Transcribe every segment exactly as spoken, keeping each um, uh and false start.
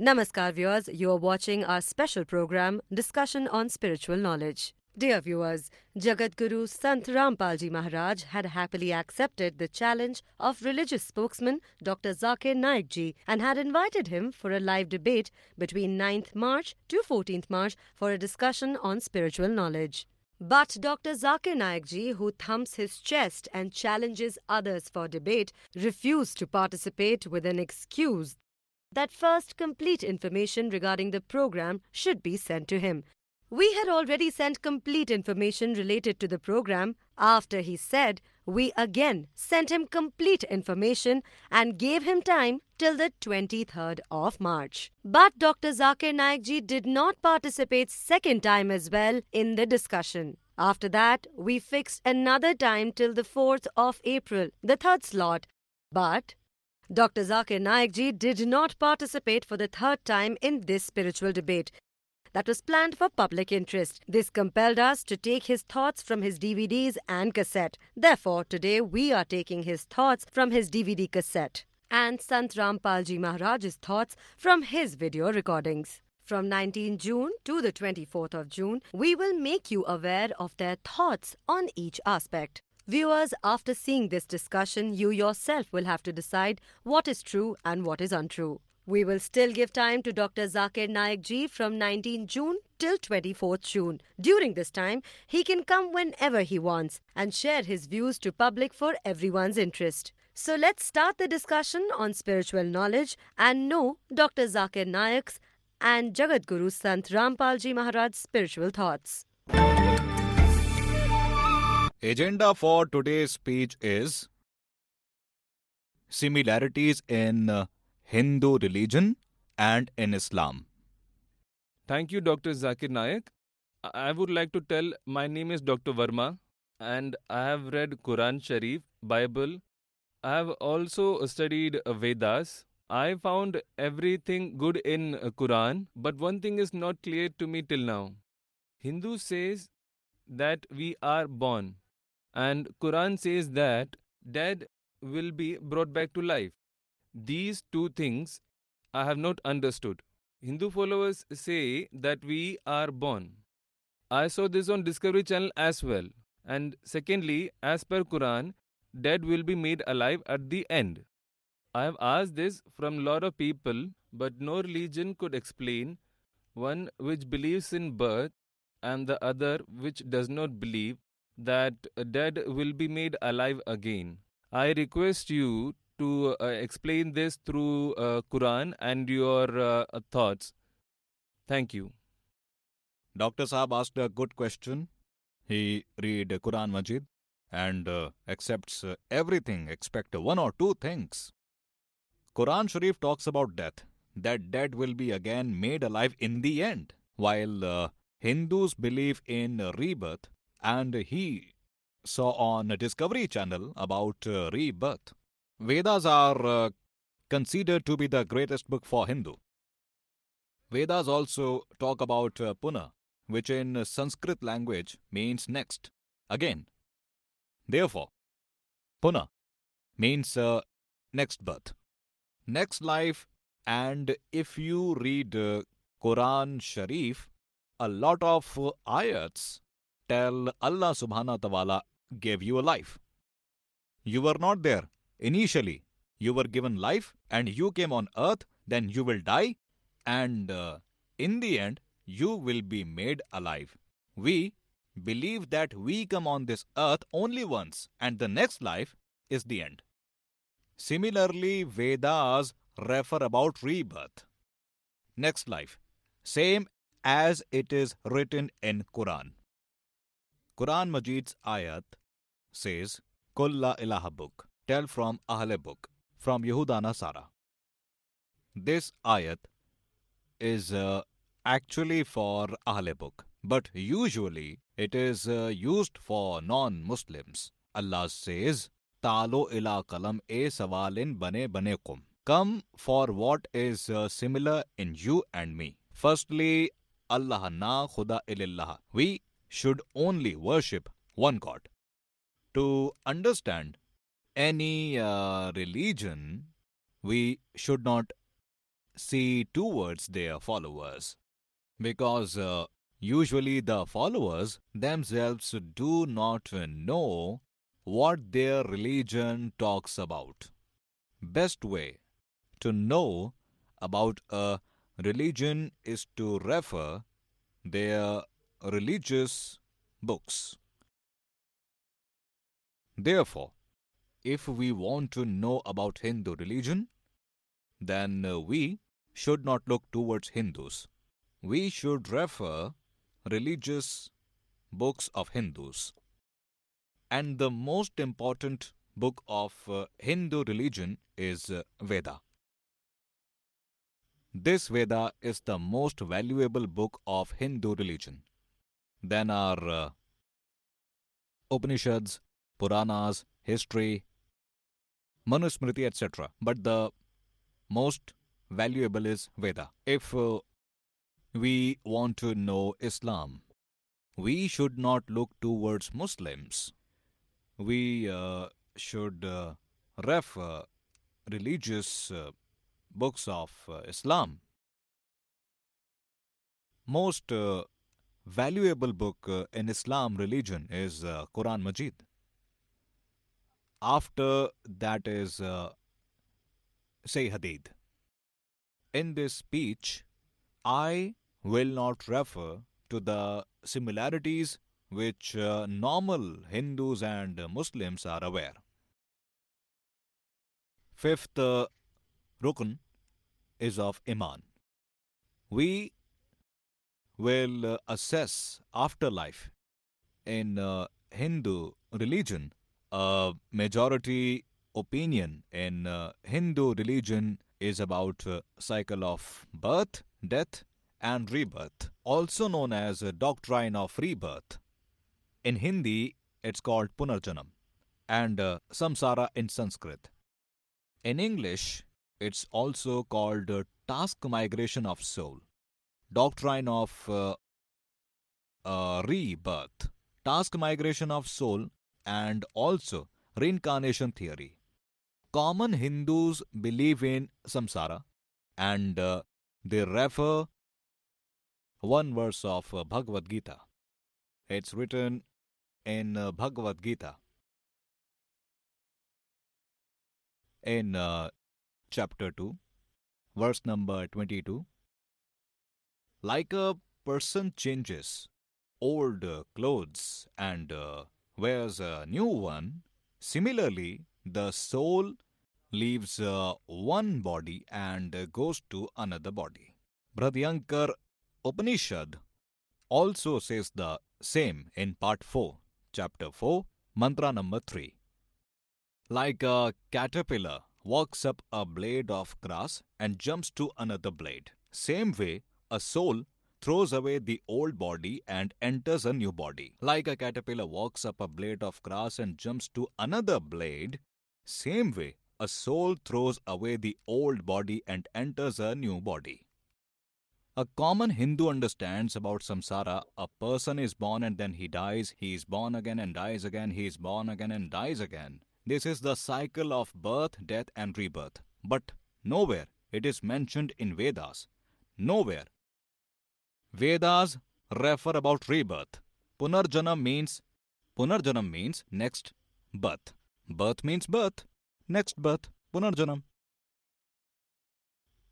Namaskar viewers, you are watching our special program, Discussion on Spiritual Knowledge. Dear viewers, Jagat Guru Sant Rampal Ji Maharaj had happily accepted the challenge of religious spokesman Doctor Zakir Naik Ji and had invited him for a live debate between ninth March to fourteenth March for a discussion on spiritual knowledge. But Doctor Zakir Naik Ji, who thumps his chest and challenges others for debate, refused to participate with an excuse that first complete information regarding the program should be sent to him. We had already sent complete information related to the program. After he said, we again sent him complete information and gave him time till the twenty-third of March. But Doctor Zakir Naik Ji did not participate second time as well in the discussion. After that, we fixed another time till the fourth of April, the third slot. But Doctor Zakir Naik Ji did not participate for the third time in this spiritual debate that was planned for public interest. This compelled us to take his thoughts from his D V Ds and cassette. Therefore, today we are taking his thoughts from his D V D cassette and Sant Rampal Ji Maharaj's thoughts from his video recordings. From nineteenth June to the twenty-fourth of June, we will make you aware of their thoughts on each aspect. Viewers, after seeing this discussion, you yourself will have to decide what is true and what is untrue. We will still give time to Doctor Zakir Naik Ji from nineteenth June till twenty-fourth June. During this time, he can come whenever he wants and share his views to public for everyone's interest. So let's start the discussion on spiritual knowledge and know Doctor Zakir Naik's and Jagat Guru Sant Rampal Ji Maharaj's spiritual thoughts. Agenda for today's speech is similarities in Hindu religion and in Islam. Thank you, Doctor Zakir Naik. I would like to tell my name is Doctor Verma and I have read Quran Sharif, Bible. I have also studied Vedas. I found everything good in Quran, but one thing is not clear to me till now. Hindu says that we are born. And Quran says that dead will be brought back to life. These two things I have not understood. Hindu followers say that we are born. I saw this on Discovery Channel as well. And secondly, as per Quran, dead will be made alive at the end. I have asked this from a lot of people, but no religion could explain. One which believes in birth and the other which does not believe that dead will be made alive again. I request you to uh, explain this through uh, Quran and your uh, thoughts. Thank you. Doctor Saab asked a good question. He read Quran Majid and uh, accepts uh, everything except one or two things. Quran Sharif talks about death, that dead will be again made alive in the end, while uh, Hindus believe in rebirth, and he saw on Discovery Channel about uh, rebirth. Vedas are uh, considered to be the greatest book for Hindu. Vedas also talk about uh, Punah, which in Sanskrit language means next, again. Therefore, Punah means uh, next birth, next life, and if you read uh, Quran Sharif, a lot of uh, ayats tell Allah subhanahu wa ta'ala gave you a life. You were not there initially. You were given life and you came on earth, then you will die and uh, in the end you will be made alive. We believe that we come on this earth only once and the next life is the end. Similarly, Vedas refer about rebirth, next life, same as it is written in Quran. Quran Majid's ayat says, Kul la ilaha book, tell from Ahle book, from Yehuda Nasara. This ayat is uh, actually for Ahle book, but usually it is uh, used for non-Muslims. Allah says, Talo ila kalam e sawalin bane bane kum. Come for what is uh, similar in you and me. Firstly, Allah na khuda illallah. We should only worship one God. To understand any uh, religion, we should not see towards their followers, because uh, usually the followers themselves do not know what their religion talks about. Best way to know about a religion is to refer their religious books. Therefore, if we want to know about Hindu religion, then we should not look towards Hindus. We should refer religious books of Hindus. And the most important book of uh, Hindu religion is uh, Veda. This Veda is the most valuable book of Hindu religion. Then are uh, Upanishads, Puranas, history, Manusmriti, et cetera. But the most valuable is Veda. If uh, we want to know Islam, we should not look towards Muslims. We uh, should uh, refer religious uh, books of uh, Islam. Most uh, valuable book uh, in Islam religion is uh, Quran Majid. After that is uh, Sahih Hadith. In this speech, I will not refer to the similarities which uh, normal Hindus and Muslims are aware. Fifth uh, Rukn is of Iman. We will uh, assess afterlife. In uh, Hindu religion, a majority opinion in uh, Hindu religion is about uh, cycle of birth, death and rebirth, also known as a doctrine of rebirth. In Hindi, it's called Punarjanam and uh, Samsara in Sanskrit. In English, it's also called uh, task migration of soul, doctrine of uh, uh, rebirth, task migration of soul, and also reincarnation theory. Common Hindus believe in samsara and uh, they refer one verse of uh, Bhagavad Gita. It's written in uh, Bhagavad Gita in uh, chapter two, verse number twenty-two. Like a person changes old uh, clothes and uh, wears a new one, similarly, the soul leaves uh, one body and uh, goes to another body. Bradyankar Upanishad also says the same in part four, chapter four, mantra number three. Like a caterpillar walks up a blade of grass and jumps to another blade, same way a soul throws away the old body and enters a new body. Like a caterpillar walks up a blade of grass and jumps to another blade, same way a soul throws away the old body and enters a new body. A common Hindu understands about samsara. A person is born and then he dies, he is born again and dies again, he is born again and dies again. This is the cycle of birth, death and rebirth. But nowhere it is mentioned in Vedas. Nowhere. Vedas refer about rebirth. Punarjanam means, Punarjanam means next birth. Birth means birth. Next birth, Punarjanam.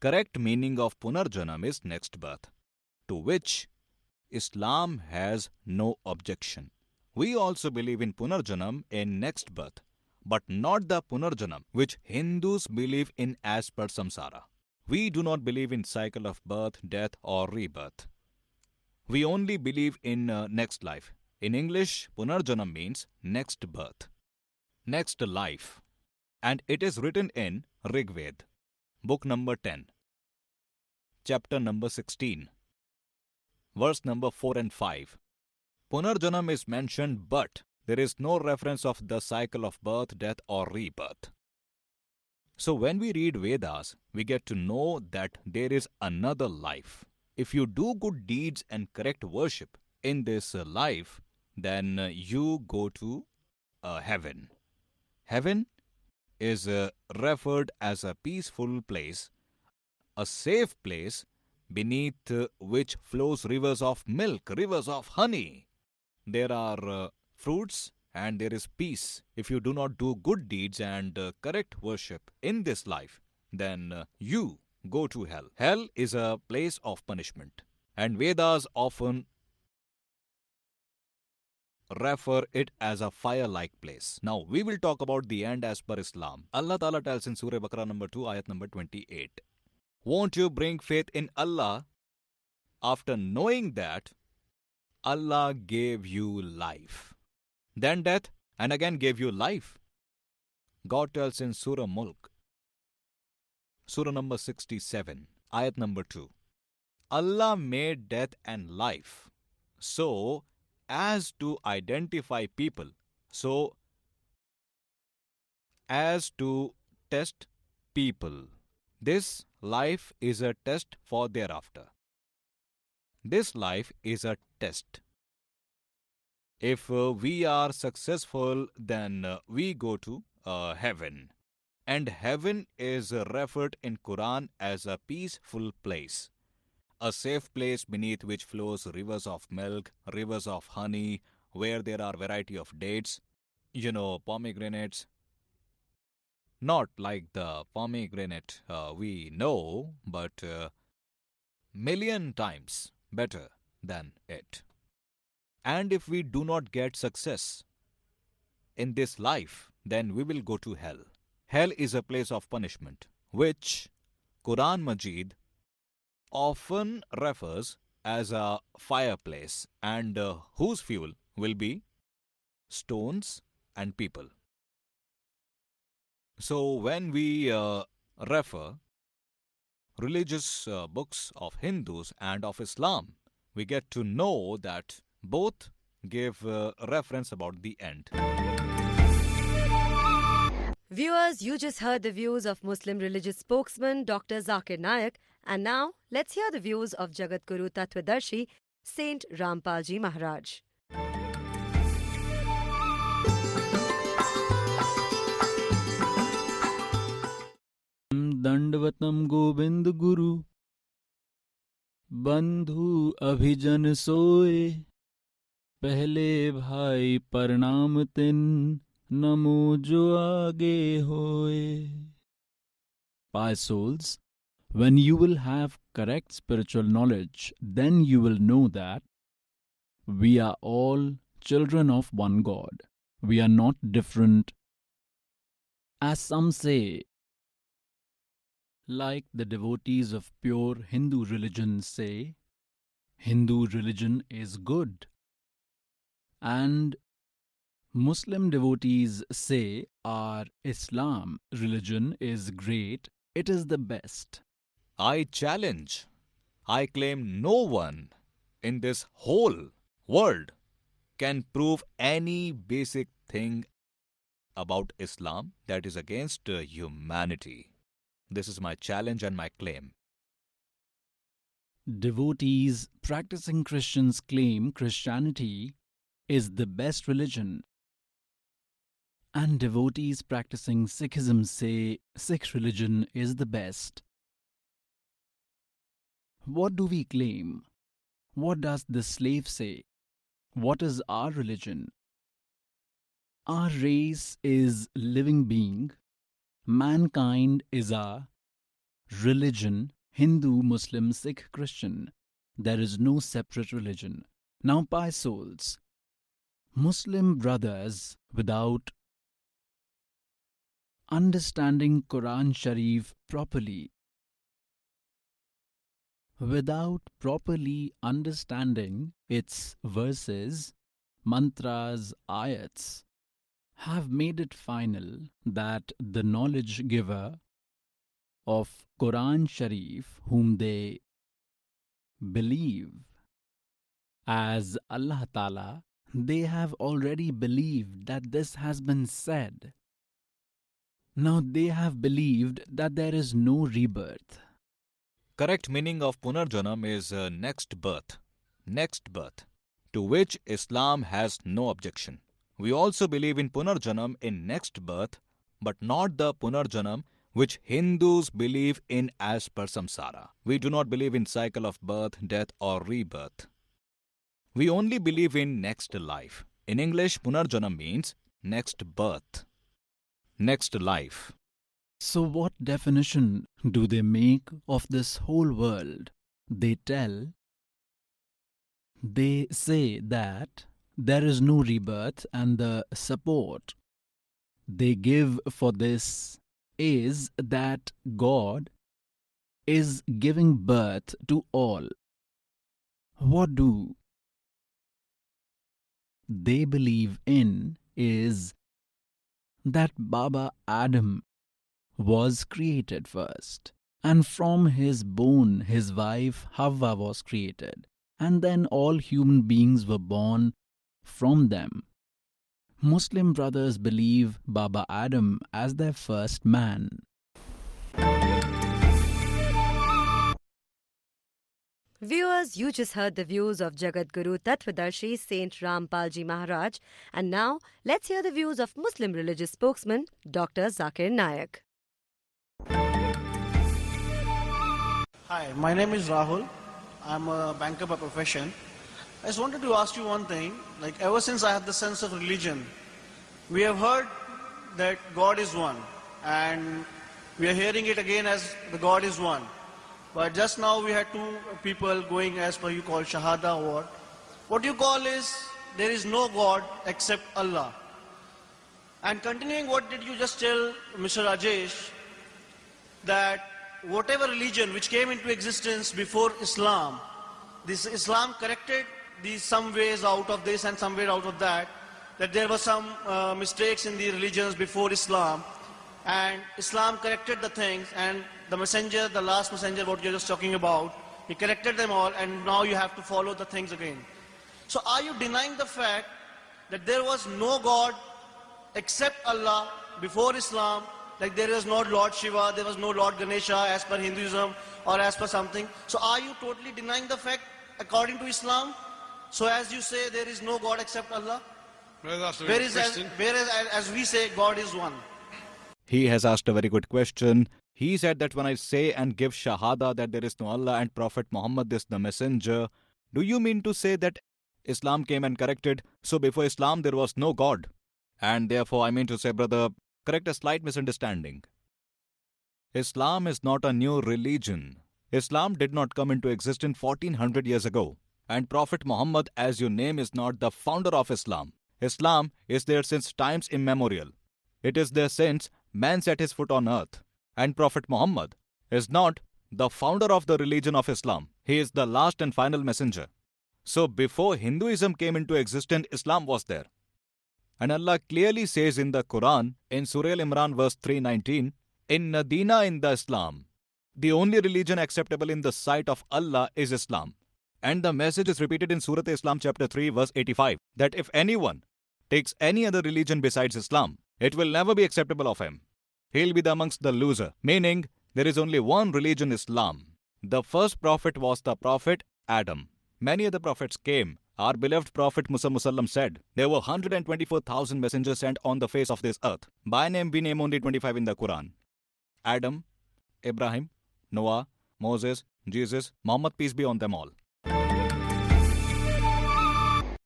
Correct meaning of Punarjanam is next birth, to which Islam has no objection. We also believe in Punarjanam, in next birth, but not the Punarjanam which Hindus believe in as per samsara. We do not believe in cycle of birth, death or rebirth. We only believe in uh, next life. In English, Punarjanam means next birth, next life. And it is written in Rig Veda, book number ten, chapter number sixteen, verse number four and five. Punarjanam is mentioned, but there is no reference of the cycle of birth, death or rebirth. So when we read Vedas, we get to know that there is another life. If you do good deeds and correct worship in this life, then you go to uh, heaven. Heaven is uh, referred as a peaceful place, a safe place beneath which flows rivers of milk, rivers of honey. There are uh, fruits and there is peace. If you do not do good deeds and uh, correct worship in this life, then uh, you go to hell. Hell is a place of punishment, and Vedas often refer it as a fire-like place. Now, we will talk about the end as per Islam. Allah Ta'ala tells in Surah Baqarah number two, ayat number twenty-eight. Won't you bring faith in Allah after knowing that Allah gave you life, then death, and again gave you life? God tells in Surah Mulk, Surah number sixty-seven, ayat number two. Allah made death and life so as to identify people, so as to test people. This life is a test for thereafter. This life is a test. If uh, we are successful, then uh, we go to uh, heaven. And heaven is referred in Quran as a peaceful place, a safe place beneath which flows rivers of milk, rivers of honey, where there are variety of dates, you know, pomegranates. Not like the pomegranate uh, we know, but uh, million times better than it. And if we do not get success in this life, then we will go to hell. Hell is a place of punishment, which Quran Majid often refers as a fireplace, and uh, whose fuel will be stones and people. So when we uh, refer religious uh, books of Hindus and of Islam, we get to know that both give uh, reference about the end. Viewers, you just heard the views of Muslim religious spokesman Doctor Zakir Naik, and now let's hear the views of Jagat Guru Tattvadarshi Saint Rampal Ji Maharaj. दंडवतम Govind Guru बंधु अभिजन सोए पहले भाई प्रणाम तिन नमो जो आगे होए. Pious souls, when you will have correct spiritual knowledge, then you will know that we are all children of one God. We are not different, as some say, like the devotees of pure Hindu religion say, Hindu religion is good. And Muslim devotees say, our Islam religion is great, it is the best. I challenge, I claim no one in this whole world can prove any basic thing about Islam that is against humanity. This is my challenge and my claim. Devotees, practicing Christians claim Christianity is the best religion. And devotees practicing Sikhism say Sikh religion is the best. What do we claim? What does the slave say? What is our religion? Our race is living being. Mankind is a religion, Hindu, Muslim, Sikh, Christian. There is no separate religion. Now, pious souls, Muslim brothers, without understanding Quran Sharif properly, without properly understanding its verses, mantras, ayats, have made it final that the knowledge giver of Quran Sharif, whom they believe as Allah Ta'ala, they have already believed that this has been said. Now they have believed that there is no rebirth. Correct meaning of Punarjanam is uh, next birth, next birth, to which Islam has no objection. We also believe in Punarjanam, in next birth, but not the Punarjanam which Hindus believe in as per samsara. We do not believe in cycle of birth, death or rebirth. We only believe in next life. In English, punarjanam means next birth, next life. So what definition do they make of this whole world? They tell, they say that there is no rebirth, and the support they give for this is that God is giving birth to all. What do they believe in is that Baba Adam was created first, and from his bone his wife Hawa was created, and then all human beings were born from them. Muslim brothers believe Baba Adam as their first man. Viewers, you just heard the views of Jagadguru Tattvadarshi Saint Rampal Ji Maharaj, and now let's hear the views of Muslim religious spokesman Doctor Zakir Naik. Hi, my name is Rahul. I'm a banker by profession. I just wanted to ask you one thing. Like, ever since I had the sense of religion, we have heard that God is one, and we are hearing it again as the God is one. But just now we had two people going as per you call Shahada, or what you call is there is no God except Allah. And continuing what did you just tell Mister Rajesh, that whatever religion which came into existence before Islam, this Islam corrected these some ways out of this and some way out of that, that there were some uh, mistakes in the religions before Islam, and Islam corrected the things, and the messenger, the last messenger what you're just talking about, he corrected them all, and now you have to follow the things again. So are you denying the fact that there was no God except Allah before Islam? Like, there was no Lord Shiva, there was no Lord Ganesha as per Hinduism or as per something. So are you totally denying the fact according to Islam? So as you say, there is no God except Allah? Whereas, whereas, whereas as we say, God is one. He has asked a very good question. He said that when I say and give Shahada that there is no Allah and Prophet Muhammad is the messenger, do you mean to say that Islam came and corrected, so before Islam there was no God? And therefore I mean to say, brother, correct a slight misunderstanding. Islam is not a new religion. Islam did not come into existence fourteen hundred years ago. And Prophet Muhammad, as you name, is not the founder of Islam. Islam is there since times immemorial. It is there since man set his foot on earth. And Prophet Muhammad is not the founder of the religion of Islam. He is the last and final messenger. So before Hinduism came into existence, Islam was there. And Allah clearly says in the Quran, in Surah Al-Imran verse three nineteen, Inna deena in the Islam. The only religion acceptable in the sight of Allah is Islam. And the message is repeated in Surah Islam chapter three verse eighty-five, that if anyone takes any other religion besides Islam, it will never be acceptable of him. He'll be the amongst the loser. Meaning, there is only one religion, Islam. The first prophet was the prophet Adam. Many other prophets came. Our beloved Prophet Muhammad said, there were one hundred twenty-four thousand messengers sent on the face of this earth. By name, we name only twenty-five in the Quran. Adam, Ibrahim, Noah, Moses, Jesus, Muhammad, peace be on them all.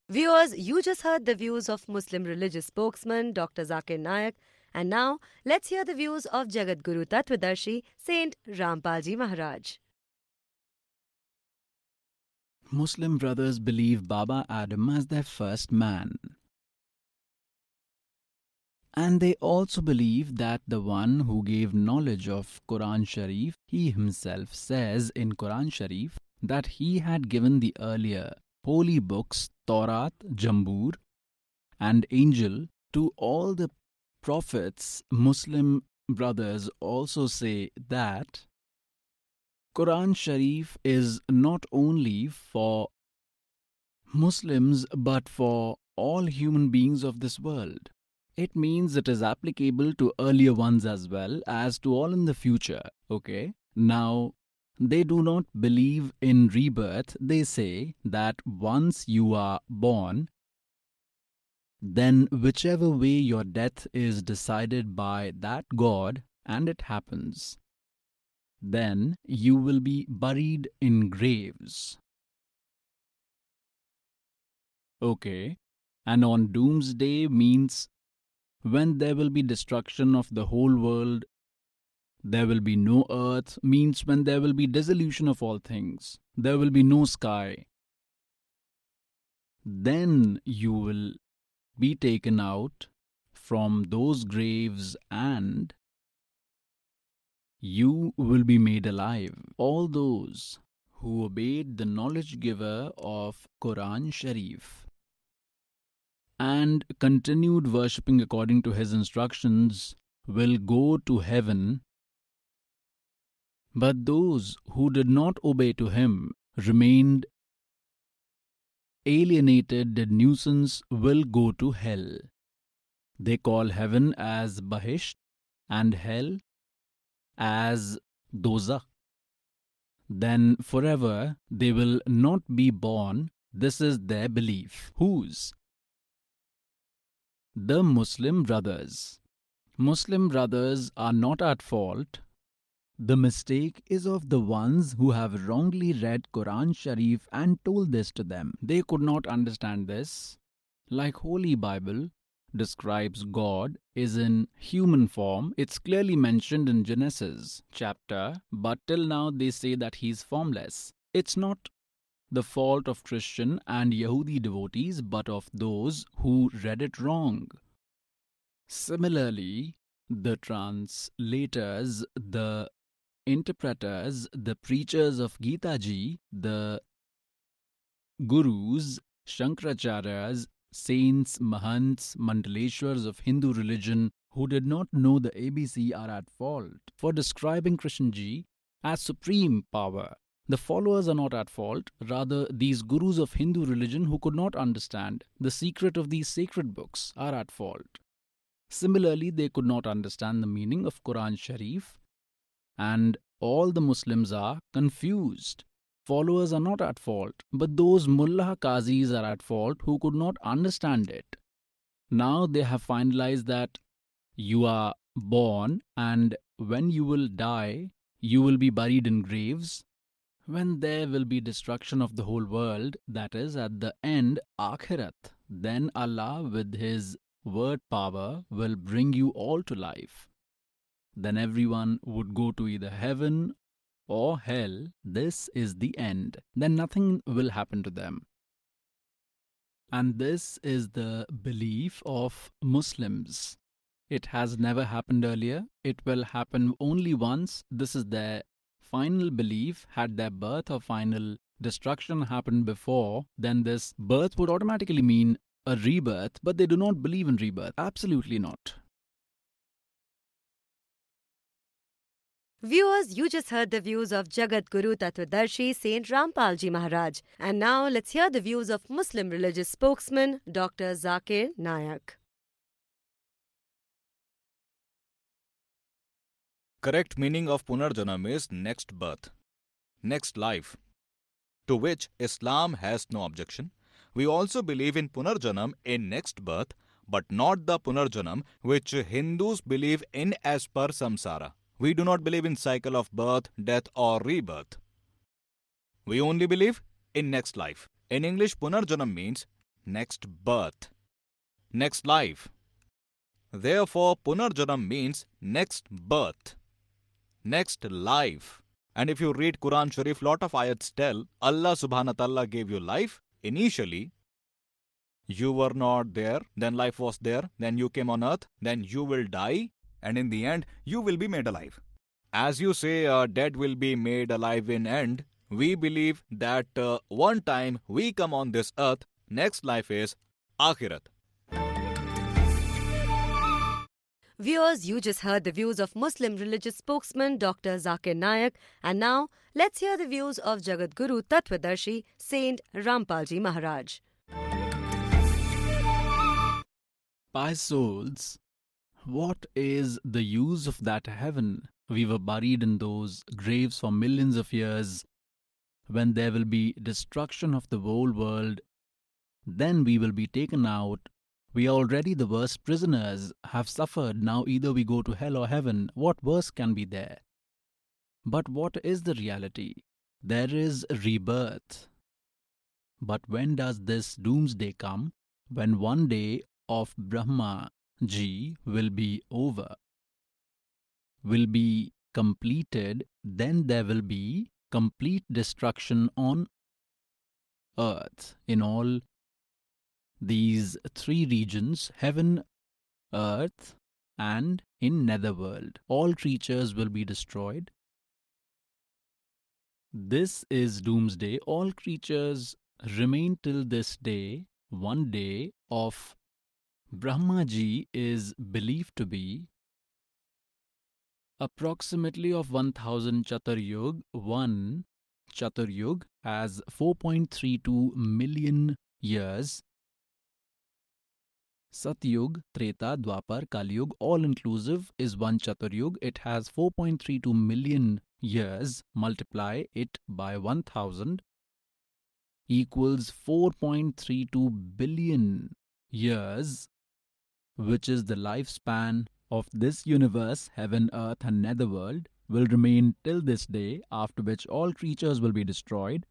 Viewers, you just heard the views of Muslim religious spokesman Doctor Zakir Naik. And now, let's hear the views of Jagadguru Tattvadarshi Saint Rampal Ji Maharaj. Muslim brothers believe Baba Adam as their first man. And they also believe that the one who gave knowledge of Quran Sharif, he himself says in Quran Sharif that he had given the earlier holy books, Taurat, Jambur and Angel, to all the prophets. Muslim brothers also say that Quran Sharif is not only for Muslims but for all human beings of this world. It means it is applicable to earlier ones as well as to all in the future. Okay? Now, they do not believe in rebirth. They say that once you are born, then whichever way your death is decided by that God, and it happens. Then you will be buried in graves. Okay, and on doomsday means when there will be destruction of the whole world. There will be no earth means when there will be dissolution of all things. There will be no sky. Then you will be taken out from those graves and you will be made alive. All those who obeyed the knowledge giver of Quran Sharif and continued worshipping according to his instructions will go to heaven. But those who did not obey to him remained alienated, the nuisance will go to hell. They call heaven as Bahisht and hell as Dozakh. Then forever they will not be born. This is their belief. Whose? The Muslim brothers. Muslim brothers are not at fault. The mistake is of the ones who have wrongly read Quran Sharif and told this to them. They could not understand this. Like Holy Bible describes God is in human form. It's clearly mentioned in Genesis chapter, but till now they say that he is formless. It's not the fault of Christian and Yahudi devotees, but of those who read it wrong. Similarly, the translators, the interpreters, the preachers of Gita Ji, the gurus, Shankaracharyas, saints, mahants, mandaleshwars of Hindu religion who did not know the A B C are at fault for describing Krishna Ji as supreme power. The followers are not at fault, rather these gurus of Hindu religion who could not understand the secret of these sacred books are at fault. Similarly, they could not understand the meaning of Quran Sharif. And all the Muslims are confused. Followers are not at fault, but those mullah qazis are at fault who could not understand it. Now they have finalized that you are born and when you will die, you will be buried in graves. When there will be destruction of the whole world, that is at the end, akhirat, then Allah with His word power will bring you all to life. Then everyone would go to either heaven or hell. This is the end. Then nothing will happen to them. And this is the belief of Muslims. It has never happened earlier. It will happen only once. This is their final belief. Had their birth or final destruction happened before, then this birth would automatically mean a rebirth, but they do not believe in rebirth. Absolutely not. Viewers, you just heard the views of Jagat Guru Tattvadarshi Saint Rampal Ji Maharaj. And now let's hear the views of Muslim religious spokesman Doctor Zakir Nayak. Correct meaning of Punarjanam is next birth, next life, to which Islam has no objection. We also believe in Punarjanam in next birth, but not the Punarjanam which Hindus believe in as per Samsara. We do not believe in cycle of birth, death or rebirth. We only believe in next life. In English, Punarjanam means next birth, next life. Therefore, Punarjanam means next birth, next life. And if you read Quran Sharif, lot of ayats tell Allah subhanahu wa ta'ala gave you life. Initially, you were not there, then life was there, then you came on earth, then you will die. And in the end, you will be made alive. As you say, uh, dead will be made alive in end. We believe that uh, one time we come on this earth, next life is Akhirat. Viewers, you just heard the views of Muslim religious spokesman Doctor Zakir Nayak. And now, let's hear the views of Jagat Guru Tattvadarshi Saint Rampal Ji Maharaj. By souls, what is the use of that heaven? We were buried in those graves for millions of years. When there will be destruction of the whole world, then we will be taken out We are already the worst prisoners, have suffered, now either we go to hell or heaven, what worse can be there? But what is the reality? There is rebirth. But when does this doomsday come? When one day of Brahma Ji will be over, will be completed, then there will be complete destruction on earth in all these three regions, heaven, earth, and in netherworld. All creatures will be destroyed. This is doomsday. All creatures remain till this day. One day of Brahma Ji is believed to be approximately of one thousand Chaturyug. One Chaturyug has four point three two million years. Satyug, Treta, Dwapar, Kaliyug, all inclusive is one Chaturyug. It has four point three two million years. Multiply it by one thousand equals four point three two billion years, which is the lifespan of this universe. Heaven, earth, and netherworld will remain till this day, after which all creatures will be destroyed.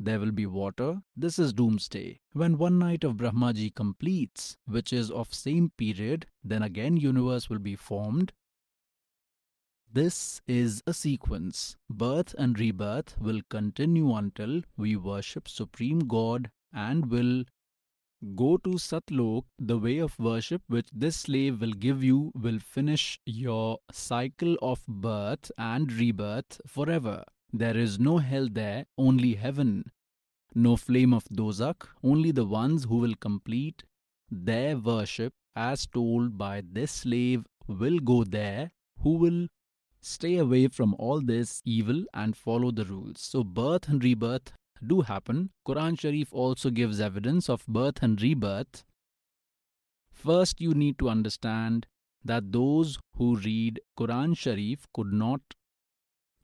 There will be water. This is doomsday. When one night of Brahma Ji completes, which is of same period, then again universe will be formed. This is a sequence. Birth and rebirth will continue until we worship Supreme God and will go to Satlok. The way of worship which this slave will give you will finish your cycle of birth and rebirth forever. There is no hell there, only heaven. No flame of Dozakh, only the ones who will complete their worship as told by this slave will go there, who will stay away from all this evil and follow the rules. So birth and rebirth do happen. Quran Sharif also gives evidence of birth and rebirth. First, you need to understand that those who read Quran Sharif could not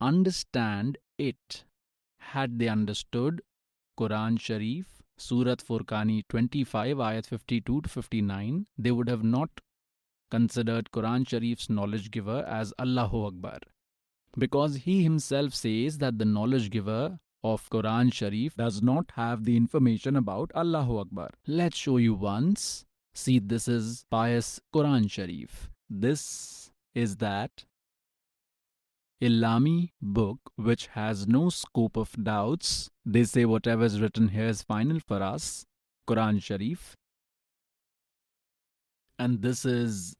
understand it. Had they understood Quran Sharif, Surat Furqani twenty-five, Ayat fifty-two to fifty-nine, they would have not considered Quran Sharif's knowledge giver as Allahu Akbar, because he himself says that the knowledge giver of Quran Sharif does not have the information about Allahu Akbar. Let's show you once. See, this is pious Quran Sharif. This is that Illami book which has no scope of doubts. They say whatever is written here is final for us, Quran Sharif. And this is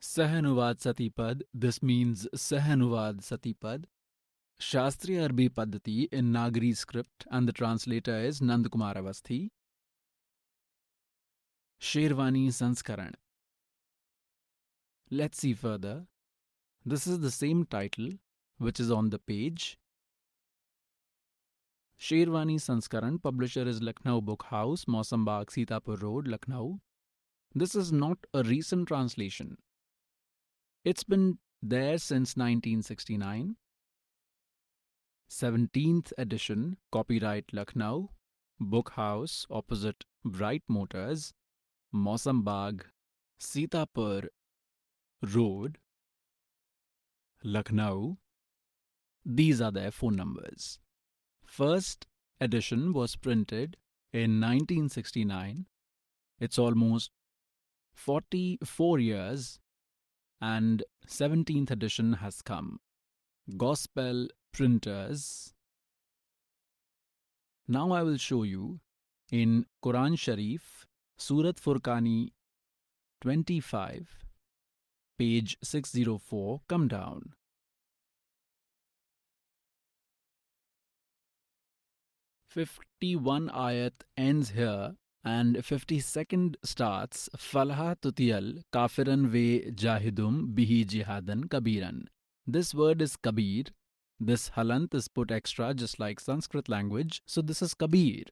Sahanuvad Satipad. This means Sahanuvad Satipad, Shastriya Arbi Paddhati in Nagari script, and the translator is Nandakumar Awasthi. Sherwani Sanskaran. Let's see further. This is the same title which is on the page. Sherwani Sanskaran, publisher is Lucknow Book House, Mausam Bagh, Sitapur Road, Lucknow. This is not a recent translation. It's been there since nineteen sixty-nine. seventeenth edition, copyright Lucknow, Book House, opposite Bright Motors, Mausam Bagh, Sitapur Road, Lucknow. These are their phone numbers. First edition was printed in nineteen sixty-nine. It's almost forty-four years, and seventeenth edition has come. Gospel printers. Now I will show you in Quran Sharif, Surat Furqani twenty-five, page six oh four, come down. fifty-first ayat ends here and fifty-second starts. Falha tutiyal kafiran ve jahidum bihi jihadan kabiran. This word is kabir. This halant is put extra just like Sanskrit language. So this is kabir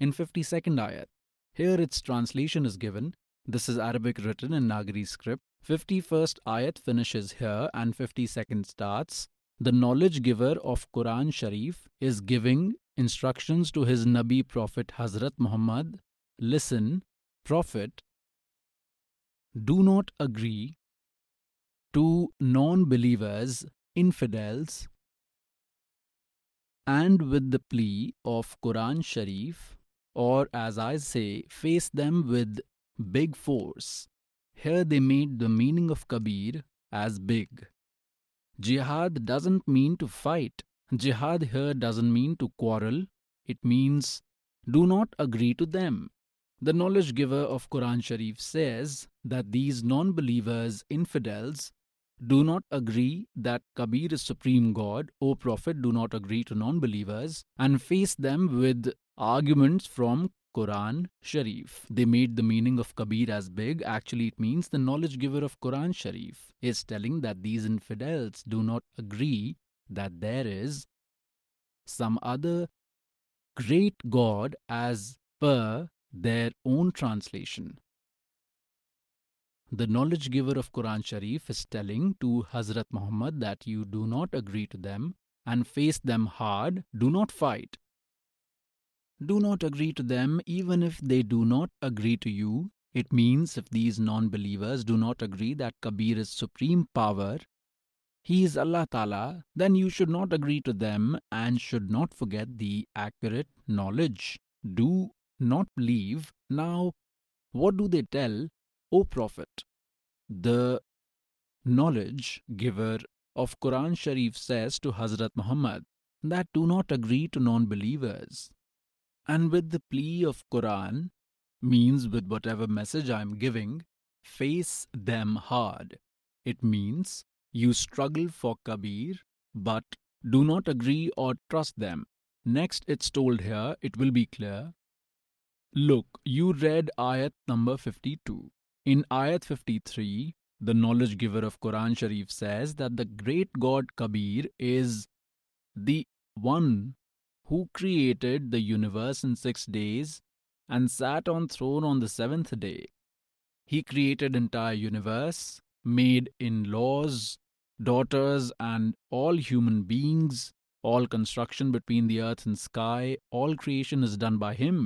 in fifty-second ayat. Here its translation is given. This is Arabic written in Nagari script. fifty-first ayat finishes here and fifty-second starts. The knowledge giver of Quran Sharif is giving instructions to his Nabi Prophet Hazrat Muhammad. Listen, Prophet, do not agree to non-believers, infidels, and with the plea of Quran Sharif, or as I say, face them with big force. Here they made the meaning of Kabir as big. Jihad doesn't mean to fight. Jihad here doesn't mean to quarrel. It means, do not agree to them. The knowledge giver of Quran Sharif says that these non-believers, infidels, do not agree that Kabir is supreme God. O Prophet, do not agree to non-believers and face them with arguments from Quran Sharif. They made the meaning of Kabir as big. Actually, it means the knowledge giver of Quran Sharif is telling that these infidels do not agree that there is some other great God as per their own translation. The knowledge giver of Quran Sharif is telling to Hazrat Muhammad that you do not agree to them and face them hard. Do not fight. Do not agree to them even if they do not agree to you. It means if these non-believers do not agree that Kabir is supreme power, He is Allah Ta'ala, then you should not agree to them and should not forget the accurate knowledge. Do not believe. Now, what do they tell, O Prophet? The knowledge giver of Quran Sharif says to Hazrat Muhammad that do not agree to non-believers. And with the plea of Quran, means with whatever message I am giving, face them hard. It means you struggle for Kabir, but do not agree or trust them. Next, it's told here, it will be clear. Look, you read ayat number fifty-two. In ayat fifty-three, the knowledge giver of Quran Sharif says that the great God Kabir is the one who created the universe in six days and sat on throne on the seventh day. He created entire universe, made in-laws, daughters and all human beings. All construction between the earth and sky, all creation is done by him.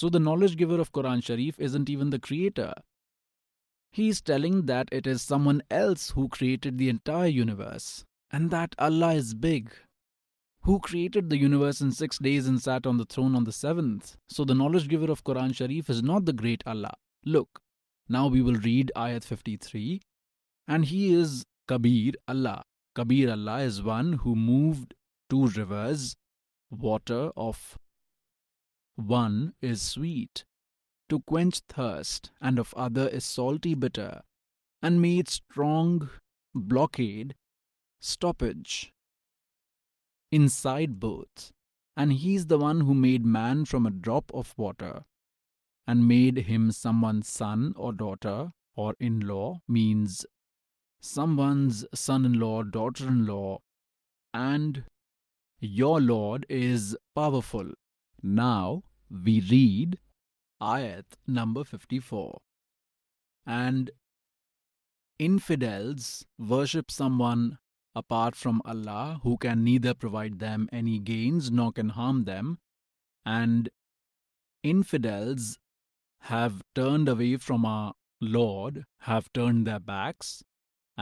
So the knowledge giver of Quran Sharif isn't even the creator. He is telling that it is someone else who created the entire universe and that Allah is big, who created the universe in six days and sat on the throne on the seventh. So the knowledge giver of Quran Sharif is not the great Allah. Look, now we will read ayat fifty-three. And he is Kabir Allah. Kabir Allah is one who moved two rivers. Water of one is sweet to quench thirst, and of other is salty bitter, and made strong blockade, stoppage inside both. And he is the one who made man from a drop of water and made him someone's son or daughter or in-law, means someone's son-in-law, daughter-in-law, and your Lord is powerful. Now we read ayat number fifty-four. And infidels worship someone apart from Allah, who can neither provide them any gains nor can harm them. And infidels have turned away from our Lord, have turned their backs.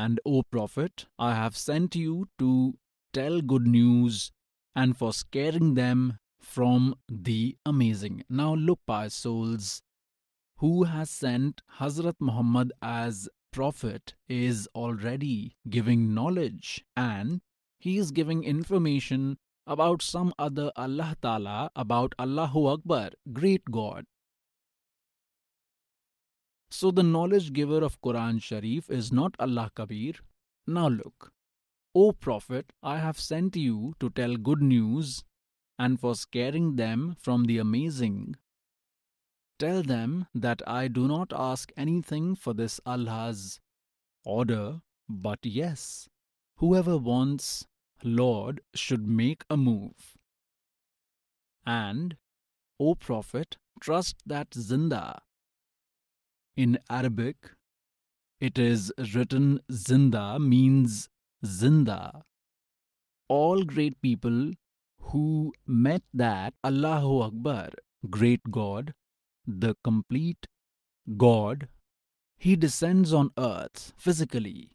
And O Prophet, I have sent you to tell good news and for scaring them from the amazing. Now look, pious souls, who has sent Hazrat Muhammad as Prophet is already giving knowledge, and he is giving information about some other Allah Ta'ala, about Allahu Akbar, great God. So the knowledge giver of Quran Sharif is not Allah Kabir. Now look, O Prophet, I have sent you to tell good news and for scaring them from the amazing. Tell them that I do not ask anything for this Allah's order, but yes, whoever wants Lord should make a move. And, O Prophet, trust that Zinda. In Arabic, it is written Zinda means Zinda. All great people who met that Allahu Akbar, great God, the complete God, he descends on earth physically,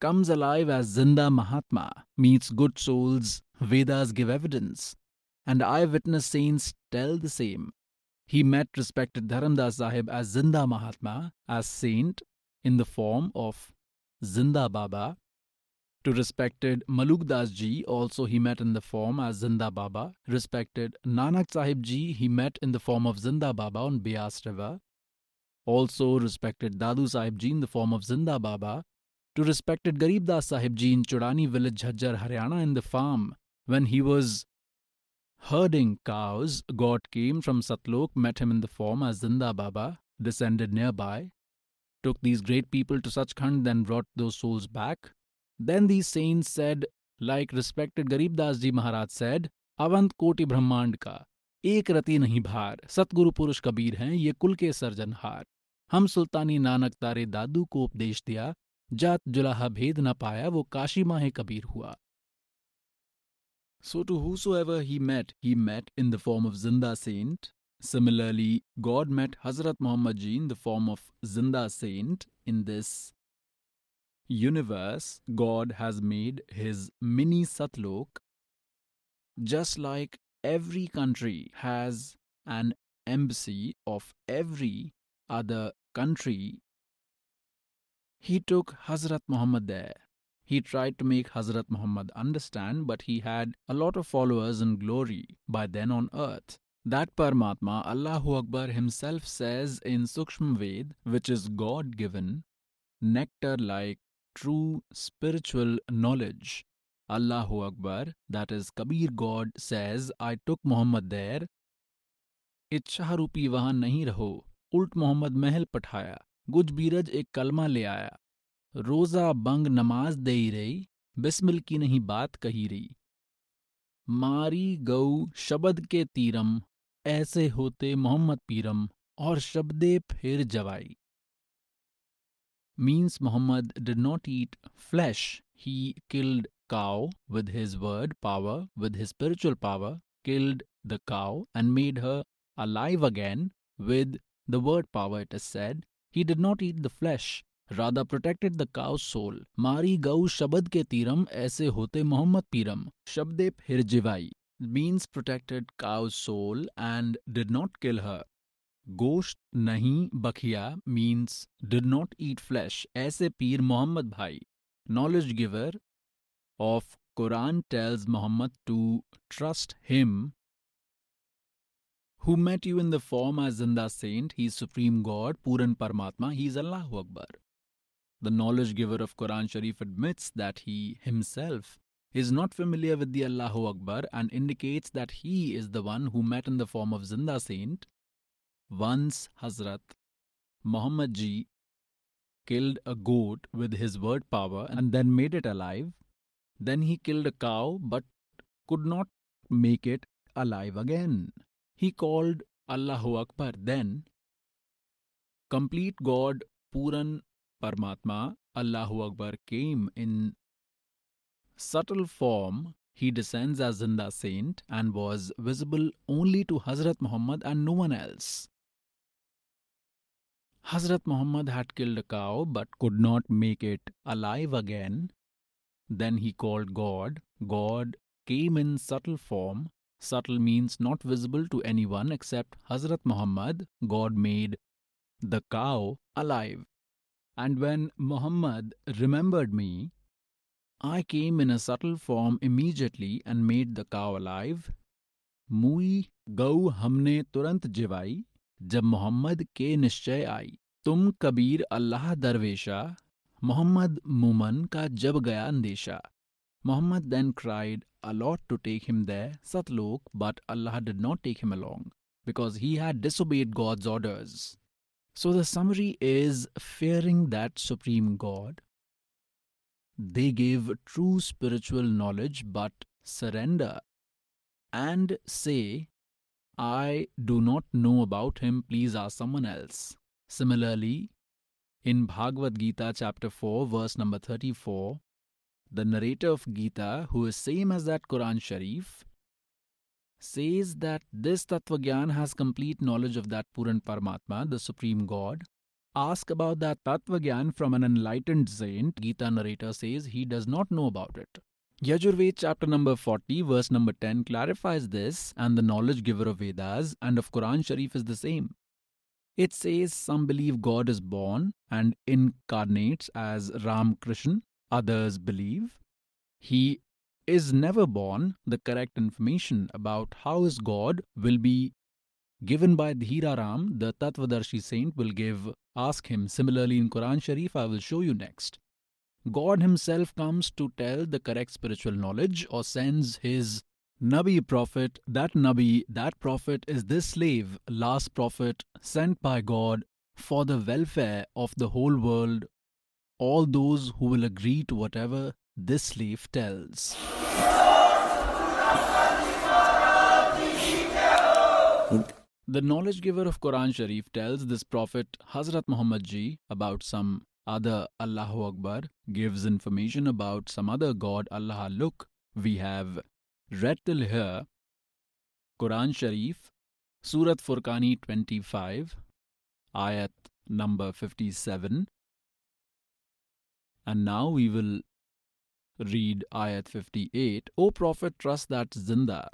comes alive as Zinda Mahatma, meets good souls, Vedas give evidence, and eyewitness saints tell the same. He met respected Dharamdas Sahib as Zinda Mahatma, as saint, in the form of Zinda Baba. To respected Malukdas Ji, also he met in the form as Zinda Baba. Respected Nanak Sahib Ji, he met in the form of Zinda Baba on Bias River. Also respected Dadu Sahib Ji in the form of Zinda Baba. To respected Garib Das Sahib Ji in Chudani village, Jhajjar, Haryana, in the farm, when he was herding cows, God came from Satlok, met him in the form as Zinda Baba, descended nearby, took these great people to Sachkhand, then brought those souls back. Then these saints said, like respected Garib Das Ji Maharaj said, Avant Koti Brahmand ka, Ek Rati Nahi Bhar, Satguru Purush Kabir hain, Ye Kul Ke Sarjanhaar. Hum Sultani Nanak Tare Dadu ko Updesh Diya, Jat Julaha Bhed Na Paya, Wo Kashi Mahe Kabir Hua. So to whosoever he met, he met in the form of Zinda Saint. Similarly, God met Hazrat Muhammad Ji in the form of Zinda Saint in this universe. God has made his mini Satlok. Just like every country has an embassy of every other country, he took Hazrat Muhammad there. He tried to make Hazrat Muhammad understand, but he had a lot of followers in glory by then on earth. That Paramatma, Allahu Akbar himself says in Sukshma Ved, which is God-given, nectar-like true spiritual knowledge. Allahu Akbar, that is Kabir God, says, I took Muhammad there. Ichha rupi wahan nahi raho. Ult Muhammad Mahal pathaya. Guj biraj ek kalma le aaya. Roza bang namaz dei rahi. Bismil ki nahi baat kahi rahi. Mari gau shabad ke tiram. Aise hote Muhammad piram. Aur shabde phir jawai. Means Muhammad did not eat flesh. He killed cow with his word power, with his spiritual power, killed the cow and made her alive again with the word power, it is said. He did not eat the flesh, rather protected the cow's soul. Mari gau shabad ke tiram, aise hote Muhammad piram, shabde phir jivai. Means protected cow's soul and did not kill her. Gosht nahi bakhiya means did not eat flesh. Aise peer Muhammad bhai. Knowledge giver of Quran tells Muhammad to trust him who met you in the form as Zinda Saint. He is Supreme God, Puran Paramatma. He is Allahu Akbar. The knowledge giver of Quran Sharif admits that he himself is not familiar with the Allahu Akbar and indicates that he is the one who met in the form of Zinda Saint. Once Hazrat Muhammad Ji killed a goat with his word power and then made it alive. Then he killed a cow but could not make it alive again. He called Allahu Akbar then. Complete God, Puran Paramatma, Allahu Akbar came in subtle form. He descends as Zinda Saint and was visible only to Hazrat Muhammad and no one else. Hazrat Muhammad had killed a cow but could not make it alive again. Then he called God. God came in subtle form. Subtle means not visible to anyone except Hazrat Muhammad. God made the cow alive. And when Muhammad remembered me, I came in a subtle form immediately and made the cow alive. Mui gau hamne turant jivai, jab Muhammad ke nishchay aayi. Tum kabir Allah darvesha, Muhammad muman ka jab gaya andesha. Muhammad then cried a lot to take him there, Satlok, but Allah did not take him along because he had disobeyed God's orders. So the summary is fearing that Supreme God. They gave true spiritual knowledge but surrender and say, I do not know about him, please ask someone else. Similarly, in Bhagavad Gita chapter four verse number thirty-four, the narrator of Gita, who is same as that Quran Sharif, says that this Tattvagyan has complete knowledge of that Puran Paramatma, the Supreme God. Ask about that Tattvagyan from an enlightened saint, Gita narrator says he does not know about it. Yajurved chapter number forty, verse number ten clarifies this, and the knowledge giver of Vedas and of Quran Sharif is the same. It says some believe God is born and incarnates as Ramakrishna, others believe he is never born. The correct information about how is God will be given by Dhiraram, the Tattvadarshi saint will give. Ask him. Similarly in Quran Sharif, I will show you next. God himself comes to tell the correct spiritual knowledge or sends his Nabi prophet. That Nabi, that prophet is this slave, last prophet sent by God for the welfare of the whole world, all those who will agree to whatever this slave tells. The knowledge giver of Quran Sharif tells this prophet Hazrat Muhammad ji about some other Allahu Akbar, gives information about some other God Allah. Look, we have read till here Quran Sharif, Surat Furqani twenty-five, Ayat number fifty-seven. And now we will read Ayat fifty-eight. O Prophet, trust that Zinda,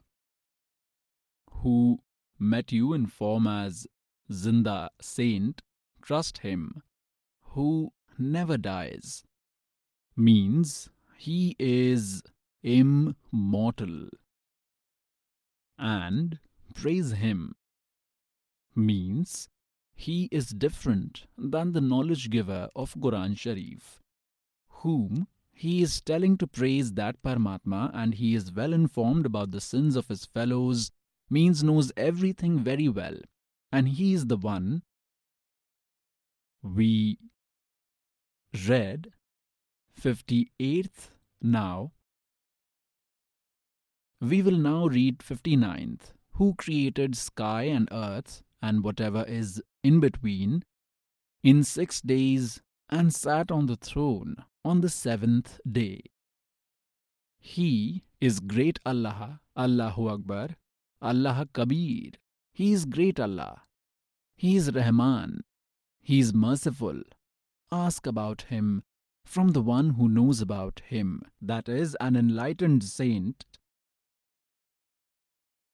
who met you in form as Zinda saint, trust him who never dies, means he is immortal, and praise him, means he is different than the knowledge giver of Quran Sharif, whom he is telling to praise that Paramatma, and he is well informed about the sins of his fellows, means knows everything very well, and he is the one we read fifty-eighth now. We will now read fifty-ninth. Who created sky and earth and whatever is in between in six days and sat on the throne on the seventh day. He is great Allah, Allahu Akbar, Allah Kabir. He is great Allah. He is Rahman. He is merciful. Ask about him from the one who knows about him, that is, an enlightened saint,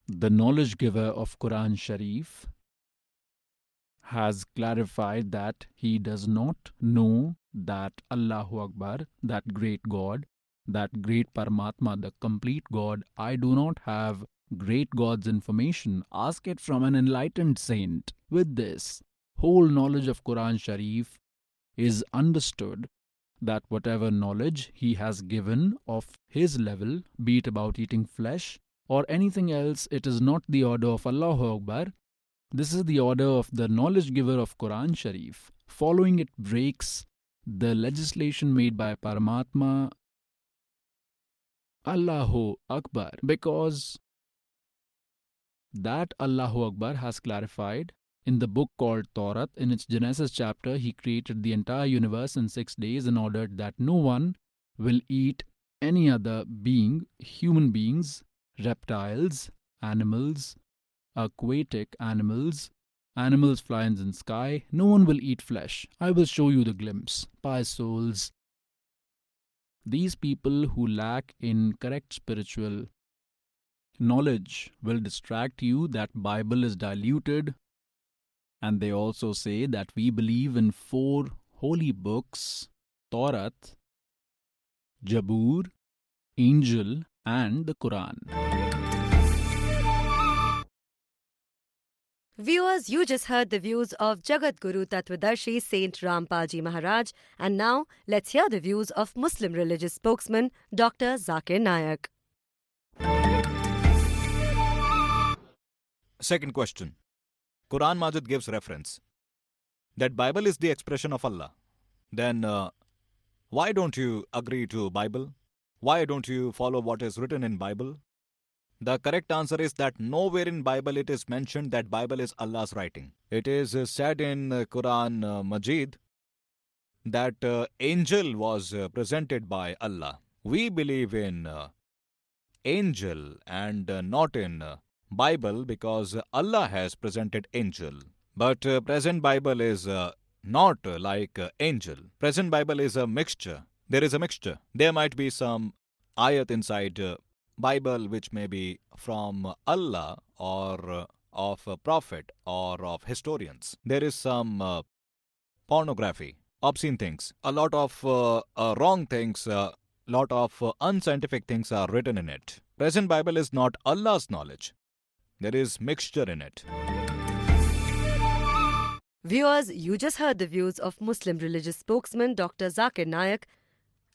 the knowledge giver of Quran Sharif, has clarified that he does not know that Allahu Akbar, that great God, that great Paramatma, the complete God. I do not have great God's information. Ask it from an enlightened saint. With this, whole knowledge of Quran Sharif is understood that whatever knowledge he has given of his level, be it about eating flesh or anything else, it is not the order of Allahu Akbar. This is the order of the knowledge giver of Quran Sharif. Following it breaks the legislation made by Paramatma, Allahu Akbar, because that Allahu Akbar has clarified in the book called Taurat. In its Genesis chapter, he created the entire universe in six days and ordered that no one will eat any other being, human beings, reptiles, animals, aquatic animals, animals flying in sky. No one will eat flesh. I will show you the glimpse. Pious souls, these people who lack in correct spiritual knowledge will distract you that Bible is diluted. And they also say that we believe in four holy books, Taurat, Zabur, Injil, and the Quran. Viewers, you just heard the views of Jagat Guru Tattvadarshi Saint Rampal Ji Maharaj. And now, let's hear the views of Muslim religious spokesman Doctor Zakir Naik. Second question. Quran Majid gives reference that Bible is the expression of Allah. Then uh, why don't you agree to Bible? Why don't you follow what is written in Bible? The correct answer is that nowhere in Bible it is mentioned that Bible is Allah's writing. It is said in Quran uh, Majid that uh, angel was uh, presented by Allah. We believe in uh, angel and uh, not in uh, Bible because Allah has presented angel. But uh, present Bible is uh, not uh, like uh, angel. Present Bible is a mixture. There is a mixture. There might be some ayat inside uh, Bible which may be from Allah or uh, of a prophet or of historians. There is some uh, pornography, obscene things, a lot of uh, uh, wrong things, a uh, lot of uh, unscientific things are written in it. Present Bible is not Allah's knowledge. There is mixture in it. Viewers, you just heard the views of Muslim religious spokesman Doctor Zakir Naik.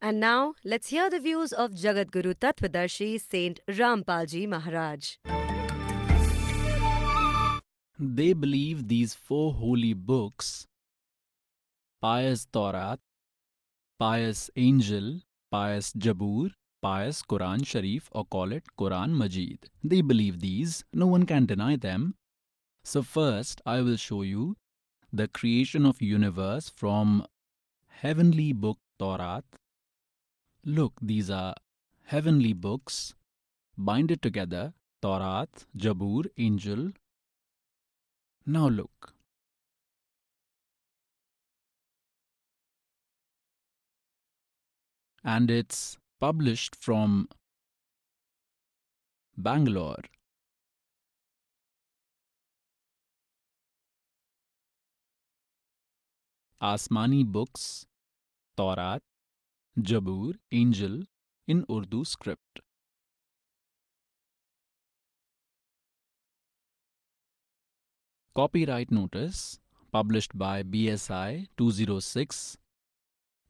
And now, let's hear the views of Jagatguru Tattvadarshi Saint Rampalji Maharaj. They believe these four holy books, pious Taurat, pious Angel, pious Jabur, pious Quran Sharif, or call it Quran Majid. They believe these. No one can deny them. So first, I will show you the creation of universe from heavenly book Taurat. Look, these are heavenly books, binded together, Taurat, Jabur, Angel. Now look. And it's published from Bangalore. Asmani books, Taurat, Jabur, Angel in Urdu script. Copyright notice published by B S I two oh six,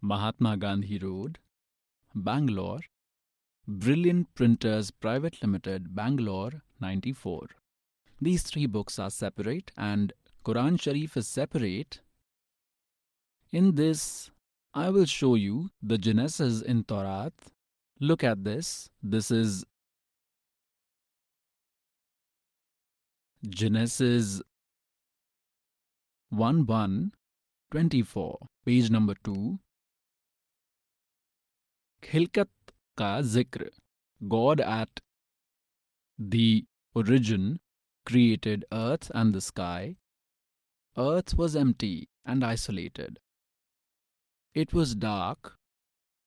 Mahatma Gandhi Road, Bangalore, Brilliant Printers Private Limited, Bangalore, ninety-four. These three books are separate and Quran Sharif is separate. In this, I will show you the Genesis in Taurat. Look at this. This is Genesis one one twenty-four, page number two. Khilkat ka zikr. God at the origin created earth and the sky. Earth was empty and isolated. It was dark.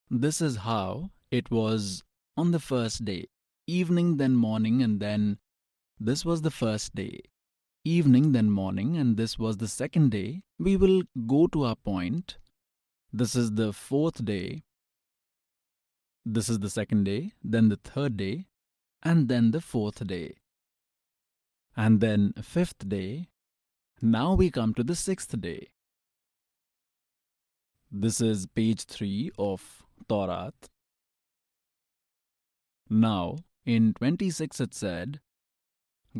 This is how it was on the first day. Evening, then morning, and then this was the first day. Evening, then morning, and this was the second day. We will go to our point. This is the fourth day. This is the second day, then the third day, and then the fourth day. And then fifth day. Now we come to the sixth day. This is page three of Taurat. Now, in twenty-six it said,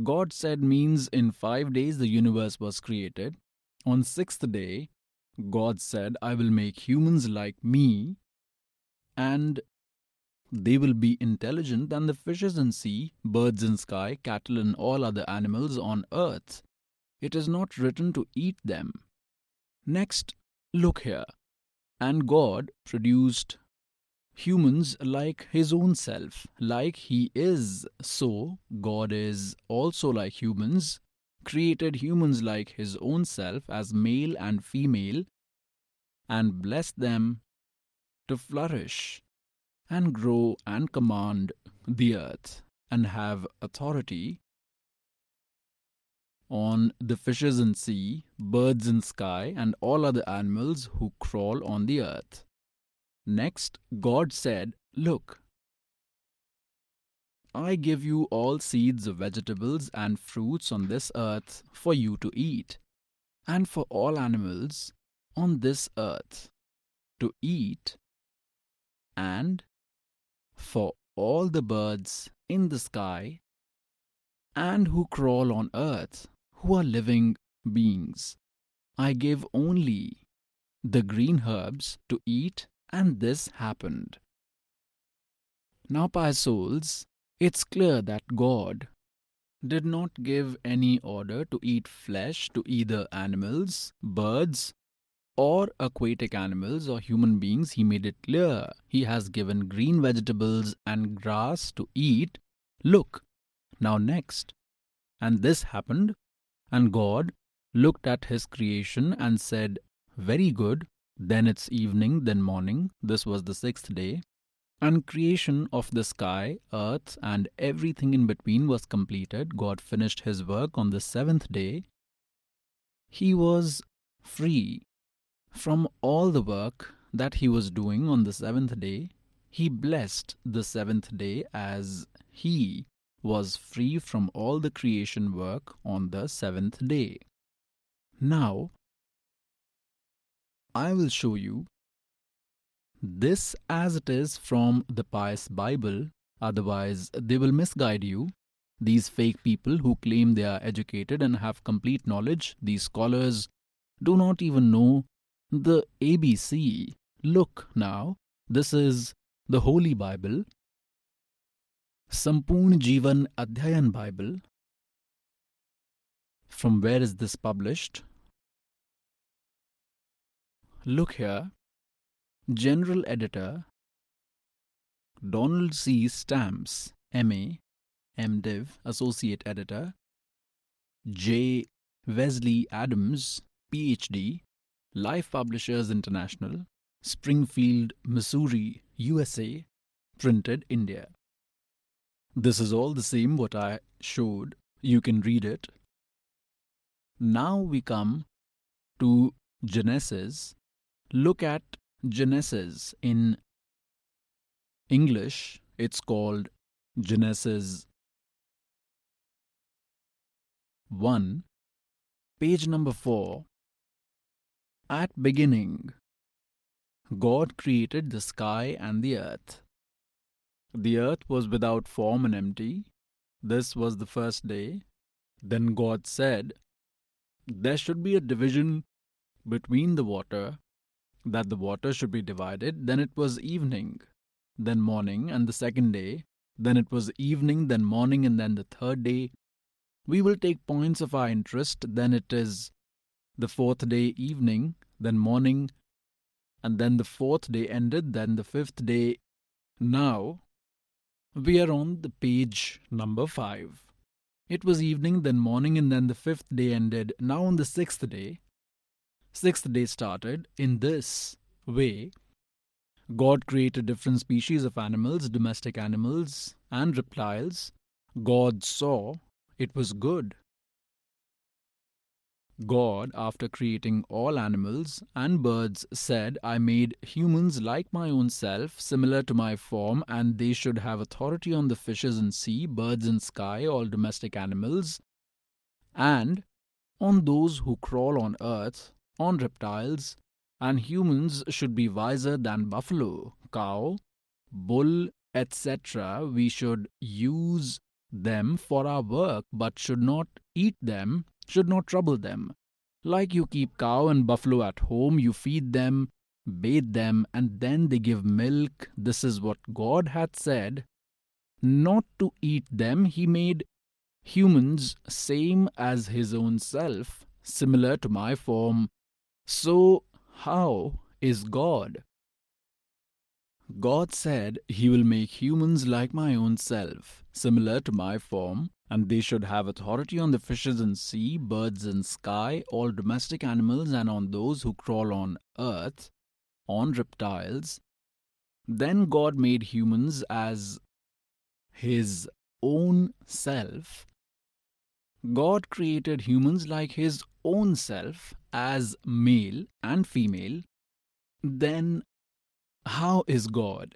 God said means in five days the universe was created. On sixth day, God said, I will make humans like me, and they will be intelligent than the fishes in sea, birds in sky, cattle and all other animals on earth. It is not written to eat them. Next, look here. And God produced humans like his own self, like he is. So, God is also like humans, created humans like his own self as male and female, and blessed them to flourish and grow and command the earth and have authority on the fishes in sea, birds in sky, and all other animals who crawl on the earth. Next, God said, look, I give you all seeds of vegetables and fruits on this earth for you to eat, and for all animals on this earth to eat, and for all the birds in the sky, and who crawl on earth, who are living beings. I gave only the green herbs to eat, and this happened. Now, pious souls, it's clear that God did not give any order to eat flesh to either animals, birds, or aquatic animals or human beings. He made it clear. He has given green vegetables and grass to eat. Look. Now next, And this happened, and God looked at his creation and said, "Very good." Then it's evening, then morning. This was the sixth day. And creation of the sky, earth, and everything in between was completed. God finished his work on the seventh day. He was free from all the work that he was doing on the seventh day. He blessed the seventh day as he was free from all the creation work on the seventh day. Now, I will show you this as it is from the pious Bible, otherwise they will misguide you. These fake people who claim they are educated and have complete knowledge, these scholars do not even know the A B C. Look now, this is the Holy Bible, Sampoorn Jeevan Adhyayan Bible. From where is this published? Look here. General Editor Donald C. Stamps, M A, MDiv, Associate Editor J. Wesley Adams, P H D, Life Publishers International, Springfield, Missouri, U S A, printed India. This is all the same what I showed. You can read it. Now we come to Genesis. Look at Genesis. In English, it's called Genesis one, page number four. At beginning, God created the sky and the earth. The earth was without form and empty. This was the first day. Then God said, "There should be a division between the water, that the water should be divided." Then it was evening, then morning, and the second day. Then it was evening, then morning, and then the third day. We will take points of our interest. Then it is the fourth day, evening, then morning, and then the fourth day ended, then the fifth day. Now, we are on the page number five. It was evening, then morning, and then the fifth day ended. Now on the sixth day, sixth day started. In this way, God created different species of animals, domestic animals and reptiles. God saw it was good. God, after creating all animals and birds, said, "I made humans like my own self, similar to my form, and they should have authority on the fishes in sea, birds in sky, all domestic animals, and on those who crawl on earth, on reptiles, and humans should be wiser than buffalo, cow, bull, et cetera. We should use them for our work, but should not eat them, should not trouble them. Like you keep cow and buffalo at home, you feed them, bathe them, and then they give milk. This is what God had said. Not to eat them, he made humans same as his own self, similar to my form." So how is God? God said, "He will make humans like my own self, similar to my form, and they should have authority on the fishes in sea, birds in sky, all domestic animals, and on those who crawl on earth, on reptiles." Then God made humans as his own self. God created humans like his own self, as male and female. Then how is God?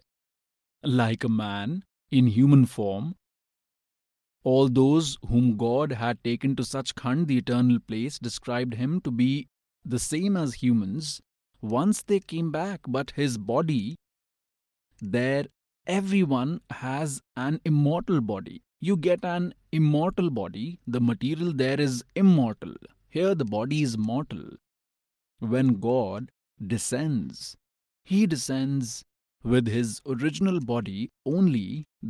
Like a man, in human form. All those whom God had taken to Sachkhand, the eternal place, described him to be the same as humans once they came back, but his body, there everyone has an immortal body. You get an immortal body. The material there is immortal. Here the body is mortal. When God descends, he descends with his original body, only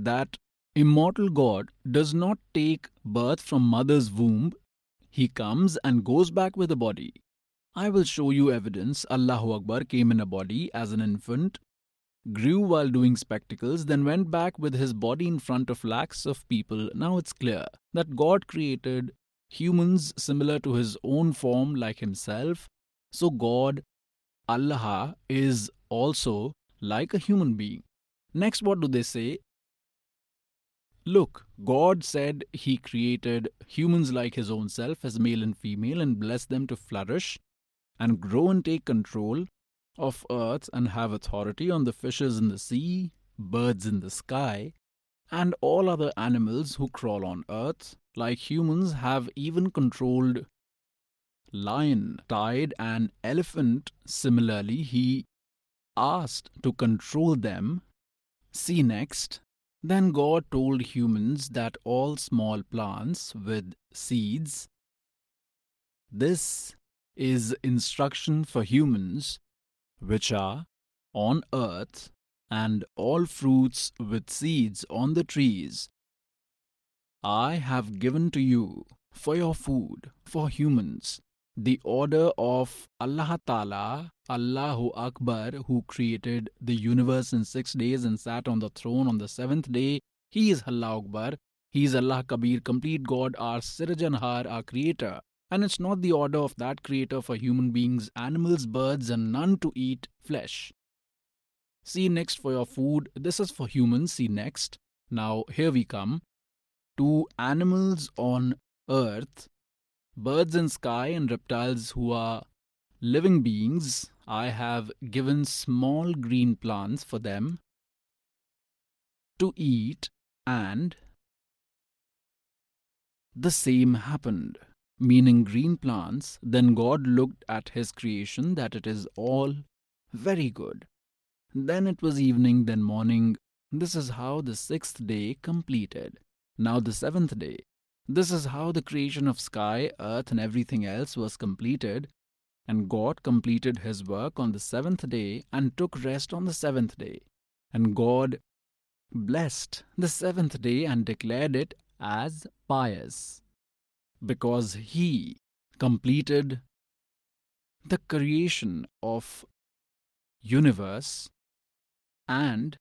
that immortal God does not take birth from mother's womb. He comes and goes back with a body. I will show you evidence. Allahu Akbar came in a body as an infant. grew while doing spectacles, then went back with his body in front of lakhs of people. Now it's clear that God created humans similar to his own form, like himself. So God, Allah, is also like a human being. Next, what do they say? Look, God said he created humans like his own self, as male and female, and blessed them to flourish and grow and take control of earth and have authority on the fishes in the sea, birds in the sky, and all other animals who crawl on earth. Like humans, have even controlled lion, tide, and elephant. Similarly, he asked to control them. See next. Then God told humans that all small plants with seeds. This is instruction for humans, which are on earth, and all fruits with seeds on the trees, I have given to you for your food, for humans. The order of Allah Ta'ala, Allahu Akbar, who created the universe in six days and sat on the throne on the seventh day. He is Allah Akbar. He is Allah Kabir, complete God, our Sirjanhar, our creator. And it's not the order of that creator for human beings, animals, birds, and none to eat flesh. See next for your food. This is for humans. See next. Now here we come to animals on earth, birds in sky, and reptiles who are living beings. I have given small green plants for them to eat, and the same happened, meaning green plants. Then God looked at his creation that it is all very good. Then it was evening, then morning. This is how the sixth day completed. Now the seventh day. This is how the creation of sky, earth, and everything else was completed. And God completed his work on the seventh day and took rest on the seventh day. And God blessed the seventh day and declared it as pious, because he completed the creation of universe and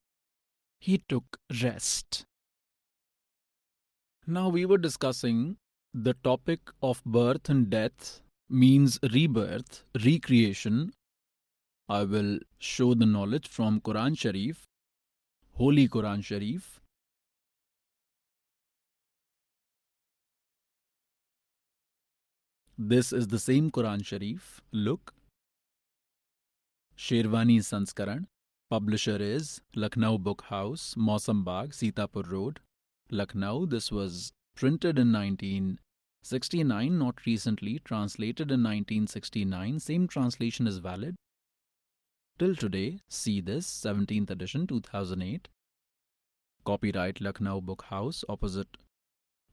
he took rest. Now we were discussing the topic of birth and death, means rebirth, recreation. I will show the knowledge from Quran Sharif, Holy Quran Sharif. This is the same Quran Sharif. Look. Sherwani Sanskaran. Publisher is Lucknow Book House, Mausam Bagh, Sitapur Road, Lucknow. This was printed in nineteen sixty-nine, not recently, translated in nineteen sixty-nine. Same translation is valid till today. See this, seventeenth edition, two thousand eight. Copyright Lucknow Book House, opposite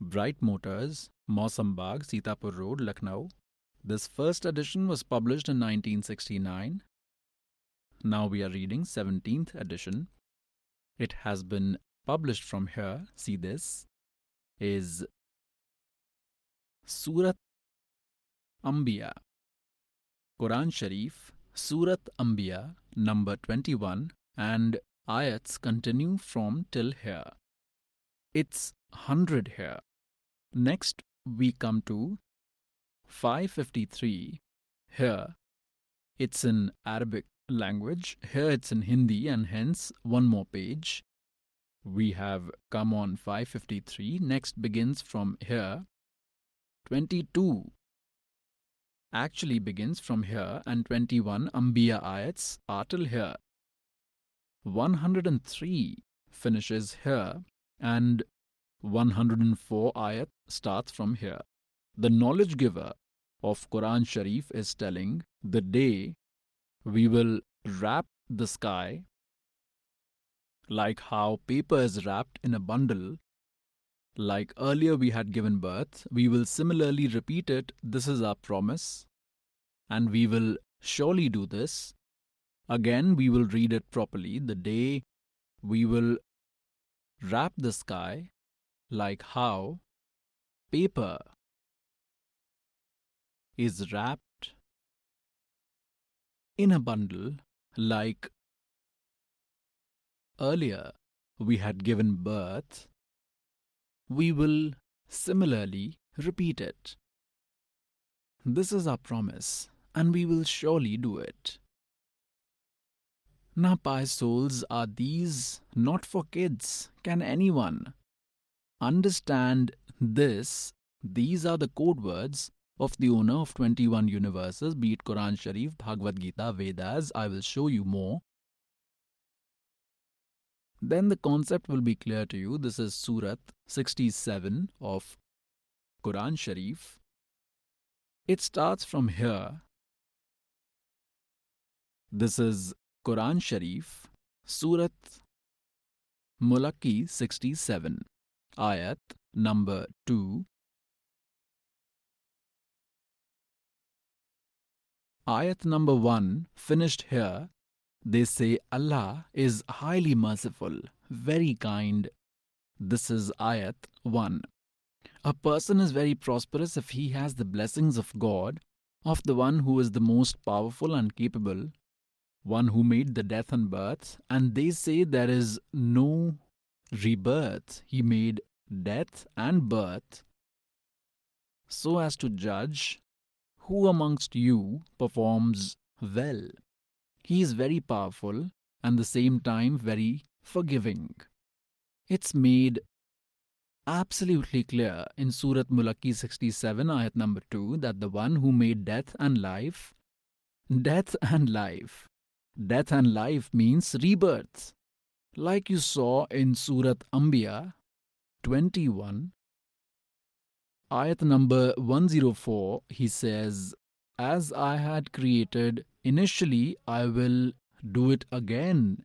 Bright Motors, Mausam Bagh, Sitapur Road, Lucknow. This first edition was published in nineteen sixty-nine. Now we are reading seventeenth edition. It has been published from here. See this is Surat Ambiya, Quran Sharif, Surat Ambiya, number twenty-one, and ayats continue from till here. It's one hundred here. Next we come to five fifty-three. Here it's in Arabic language, here it's in Hindi, and hence one more page. We have come on five fifty-three. Next begins from here. twenty-two actually begins from here, and twenty-one Ambiya ayats are till here. one hundred three finishes here, and one hundred four ayat starts from here. The knowledge giver of Quran Sharif is telling, the day we will wrap the sky like how paper is wrapped in a bundle. Like earlier we had given birth, we will similarly repeat it. This is our promise, and we will surely do this. Again, we will read it properly. The day we will wrap the sky like how paper is wrapped in a bundle, like earlier we had given birth, we will similarly repeat it. This is our promise, and we will surely do it. Na pai souls are these, not for kids. Can anyone understand this? These are the code words of the owner of twenty-one universes, be it Quran Sharif, Bhagavad Gita, Vedas. I will show you more. Then the concept will be clear to you. This is Surat sixty-seven of Quran Sharif. It starts from here. This is Quran Sharif, Surat Mulaki sixty-seven, Ayat number two. Ayat number one, finished here. They say Allah is highly merciful, very kind. This is Ayat one. A person is very prosperous if he has the blessings of God, of the one who is the most powerful and capable, one who made the death and birth, and they say there is no rebirth. He made death and birth so as to judge who amongst you performs well. He is very powerful and at the same time very forgiving. It's made absolutely clear in Surat Mulaki sixty-seven, Ayat number two, that the one who made death and life, death and life, death and life means rebirth. Like you saw in Surat Anbiya twenty-one, Ayat number one oh four, he says, "As I had created initially, I will do it again."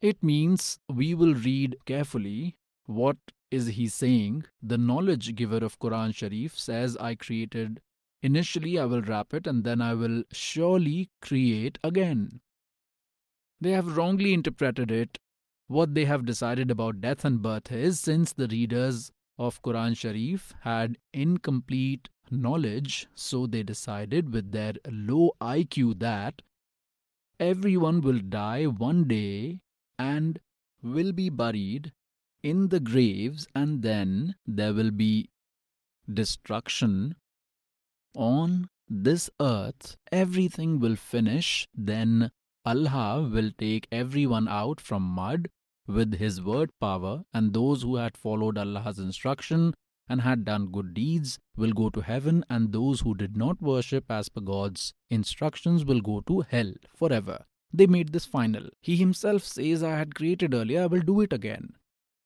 It means we will read carefully what is he saying. The knowledge giver of Quran Sharif says, "I created initially, I will wrap it, and then I will surely create again." They have wrongly interpreted it. What they have decided about death and birth is, since the readers of Quran Sharif had incomplete knowledge, so they decided with their low I Q that everyone will die one day and will be buried in the graves, and then there will be destruction on this earth. Everything will finish, then Allah will take everyone out from mud with his word power, and those who had followed Allah's instruction and had done good deeds will go to heaven, and those who did not worship as per God's instructions will go to hell forever. They made this final. He himself says, "I had created earlier, I will do it again."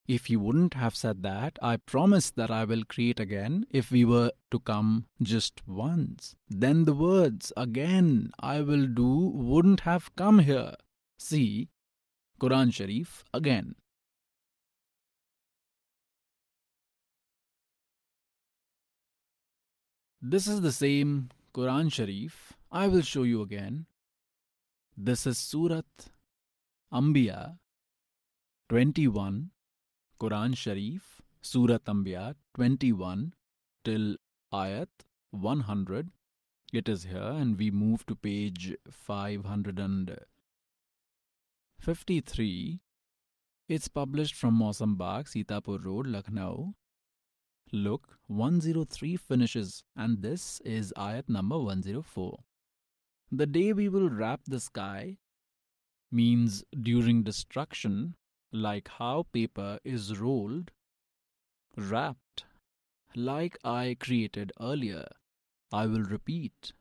If he wouldn't have said that, "I promise that I will create again," if we were to come just once, then the words "again I will do" wouldn't have come here. See Quran Sharif again. This is the same Quran Sharif. I will show you again. This is Surat Anbiya twenty-one. Quran Sharif, Surat Anbiya twenty-one till Ayat one hundred. It is here, and we move to page five hundred fifty-three. It's published from Mausam Bagh, Sitapur Road, Lucknow. Look, one oh three finishes, and this is Ayat number one oh four. "The day we will wrap the sky" means during destruction, like how paper is rolled, wrapped, like I created earlier. I will repeat,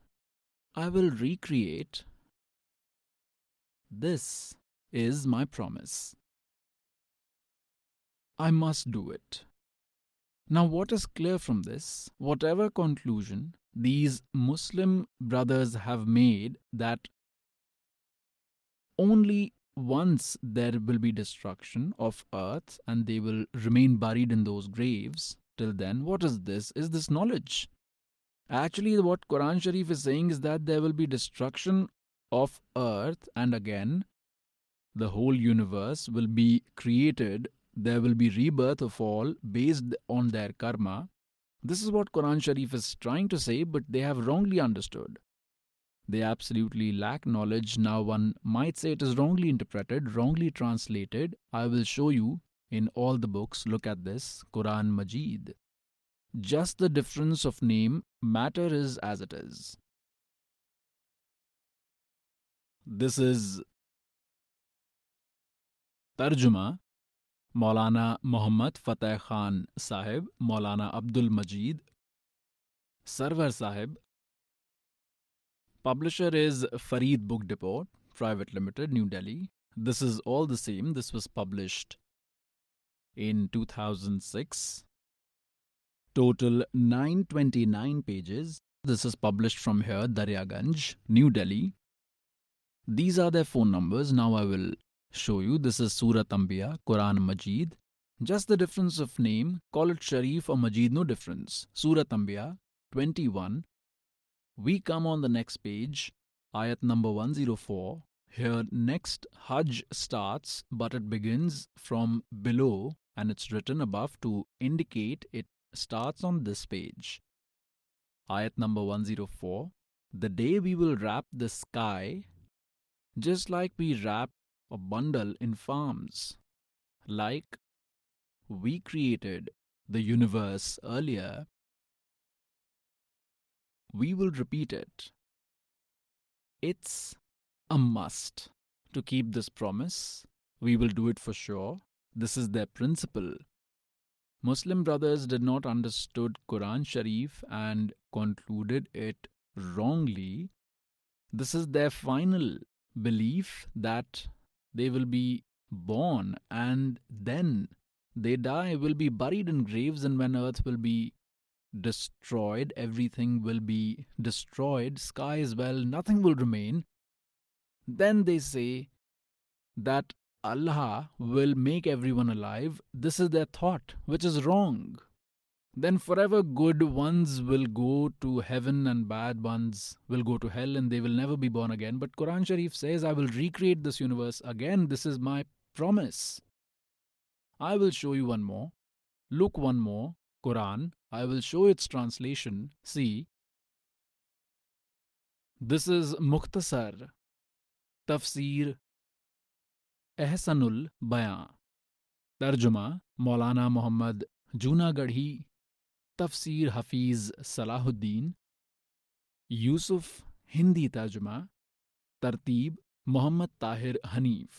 I will recreate. This is my promise. I must do it. Now, what is clear from this? Whatever conclusion these Muslim brothers have made, that only once there will be destruction of earth and they will remain buried in those graves till then, what is this? Is this knowledge? Actually, what Quran Sharif is saying is that there will be destruction of earth, and again the whole universe will be created. There will be rebirth of all based on their karma. This is what Quran Sharif is trying to say, but they have wrongly understood. They absolutely lack knowledge. Now one might say it is wrongly interpreted, wrongly translated. I will show you in all the books. Look at this, Quran Majid. Just the difference of name, matter is as it is. This is Tarjuma, Maulana Muhammad Fateh Khan Sahib, Maulana Abdul Majid, Sarwar Sahib. Publisher is Fareed Book Depot, Private Limited, New Delhi. This is all the same. This was published in two thousand six. Total nine twenty-nine pages. This is published from here, Daryaganj, New Delhi. These are their phone numbers. Now I will show you. This is Surat Anbiya, Quran Majid. Just the difference of name. Call it Sharif or Majid, no difference. Surat Anbiya, twenty-one. We come on the next page, ayat number one oh four. Here next Hajj starts, but it begins from below and it's written above to indicate it starts on this page. Ayat number one oh four. The day we will wrap the sky, just like we wrap a bundle in farms, like we created the universe earlier, we will repeat it. It's a must to keep this promise. We will do it for sure. This is their principle. Muslim brothers did not understood Quran Sharif and concluded it wrongly. This is their final belief that they will be born and then they die, will be buried in graves, and when earth will be destroyed, everything will be destroyed, sky as well, nothing will remain. Then they say that Allah will make everyone alive. This is their thought, which is wrong. Then forever good ones will go to heaven and bad ones will go to hell and they will never be born again. But Quran Sharif says, I will recreate this universe again. This is my promise. I will show you one more. Look, one more. Quran, I will show its translation. See, this is Mukhtasar, Tafsir, Ehsanul Bayan, Tarjuma, Maulana Muhammad Junagadhi, Tafsir Hafiz Salahuddin, Yusuf Hindi Tarjuma, Tartib Muhammad Tahir Hanif.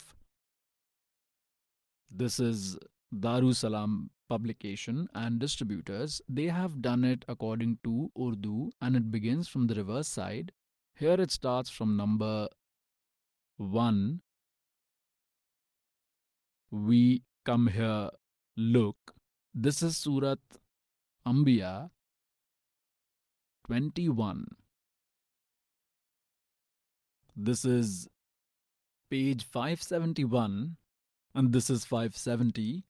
This is Darussalam Publication and distributors. They have done it according to Urdu and it begins from the reverse side. Here it starts from number one. We come here, look. This is Surat Anbiya twenty-one. This is page five seventy-one and this is five seventy.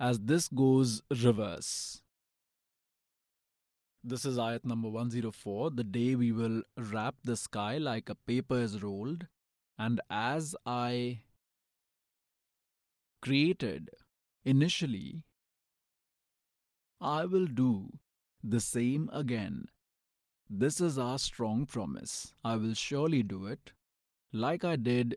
As this goes reverse. This is ayat number one oh four. The day we will wrap the sky like a paper is rolled, and as I created initially, I will do the same again. This is our strong promise. I will surely do it like I did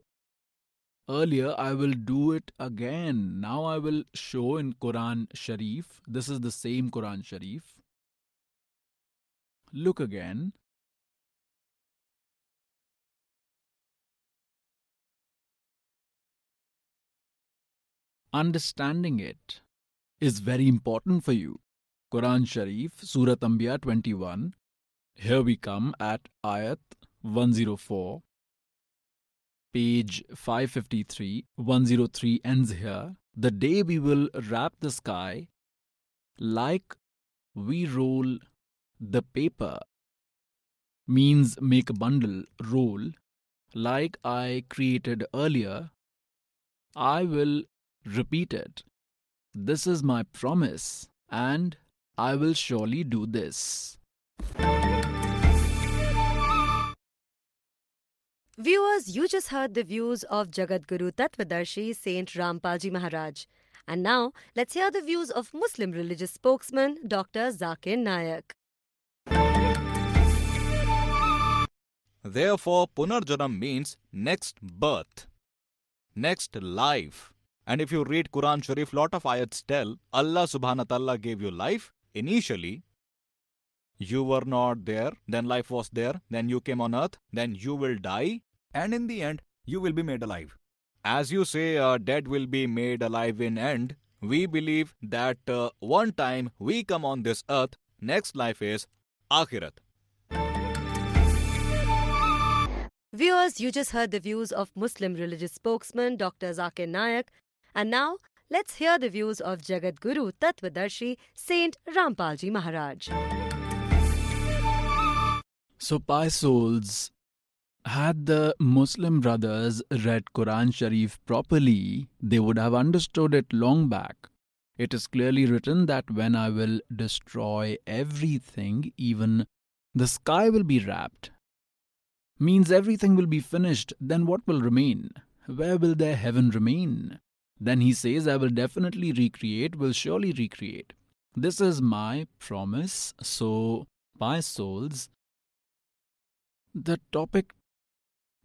earlier, I will do it again. Now I will show in Quran Sharif. This is the same Quran Sharif. Look again. Understanding it is very important for you. Quran Sharif, Surat Anbiya twenty-one. Here we come at ayat one oh four. Page five fifty-three, one oh three ends here. The day we will wrap the sky like we roll the paper, means make a bundle, roll, like I created earlier, I will repeat it. This is my promise and I will surely do this. Viewers, you just heard the views of Jagadguru Tattvadarshi Saint Rampalji Maharaj. And now, let's hear the views of Muslim religious spokesman Doctor Zakir Naik. Therefore, punarjanam means next birth, next life. And if you read Quran Sharif, lot of ayats tell Allah subhanahu wa ta'ala gave you life. Initially, you were not there, then life was there, then you came on earth, then you will die, and in the end, you will be made alive. As you say, uh, dead will be made alive in end, we believe that uh, one time we come on this earth, next life is Akhirat. Viewers, you just heard the views of Muslim religious spokesman Doctor Zakir Naik. And now, let's hear the views of Jagat Guru Tattvadarshi Saint Rampalji Maharaj. So, pious souls, had the Muslim brothers read Quran Sharif properly, they would have understood it long back. It is clearly written that when I will destroy everything, even the sky will be wrapped. Means everything will be finished, then what will remain? Where will their heaven remain? Then he says, I will definitely recreate, will surely recreate. This is my promise. So, pious souls, the topic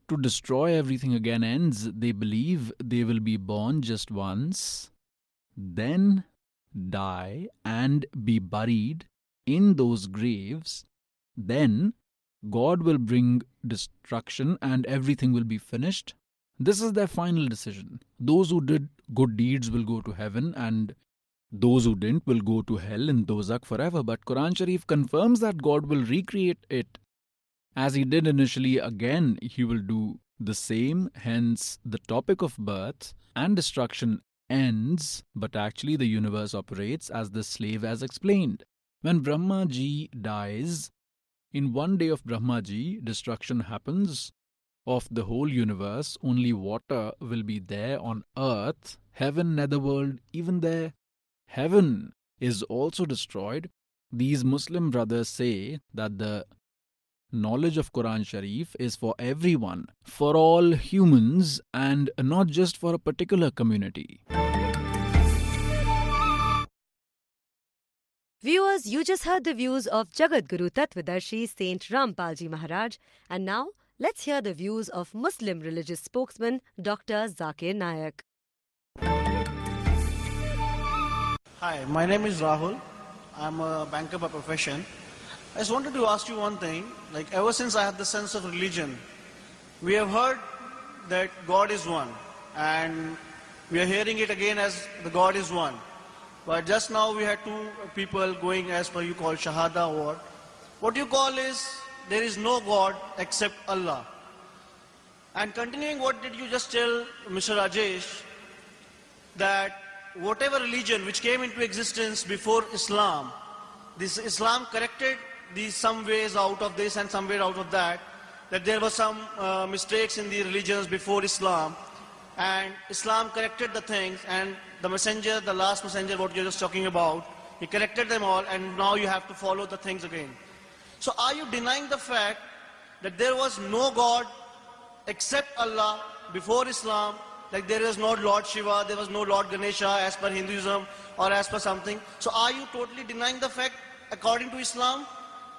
to destroy everything again ends. They believe they will be born just once, then die and be buried in those graves, then God will bring destruction and everything will be finished. This is their final decision. Those who did good deeds will go to heaven and those who didn't will go to hell in Dozakh forever. But Quran Sharif confirms that God will recreate it. As he did initially, again he will do the same. Hence, the topic of birth and destruction ends. But actually, the universe operates as the slave as explained. When Brahma Ji dies, in one day of Brahma Ji, destruction happens of the whole universe. Only water will be there on earth. Heaven, netherworld, even there, heaven is also destroyed. These Muslim brothers say that the knowledge of Quran Sharif is for everyone, for all humans, and not just for a particular community. Viewers, you just heard the views of Jagat Guru Tattvadarshi Saint Rampalji Maharaj. And now, let's hear the views of Muslim religious spokesman Doctor Zakir Naik. Hi, my name is Rahul. I'm a banker by profession. I just wanted to ask you one thing. Like, ever since I had the sense of religion, we have heard that God is one. And we are hearing it again as the God is one. But just now we had two people going as per you call Shahada or what you call is there is no God except Allah. And continuing what did you just tell Mister Rajesh that whatever religion which came into existence before Islam, this Islam corrected these some ways out of this and some way out of that, that there were some uh, mistakes in the religions before Islam. And Islam corrected the things and the messenger, the last messenger, what you're just talking about, he corrected them all and now you have to follow the things again. So are you denying the fact that there was no God except Allah before Islam, like there is no Lord Shiva, there was no Lord Ganesha as per Hinduism or as per something. So are you totally denying the fact according to Islam?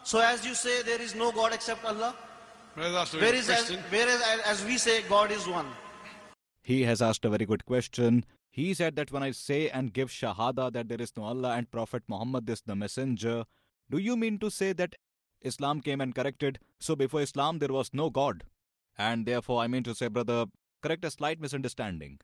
So as you say, there is no God except Allah, whereas, as, whereas as we say, God is one. He has asked a very good question. He said that when I say and give Shahada that there is no Allah and Prophet Muhammad is the messenger, do you mean to say that Islam came and corrected, so before Islam there was no God? And therefore I mean to say, brother, correct a slight misunderstanding.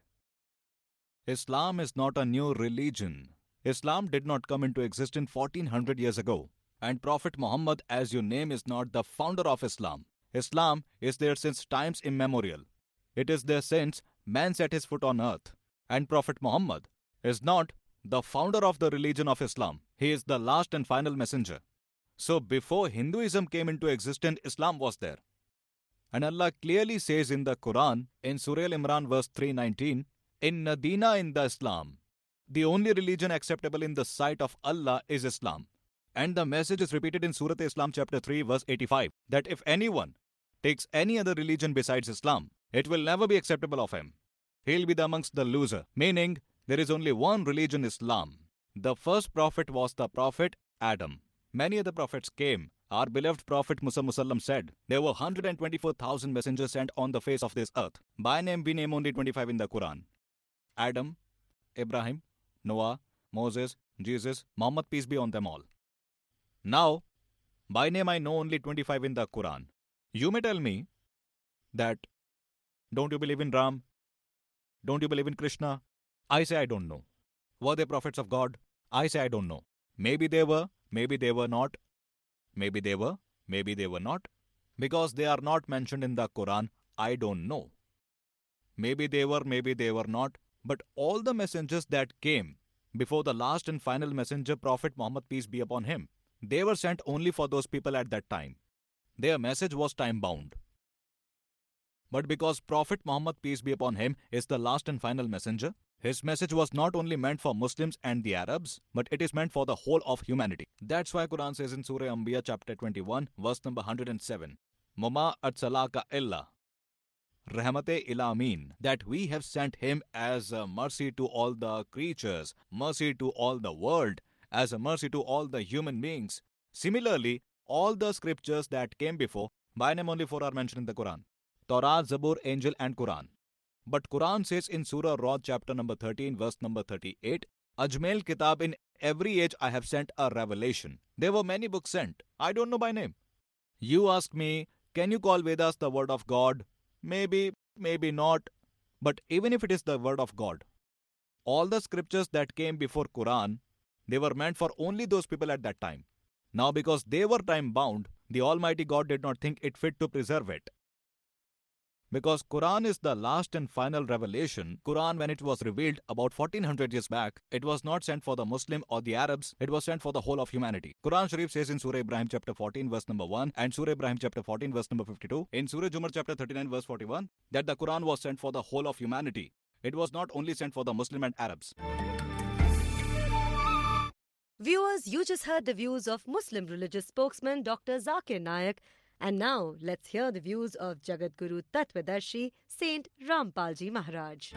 Islam is not a new religion. Islam did not come into existence fourteen hundred years ago. And Prophet Muhammad, as you name, is not the founder of Islam. Islam is there since times immemorial. It is there since man set his foot on earth. And Prophet Muhammad is not the founder of the religion of Islam. He is the last and final messenger. So before Hinduism came into existence, Islam was there. And Allah clearly says in the Quran, in Surah Al-Imran verse three nineteen, Inna deena inda Islam. The only religion acceptable in the sight of Allah is Islam. And the message is repeated in Surah Islam chapter three verse eighty-five, that if anyone takes any other religion besides Islam, it will never be acceptable of him. He'll be the amongst the loser. Meaning, there is only one religion, Islam. The first prophet was the prophet Adam. Many other prophets came Our beloved Prophet Muhammad Sallam said, there were one hundred twenty-four thousand messengers sent on the face of this earth. By name, we name only twenty-five in the Quran. Adam, Ibrahim, Noah, Moses, Jesus, Muhammad, peace be on them all. Now, by name I know only twenty-five in the Quran. You may tell me that, don't you believe in Ram? Don't you believe in Krishna? I say I don't know. Were they prophets of God? I say I don't know. Maybe they were, maybe they were not. Maybe they were, maybe they were not. Because they are not mentioned in the Quran, I don't know. Maybe they were, maybe they were not. But all the messengers that came before the last and final messenger, Prophet Muhammad, peace be upon him, they were sent only for those people at that time. Their message was time-bound. But because Prophet Muhammad, peace be upon him, is the last and final messenger, his message was not only meant for Muslims and the Arabs, but it is meant for the whole of humanity. That's why Quran says in Surah Anbiya chapter twenty-one, verse number one hundred seven, Mama Atsalaka Illa Rahmate Ilamin, that we have sent him as a mercy to all the creatures, mercy to all the world, as a mercy to all the human beings. Similarly, all the scriptures that came before, by name only four are mentioned in the Quran. Torah, Zabur, Angel and Quran. But Quran says in Surah Rod chapter number thirteen, verse number thirty-eight, Ajmail Kitab, in every age I have sent a revelation. There were many books sent. I don't know by name. You ask me, can you call Vedas the word of God? Maybe, maybe not. But even if it is the word of God, all the scriptures that came before Quran, they were meant for only those people at that time. Now because they were time-bound, the Almighty God did not think it fit to preserve it. Because Quran is the last and final revelation, Quran, when it was revealed about fourteen hundred years back, it was not sent for the Muslim or the Arabs, it was sent for the whole of humanity. Quran Sharif says in Surah Ibrahim chapter fourteen verse number one and Surah Ibrahim chapter fourteen verse number fifty-two, in Surah Zumar chapter thirty-nine verse forty-one, that the Quran was sent for the whole of humanity. It was not only sent for the Muslim and Arabs. Viewers, you just heard the views of Muslim religious spokesman Doctor Zakir Naik. And now, let's hear the views of Jagatguru Tattvadarshi, Saint Rampalji Maharaj.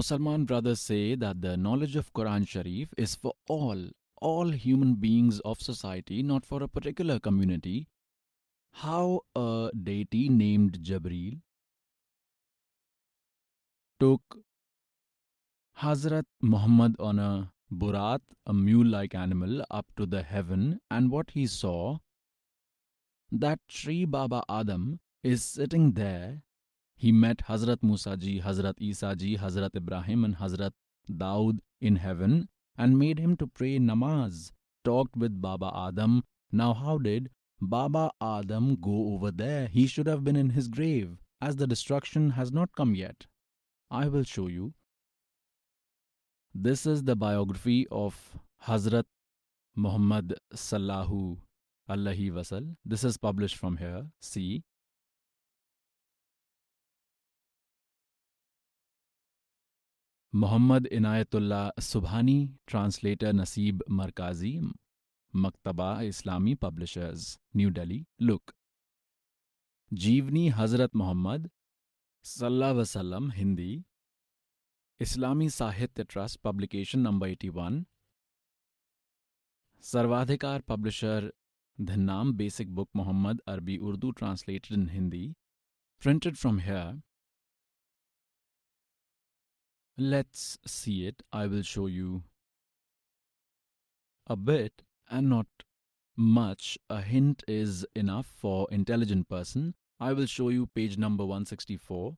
Muslim brothers say that the knowledge of Quran Sharif is for all, all human beings of society, not for a particular community. How a deity named Jabril took Hazrat Muhammad on a burat, a mule-like animal, up to the heaven, and what he saw, that Sri Baba Adam is sitting there. He met Hazrat Musa ji, Hazrat Isa ji, Hazrat Ibrahim and Hazrat Daud in heaven and made him to pray namaz, talked with Baba Adam. Now how did Baba Adam go over there? He should have been in his grave, as the destruction has not come yet. I will show you. This is the biography of Hazrat Muhammad Sallallahu Allahi Wasal. This is published from here. See. Muhammad Inayatullah Subhani, translator Naseeb Markazi, Maktaba Islami Publishers, New Delhi. Look. Jeevani Hazrat Muhammad Sallallahu Wasallam, Hindi. Islami Sahitya Trust, publication number eighty-one. Sarvadhikar Publisher, Dhanam, Basic Book Muhammad, Arabi Urdu, translated in Hindi. Printed from here. Let's see it. I will show you a bit and not much. A hint is enough for intelligent person. I will show you page number one sixty-four.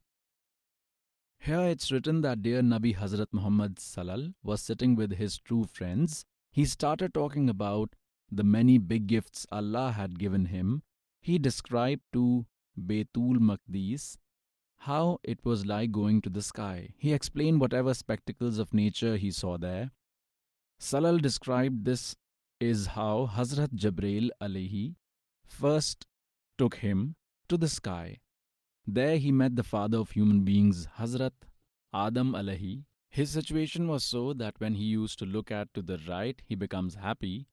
Here it's written that dear Nabi Hazrat Muhammad Salal was sitting with his true friends. He started talking about the many big gifts Allah had given him. He described to Baitul Maqdis how it was like going to the sky. He explained whatever spectacles of nature he saw there. Salal described this is how Hazrat Jabril alayhi first took him to the sky. There he met the father of human beings, Hazrat Adam alayhi. His situation was so that when he used to look at to the right, he becomes happy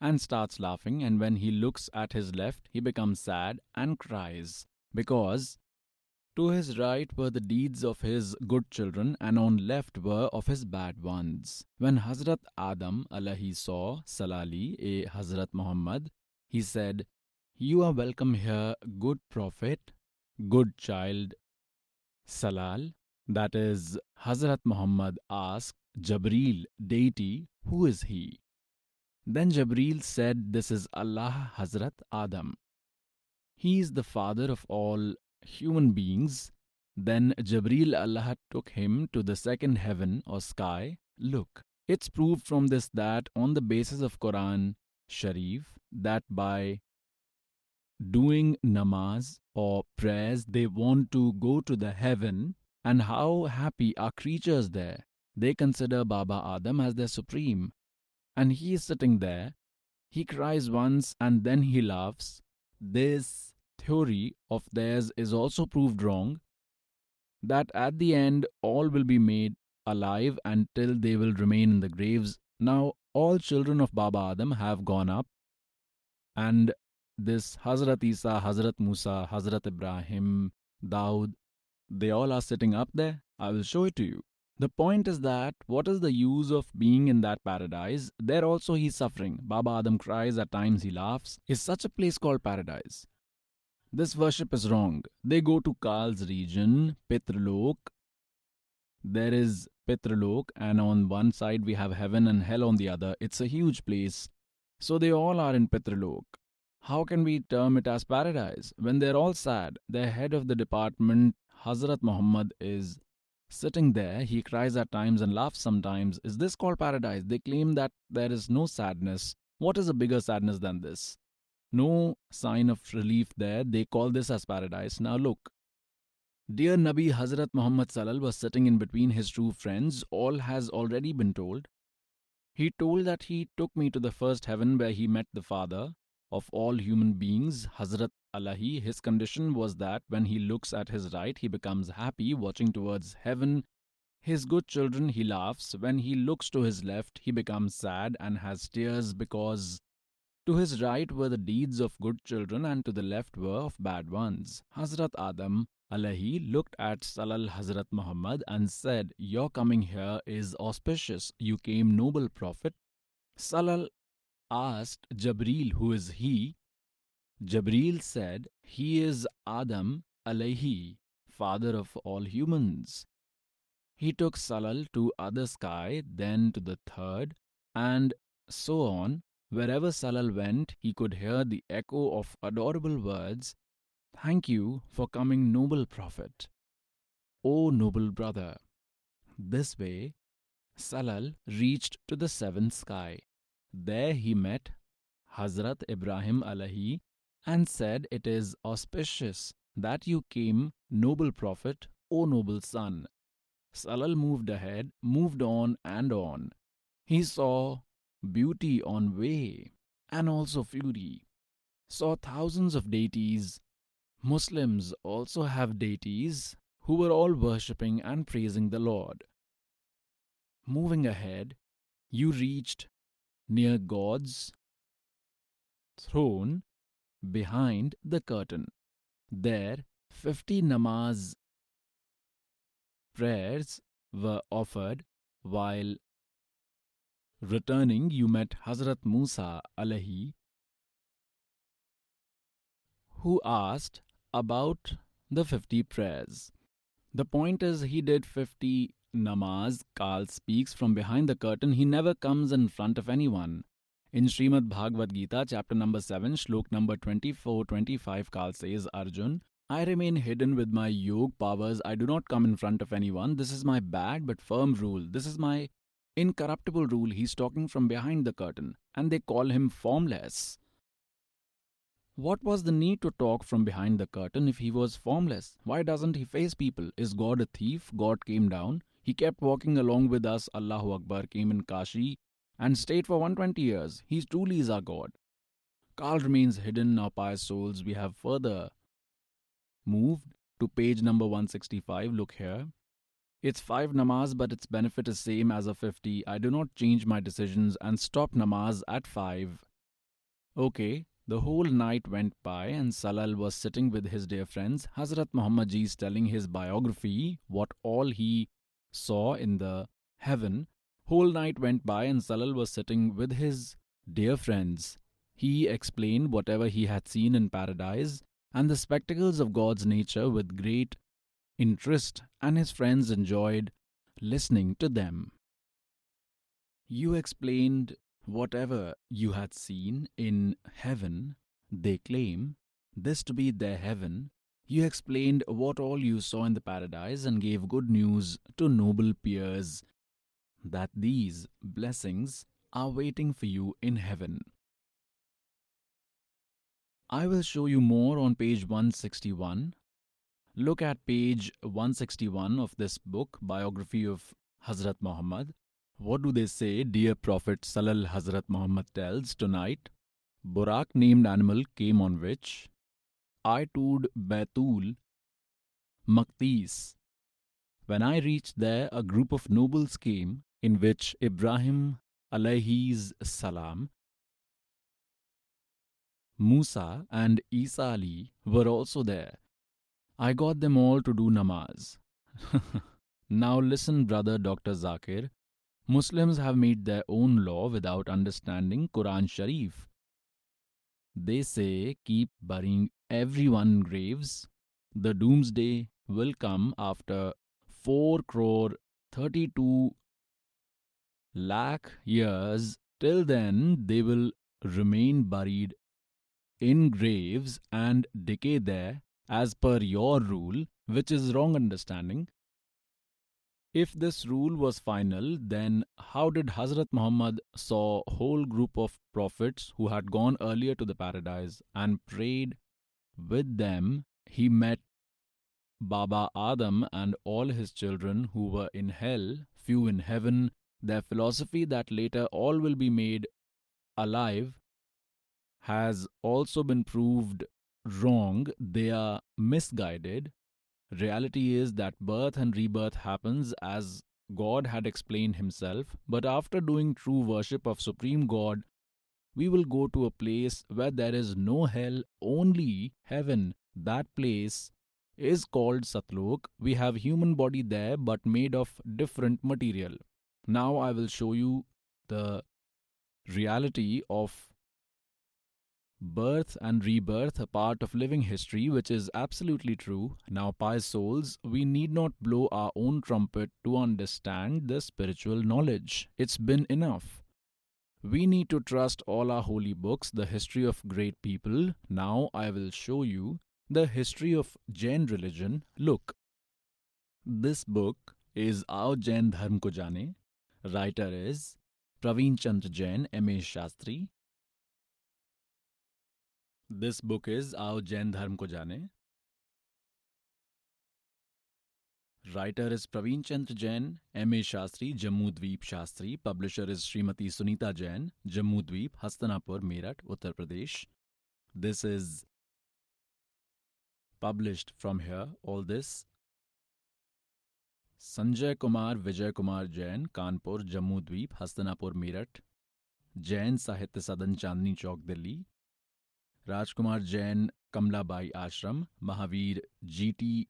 and starts laughing, and when he looks at his left, he becomes sad and cries, because To his right were the deeds of his good children, and on left were of his bad ones. When Hazrat Adam alayhi saw Salali, a Hazrat Muhammad, he said, "You are welcome here, good prophet, good child." Salal, that is, Hazrat Muhammad asked Jabreel, deity, "Who is he?" Then Jabreel said, "This is Allah, Hazrat Adam. He is the father of all human beings." Then Jabreel Allah took him to the second heaven or sky. Look, it's proved from this that on the basis of Quran Sharif, that by doing namaz or prayers they want to go to the heaven, and how happy are creatures there. They consider Baba Adam as their supreme, and he is sitting there. He cries once and then he laughs. This theory of theirs is also proved wrong, that at the end all will be made alive until they will remain in the graves. Now all children of Baba Adam have gone up, and this Hazrat Isa, Hazrat Musa, Hazrat Ibrahim, Daud, they all are sitting up there. I will show it to you. The point is that what is the use of being in that paradise? There also he is suffering. Baba Adam cries, at times he laughs. Is such a place called paradise? This worship is wrong. They go to Kal's region, Pitralok. There is Pitralok, and on one side we have heaven and hell on the other. It's a huge place. So they all are in Pitralok. How can we term it as paradise when they're all sad? The head of the department, Hazrat Muhammad, is sitting there. He cries at times and laughs sometimes. Is this called paradise? They claim that there is no sadness. What is a bigger sadness than this? No sign of relief there. They call this as paradise. Now look. Dear Nabi Hazrat Muhammad Sallallahu was sitting in between his two friends. All has already been told. He told that he took me to the first heaven where he met the father of all human beings, Hazrat Alahi. His condition was that when he looks at his right, he becomes happy, watching towards heaven. His good children, he laughs. When he looks to his left, he becomes sad and has tears, because to his right were the deeds of good children and to the left were of bad ones. Hazrat Adam Alahi looked at Salal Hazrat Muhammad and said, "Your coming here is auspicious. You came, noble prophet." Salal asked Jabreel, "Who is he?" Jabreel said, "He is Adam alayhi, father of all humans." He took Salal to other sky, then to the third, and so on. Wherever Salal went, he could hear the echo of adorable words, "Thank you for coming, noble prophet. O noble brother." This way, Salal reached to the seventh sky. There he met Hazrat Ibrahim alayhi and said, "It is auspicious that you came, noble prophet, O noble son." Salal moved ahead, moved on and on. He saw beauty on way and also fury. Saw thousands of deities. Muslims also have deities who were all worshipping and praising the Lord. Moving ahead, you reached near God's throne, behind the curtain. There, fifty namaz prayers were offered. While returning, you met Hazrat Musa alayhi, who asked about the fifty prayers. The point is, he did fifty namaz. Karl speaks from behind the curtain. He never comes in front of anyone. In Srimad Bhagavad Gita, chapter number seven, shlok number twenty-four twenty-five, Karl says, "Arjun, I remain hidden with my yoga powers. I do not come in front of anyone. This is my bad but firm rule. This is my incorruptible rule." He's talking from behind the curtain, and they call him formless. What was the need to talk from behind the curtain if he was formless? Why doesn't he face people? Is God a thief? God came down. He kept walking along with us. Allahu Akbar came in Kashi and stayed for one hundred twenty years. He truly is our God. Karl remains hidden. Our pious souls, we have further moved to page number one sixty-five. Look here. It's five namaz, but its benefit is same as a fifty. I do not change my decisions and stop namaz at five. Okay. The whole night went by and Salal was sitting with his dear friends. Hazrat Muhammad Ji is telling his biography, what all he saw in the heaven. Whole night went by and Salal was sitting with his dear friends. He explained whatever he had seen in paradise and the spectacles of God's nature with great interest, and his friends enjoyed listening to them. You explained whatever you had seen in heaven. They claim this to be their heaven. You explained what all you saw in the paradise and gave good news to noble peers that these blessings are waiting for you in heaven. I will show you more on page one sixty-one. Look at page one sixty-one of this book, Biography of Hazrat Muhammad. What do they say? Dear Prophet Salal, Hazrat Muhammad tells, tonight Burak named animal came on which I toured Baitul Maqdis. When I reached there, a group of nobles came in which Ibrahim alayhi salam, Musa and Isa Ali were also there. I got them all to do namaz. Now listen, brother Doctor Zakir. Muslims have made their own law without understanding Quran Sharif. They say, keep burying everyone in graves. The doomsday will come after four crore thirty-two lakh years. Till then, they will remain buried in graves and decay there, as per your rule, which is wrong understanding. If this rule was final, then how did Hazrat Muhammad saw whole group of prophets who had gone earlier to the paradise and prayed with them? He met Baba Adam and all his children who were in hell, few in heaven. Their philosophy that later all will be made alive has also been proved wrong. They are misguided. Reality is that birth and rebirth happens as God had explained himself, but after doing true worship of Supreme God, we will go to a place where there is no hell, only heaven. That place is called Satlok. We have human body there but made of different material. Now I will show you the reality of birth and rebirth, a part of living history which is absolutely true. Now, pious souls, we need not blow our own trumpet to understand the spiritual knowledge. It's been enough. We need to trust all our holy books, the history of great people. Now I will show you the history of Jain religion. Look, this book is Aao Jain Dharm Ko Jaane. Writer is Praveen Chandra Jain, M A Shastri. This book is Aao Jain Dharm Ko Jaane. Writer is Praveen Chandra Jain, M A Shastri, Jammu Dweep Shastri. Publisher is Srimati Sunita Jain, Jammu Dweep, Hastinapur, Meerut, Uttar Pradesh. This is published from here. All this. Sanjay Kumar Vijay Kumar Jain, Kanpur, Jammu Dweep, Hastinapur, Meerut. Jain Sahitya Sadan, Chandni Chowk, Delhi. Rajkumar Jain, Kamlabai Ashram, Mahavir G T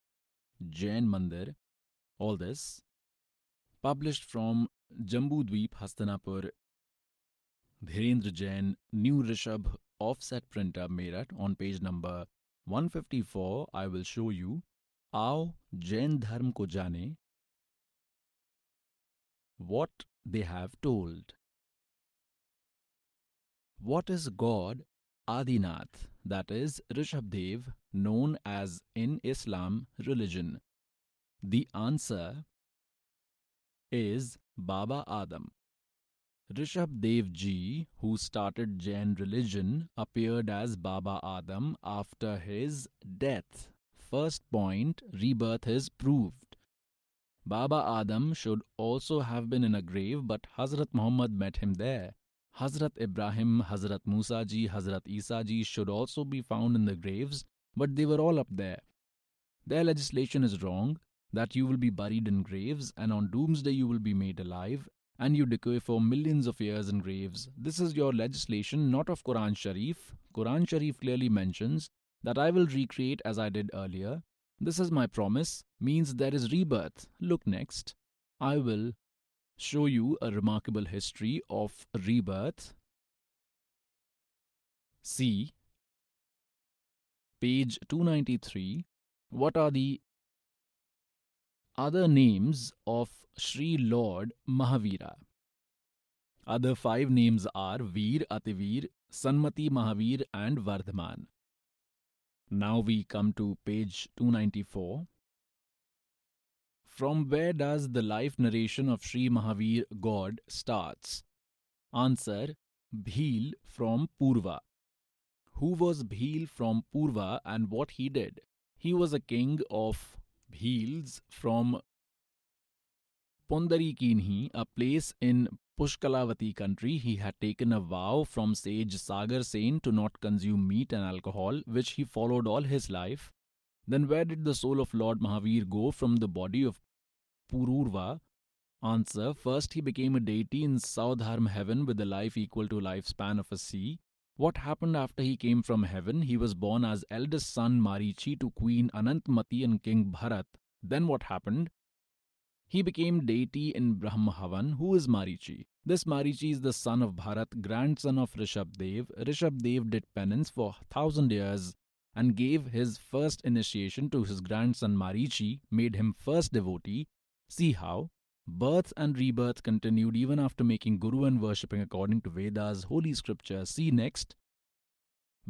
Jain Mandir. All this published from Jammu Dweep, Hastinapur. Dhirendra Jain, New Rishabh, Offset Printer, Meerut. On page number one fifty-four, I will show you Aao Jain Dharm Ko Jaane, what they have told. What is God? Adinath, that is Rishabdev, known as in Islam religion. The answer is Baba Adam. Rishabdev Ji, who started Jain religion, appeared as Baba Adam after his death. First point, rebirth is proved. Baba Adam should also have been in a grave, but Hazrat Muhammad met him there. Hazrat Ibrahim, Hazrat Musa Ji, Hazrat Isa Ji should also be found in the graves, but they were all up there. Their legislation is wrong, that you will be buried in graves and on doomsday you will be made alive. and you decay for millions of years in graves. This is your legislation, not of Quran Sharif. Quran Sharif clearly mentions that I will recreate as I did earlier. This is my promise, means there is rebirth. Look next. I will show you a remarkable history of rebirth. See, page two ninety-three. What are the other names of Sri Lord Mahavira? Other five names are Veer, Ativeer, Sanmati Mahavir and Vardhaman. Now we come to page two ninety-four. From where does the life narration of Sri Mahavir God starts? Answer, Bhil from Purva. Who was Bhil from Purva and what he did? He was a king of Bhils from Pondarikinhi, a place in Pushkalavati country. He had taken a vow from sage Sagar Sen to not consume meat and alcohol, which he followed all his life. Then where did the soul of Lord Mahavir go from the body of Pururva? Answer, first he became a deity in Saudharma heaven with a life equal to lifespan of a sea. What happened after he came from heaven? He was born as eldest son Marichi to Queen Anantmati and King Bharat. Then what happened? He became deity in Brahmahavan. Who is Marichi? This Marichi is the son of Bharat, grandson of Rishabdev. Rishabdev did penance for thousand years and gave his first initiation to his grandson Marichi, made him first devotee. See how birth and rebirth continued even after making guru and worshipping according to Vedas, holy scripture. See next.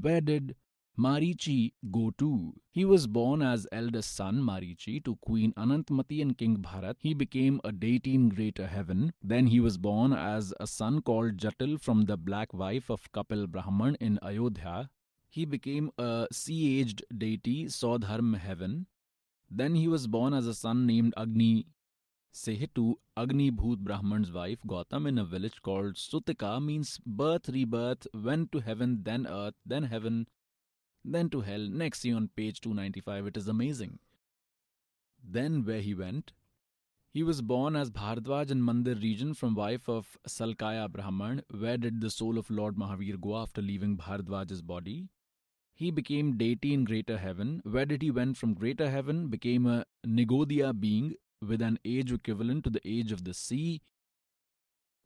Where did Marichi go to? He was born as eldest son Marichi to Queen Anantmati and King Bharat. He became a deity in greater heaven. Then he was born as a son called Jatil from the black wife of Kapil Brahman in Ayodhya. He became a sea-aged deity, Saudharma heaven. Then he was born as a son named Agni Sehetu, Agni Bhut Brahman's wife Gautam in a village called Sutika. Means birth, rebirth, went to heaven, then earth, then heaven, then to hell. Next, see on page two ninety-five. It is amazing. Then where he went? He was born as Bharadwaj in Mandir region from wife of Salkaya Brahman. Where did the soul of Lord Mahavir go after leaving Bharadwaj's body? He became deity in greater heaven. Where did he went from greater heaven? Became a Nigodhiya being with an age equivalent to the age of the sea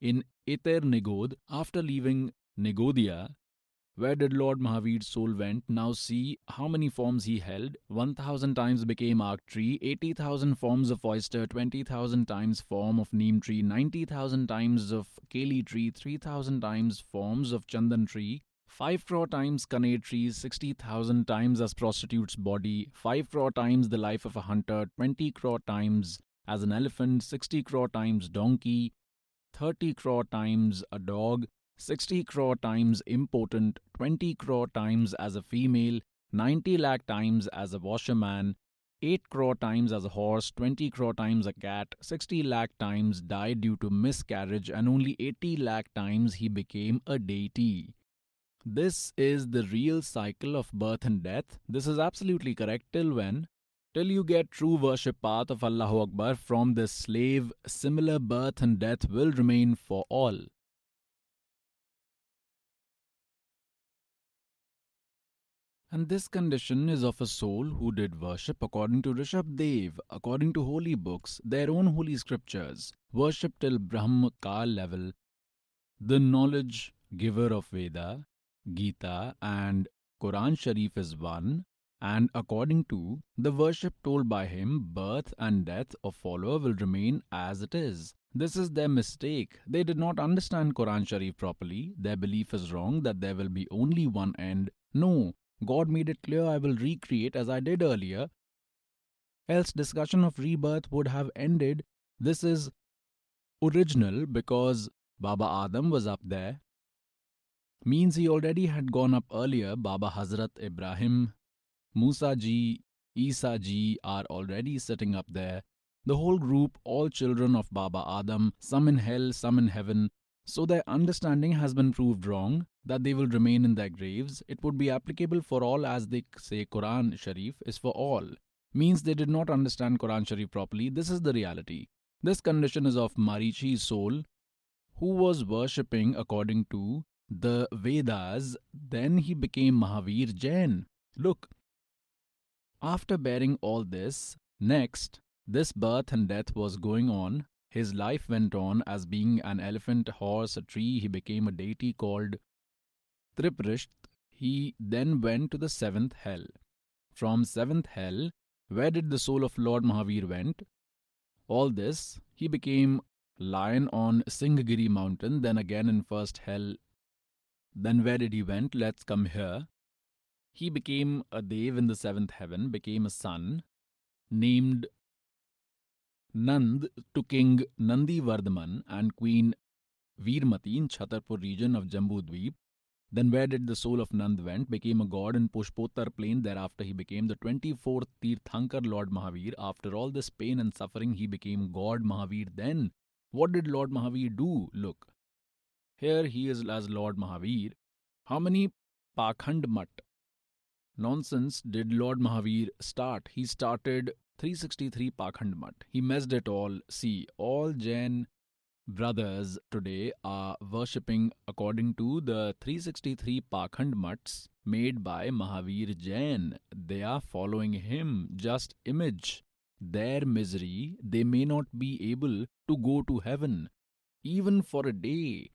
in Ether Nigod. After leaving Nigodhiya, where did Lord Mahavir's soul went? Now see how many forms he held. one thousand times became arc tree, eighty thousand forms of oyster, twenty thousand times form of neem tree, ninety thousand times of keli tree, three thousand times forms of chandan tree, five crore times Kanad trees, sixty thousand times as prostitute's body, five crore times the life of a hunter, twenty crore times as an elephant, sixty crore times donkey, thirty crore times a dog, sixty crore times impotent, twenty crore times as a female, ninety lakh times as a washerman, eight crore times as a horse, twenty crore times a cat, sixty lakh times died due to miscarriage, and only eighty lakh times he became a deity. This is the real cycle of birth and death. This is absolutely correct. Till when? Till you get true worship path of Allahu Akbar from this slave, similar birth and death will remain for all. And this condition is of a soul who did worship according to Rishabdev, according to holy books, their own holy scriptures, worship till Brahmakal level, the knowledge giver of Veda, Gita and Quran Sharif is one, and according to the worship told by him, birth and death of follower will remain as it is. This is their mistake. They did not understand Quran Sharif properly. Their belief is wrong that there will be only one end. No, God made it clear, I will recreate as I did earlier. Else discussion of rebirth would have ended. This is original because Baba Adam was up there. Means he already had gone up earlier. Baba Hazrat Ibrahim, Musa ji, Isa ji are already sitting up there. The whole group, all children of Baba Adam, some in hell, some in heaven. So their understanding has been proved wrong, that they will remain in their graves. It would be applicable for all as they say Quran Sharif is for all. Means they did not understand Quran Sharif properly. This is the reality. This condition is of Marichi's soul. who was worshipping according to the Vedas. Then he became Mahavir Jain. Look, after bearing all this, next, this birth and death was going on. His life went on as being an elephant, a horse, a tree. He became a deity called Triprisht. He then went to the seventh hell. From seventh hell, where did the soul of Lord Mahavir went? All this, he became lion on Singhgiri mountain, then again in first hell. Then where did he went? Let's come here. He became a dev in the seventh heaven, became a son, named Nand to King Nandivardhaman and Queen Veermati in Chhatarpur region of Jambudweep. Then where did the soul of Nand went? Became a god in Pushpotar plain. Thereafter he became the twenty-fourth Tirthankar Lord Mahavir. After all this pain and suffering, he became God Mahavir then. What did Lord Mahavir do? Look, here he is as Lord Mahavir. How many Pakhand Mat nonsense did Lord Mahavir start? He started three sixty-three Pakhand Mat. He messed it all. See, all Jain brothers today are worshipping according to the three sixty-three Pakhand Mats made by Mahavir Jain. They are following him. Just image their misery. They may not be able to go to heaven, even for a day.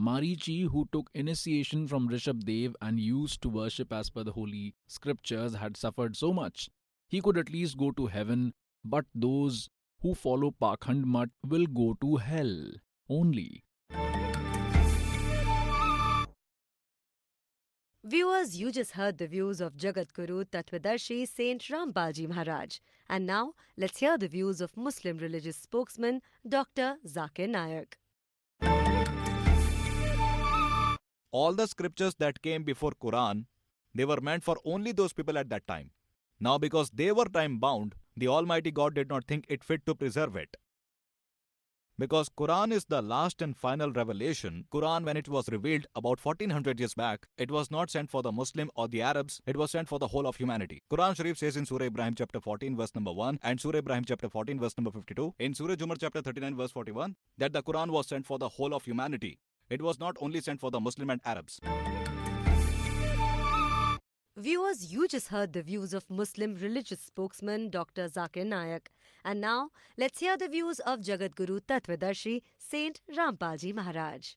Marichi, who took initiation from Rishabdev and used to worship as per the holy scriptures, had suffered so much. He could at least go to heaven, but those who follow Pakhand Mat will go to hell only. Viewers, you just heard the views of Jagatguru Tattvadarshi Saint Rambaji Maharaj. And now, let's hear the views of Muslim religious spokesman Doctor Zakir Naik. All the scriptures that came before Quran, they were meant for only those people at that time. Now because they were time-bound, the Almighty God did not think it fit to preserve it. Because Quran is the last and final revelation, Quran, when it was revealed about fourteen hundred years back, it was not sent for the Muslim or the Arabs, it was sent for the whole of humanity. Quran Sharif says in Surah Ibrahim chapter fourteen verse number one and Surah Ibrahim chapter fourteen verse number fifty-two, in Surah Zumar chapter thirty-nine verse forty-one, that the Quran was sent for the whole of humanity. It was not only sent for the Muslim and Arabs. Viewers, you just heard the views of Muslim religious spokesman Doctor Zakir Naik. And now, let's hear the views of Jagatguru Tattvadarshi Saint Rampaji Maharaj.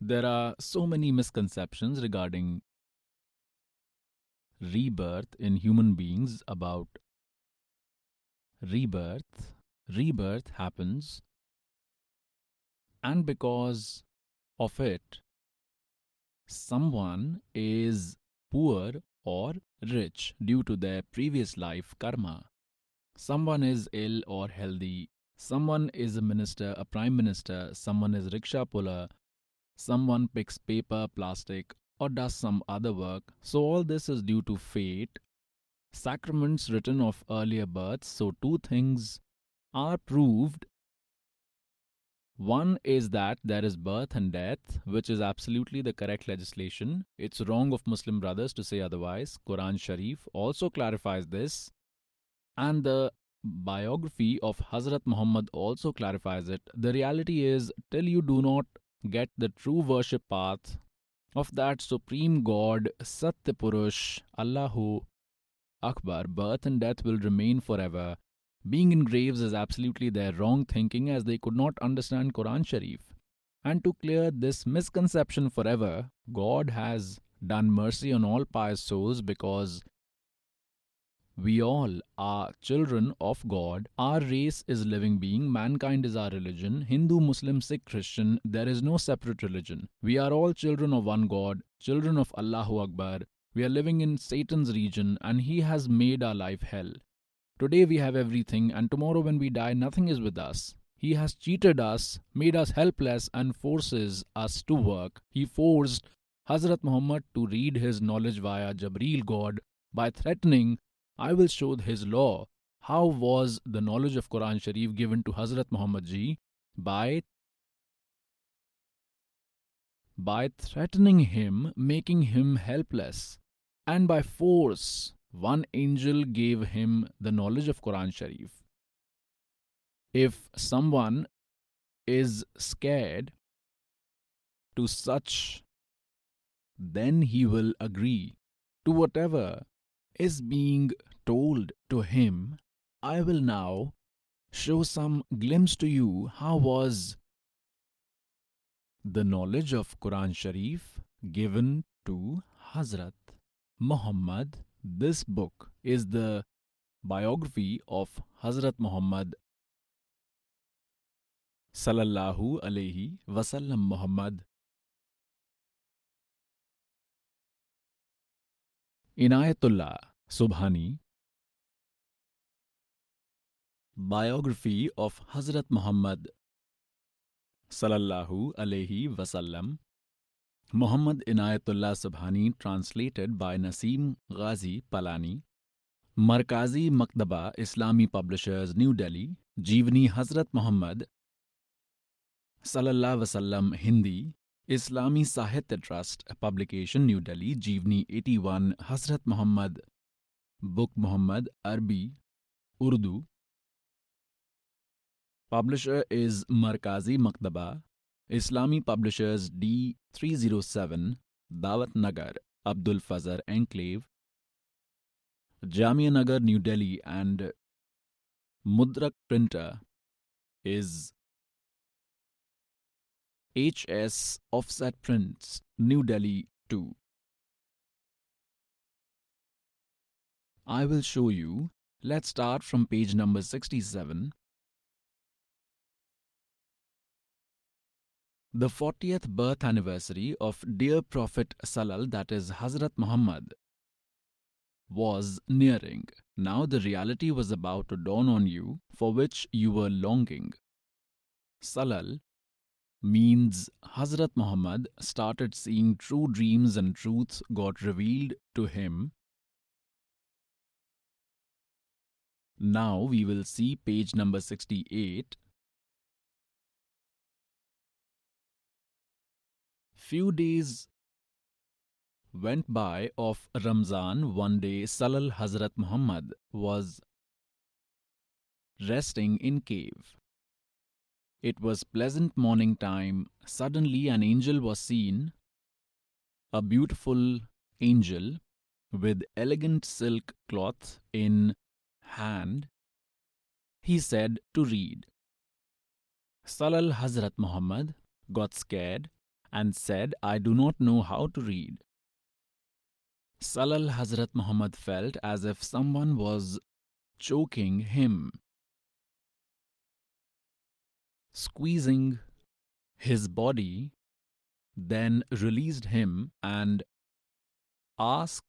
There are so many misconceptions regarding rebirth in human beings about rebirth. Rebirth happens, and because of it, someone is poor or rich due to their previous life karma. Someone is ill or healthy. Someone is a minister, a prime minister. Someone is rickshaw puller. Someone picks paper, plastic, or does some other work. So all this is due to fate, sacraments written of earlier births. So two things are proved. One is that there is birth and death, which is absolutely the correct legislation. It's wrong of Muslim brothers to say otherwise. Quran Sharif also clarifies this. And the biography of Hazrat Muhammad also clarifies it. The reality is, till you do not get the true worship path of that Supreme God, Satyapurush, Allahu Akbar, birth and death will remain forever. Being in graves is absolutely their wrong thinking, as they could not understand Quran Sharif. And to clear this misconception forever, God has done mercy on all pious souls because we all are children of God. Our race is living being. Mankind is our religion. Hindu, Muslim, Sikh, Christian. There is no separate religion. We are all children of one God, children of Allahu Akbar. We are living in Satan's region and he has made our life hell. Today we have everything and tomorrow when we die, nothing is with us. He has cheated us, made us helpless and forces us to work. He forced Hazrat Muhammad to read his knowledge via Jabreel God by threatening, I will show his law. How was the knowledge of Quran Sharif given to Hazrat Muhammad ji? By, by threatening him, making him helpless and by force. One angel gave him the knowledge of Quran Sharif. If someone is scared to such, then he will agree to whatever is being told to him. I will now show some glimpse to you how was the knowledge of Quran Sharif given to Hazrat Muhammad. This book is the biography of Hazrat Muhammad Sallallahu Alaihi Wasallam. Muhammad Inayatullah Subhani. Biography of Hazrat Muhammad Sallallahu Alaihi Wasallam. Muhammad Inayatullah Subhani, translated by Naseem Ghazi Palani. Markazi Maktaba, Islami Publishers, New Delhi. Jeevani Hazrat Muhammad Sallallahu Wasallam, Hindi, Islami Sahitya Trust, Publication, New Delhi. Jeevani eighty-one, Hazrat Muhammad. Book Muhammad, Arabi, Urdu. Publisher is Markazi Maktaba, Islami Publishers, D three oh seven, Dawat Nagar, Abdul Fazar Enclave, Jamia Nagar, New Delhi. And Mudrak printer is H S Offset Prints, New Delhi two. I will show you. Let's start from page number sixty-seven. The fortieth birth anniversary of dear Prophet Salal, that is Hazrat Muhammad, was nearing. Now the reality was about to dawn on you, for which you were longing. Salal means Hazrat Muhammad started seeing true dreams and truths got revealed to him. Now we will see page number sixty-eight. Few days went by of Ramzan. One day Salal Hazrat Muhammad was resting in cave. It was pleasant morning time. Suddenly an angel was seen, a beautiful angel with elegant silk cloth in hand. He said to read. Salal Hazrat Muhammad got scared and said, I do not know how to read. Salal Hazrat Muhammad felt as if someone was choking him, squeezing his body, then released him and asked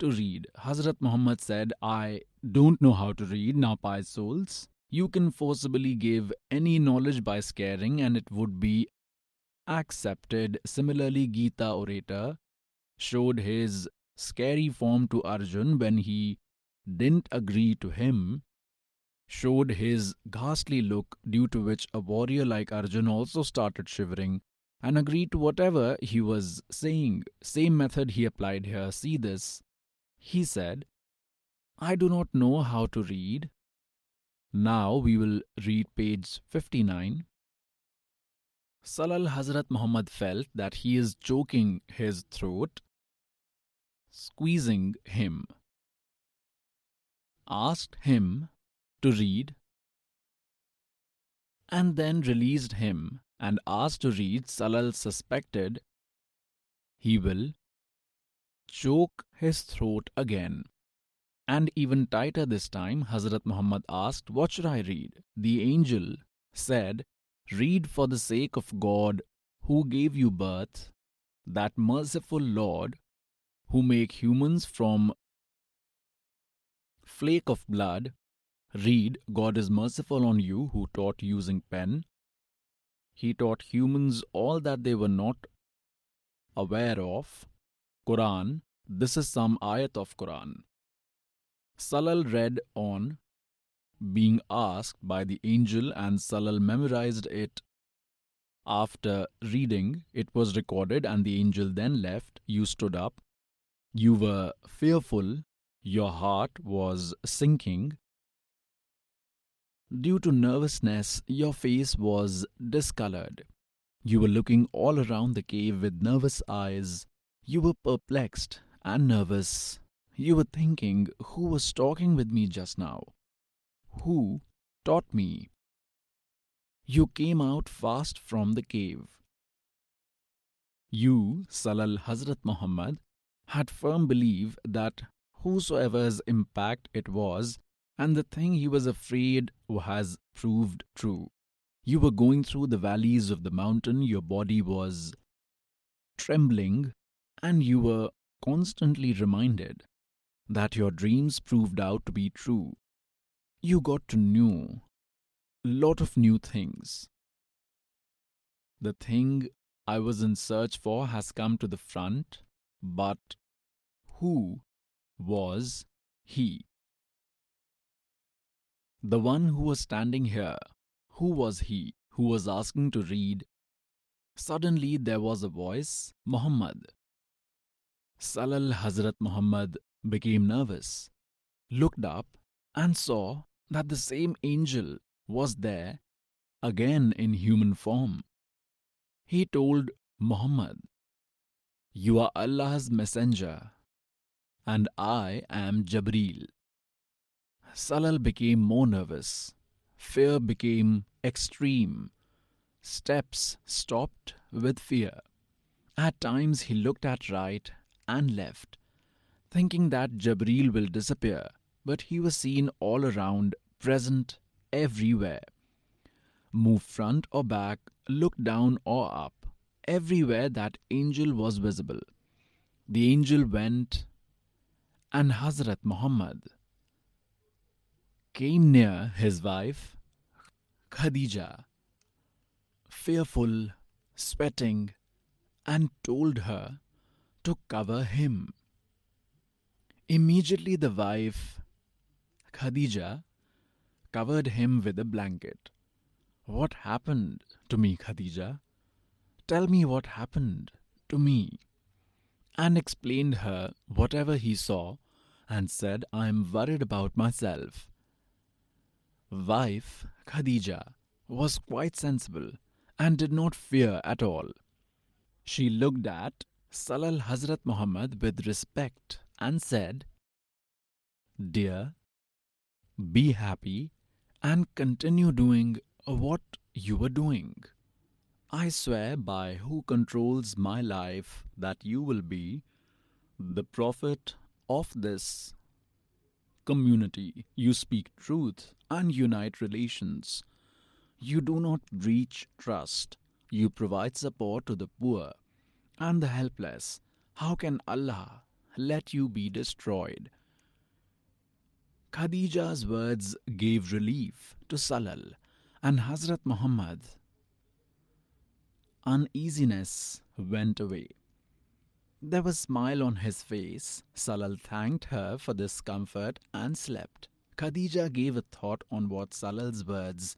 to read. Hazrat Muhammad said, I don't know how to read. Now, pious souls, you can forcibly give any knowledge by scaring and it would be accepted. Similarly, Gita orator showed his scary form to Arjun when he didn't agree to him, showed his ghastly look, due to which a warrior like Arjun also started shivering and agreed to whatever he was saying. Same method he applied here. See this. He said, I do not know how to read. Now we will read page fifty-nine. Salal Hazrat Muhammad felt that he is choking his throat, squeezing him, asked him to read, and then released him and asked to read. Salal suspected he will choke his throat again, and even tighter this time. Hazrat Muhammad asked, what should I read? The angel said, read for the sake of God who gave you birth, that merciful Lord who make humans from flake of blood. Read, God is merciful on you who taught using pen. He taught humans all that they were not aware of. Quran, this is some ayat of Quran. Salal read on being asked by the angel and Salal memorized it. After reading, it was recorded and the angel then left. You stood up. You were fearful. Your heart was sinking. Due to nervousness, your face was discolored. You were looking all around the cave with nervous eyes. You were perplexed and nervous. You were thinking, who was talking with me just now? Who taught me? You came out fast from the cave. You, Salal Hazrat Muhammad, had firm belief that whosoever's impact it was, and the thing he was afraid has proved true. You were going through the valleys of the mountain, your body was trembling, and you were constantly reminded that your dreams proved out to be true. You got to know a lot of new things. The thing I was in search for has come to the front, but who was he? The one who was standing here. Who was he who was asking to read? Suddenly there was a voice, Muhammad. Salal Hazrat Muhammad became nervous, looked up and saw that the same angel was there, again in human form. He told Muhammad, "You are Allah's messenger and I am Jibreel." Salal became more nervous. Fear became extreme. Steps stopped with fear. At times he looked at right and left, thinking that Jibreel will disappear, but he was seen all around, present everywhere. Move front or back, look down or up. Everywhere that angel was visible. The angel went, and Hazrat Muhammad came near his wife, Khadija, fearful, sweating, and told her to cover him. Immediately the wife, Khadija, covered him with a blanket. "What happened to me, Khadija? Tell me what happened to me." And explained her whatever he saw and said, "I am worried about myself." Wife Khadija was quite sensible and did not fear at all. She looked at Salal Hazrat Muhammad with respect and said, "Dear, be happy and continue doing what you are doing. I swear by who controls my life that you will be the prophet of this community. You speak truth and unite relations. You do not breach trust. You provide support to the poor and the helpless. How can Allah let you be destroyed?" Khadija's words gave relief to Salal and Hazrat Muhammad. Uneasiness went away. There was a smile on his face. Salal thanked her for this comfort and slept. Khadija gave a thought on what Salal's words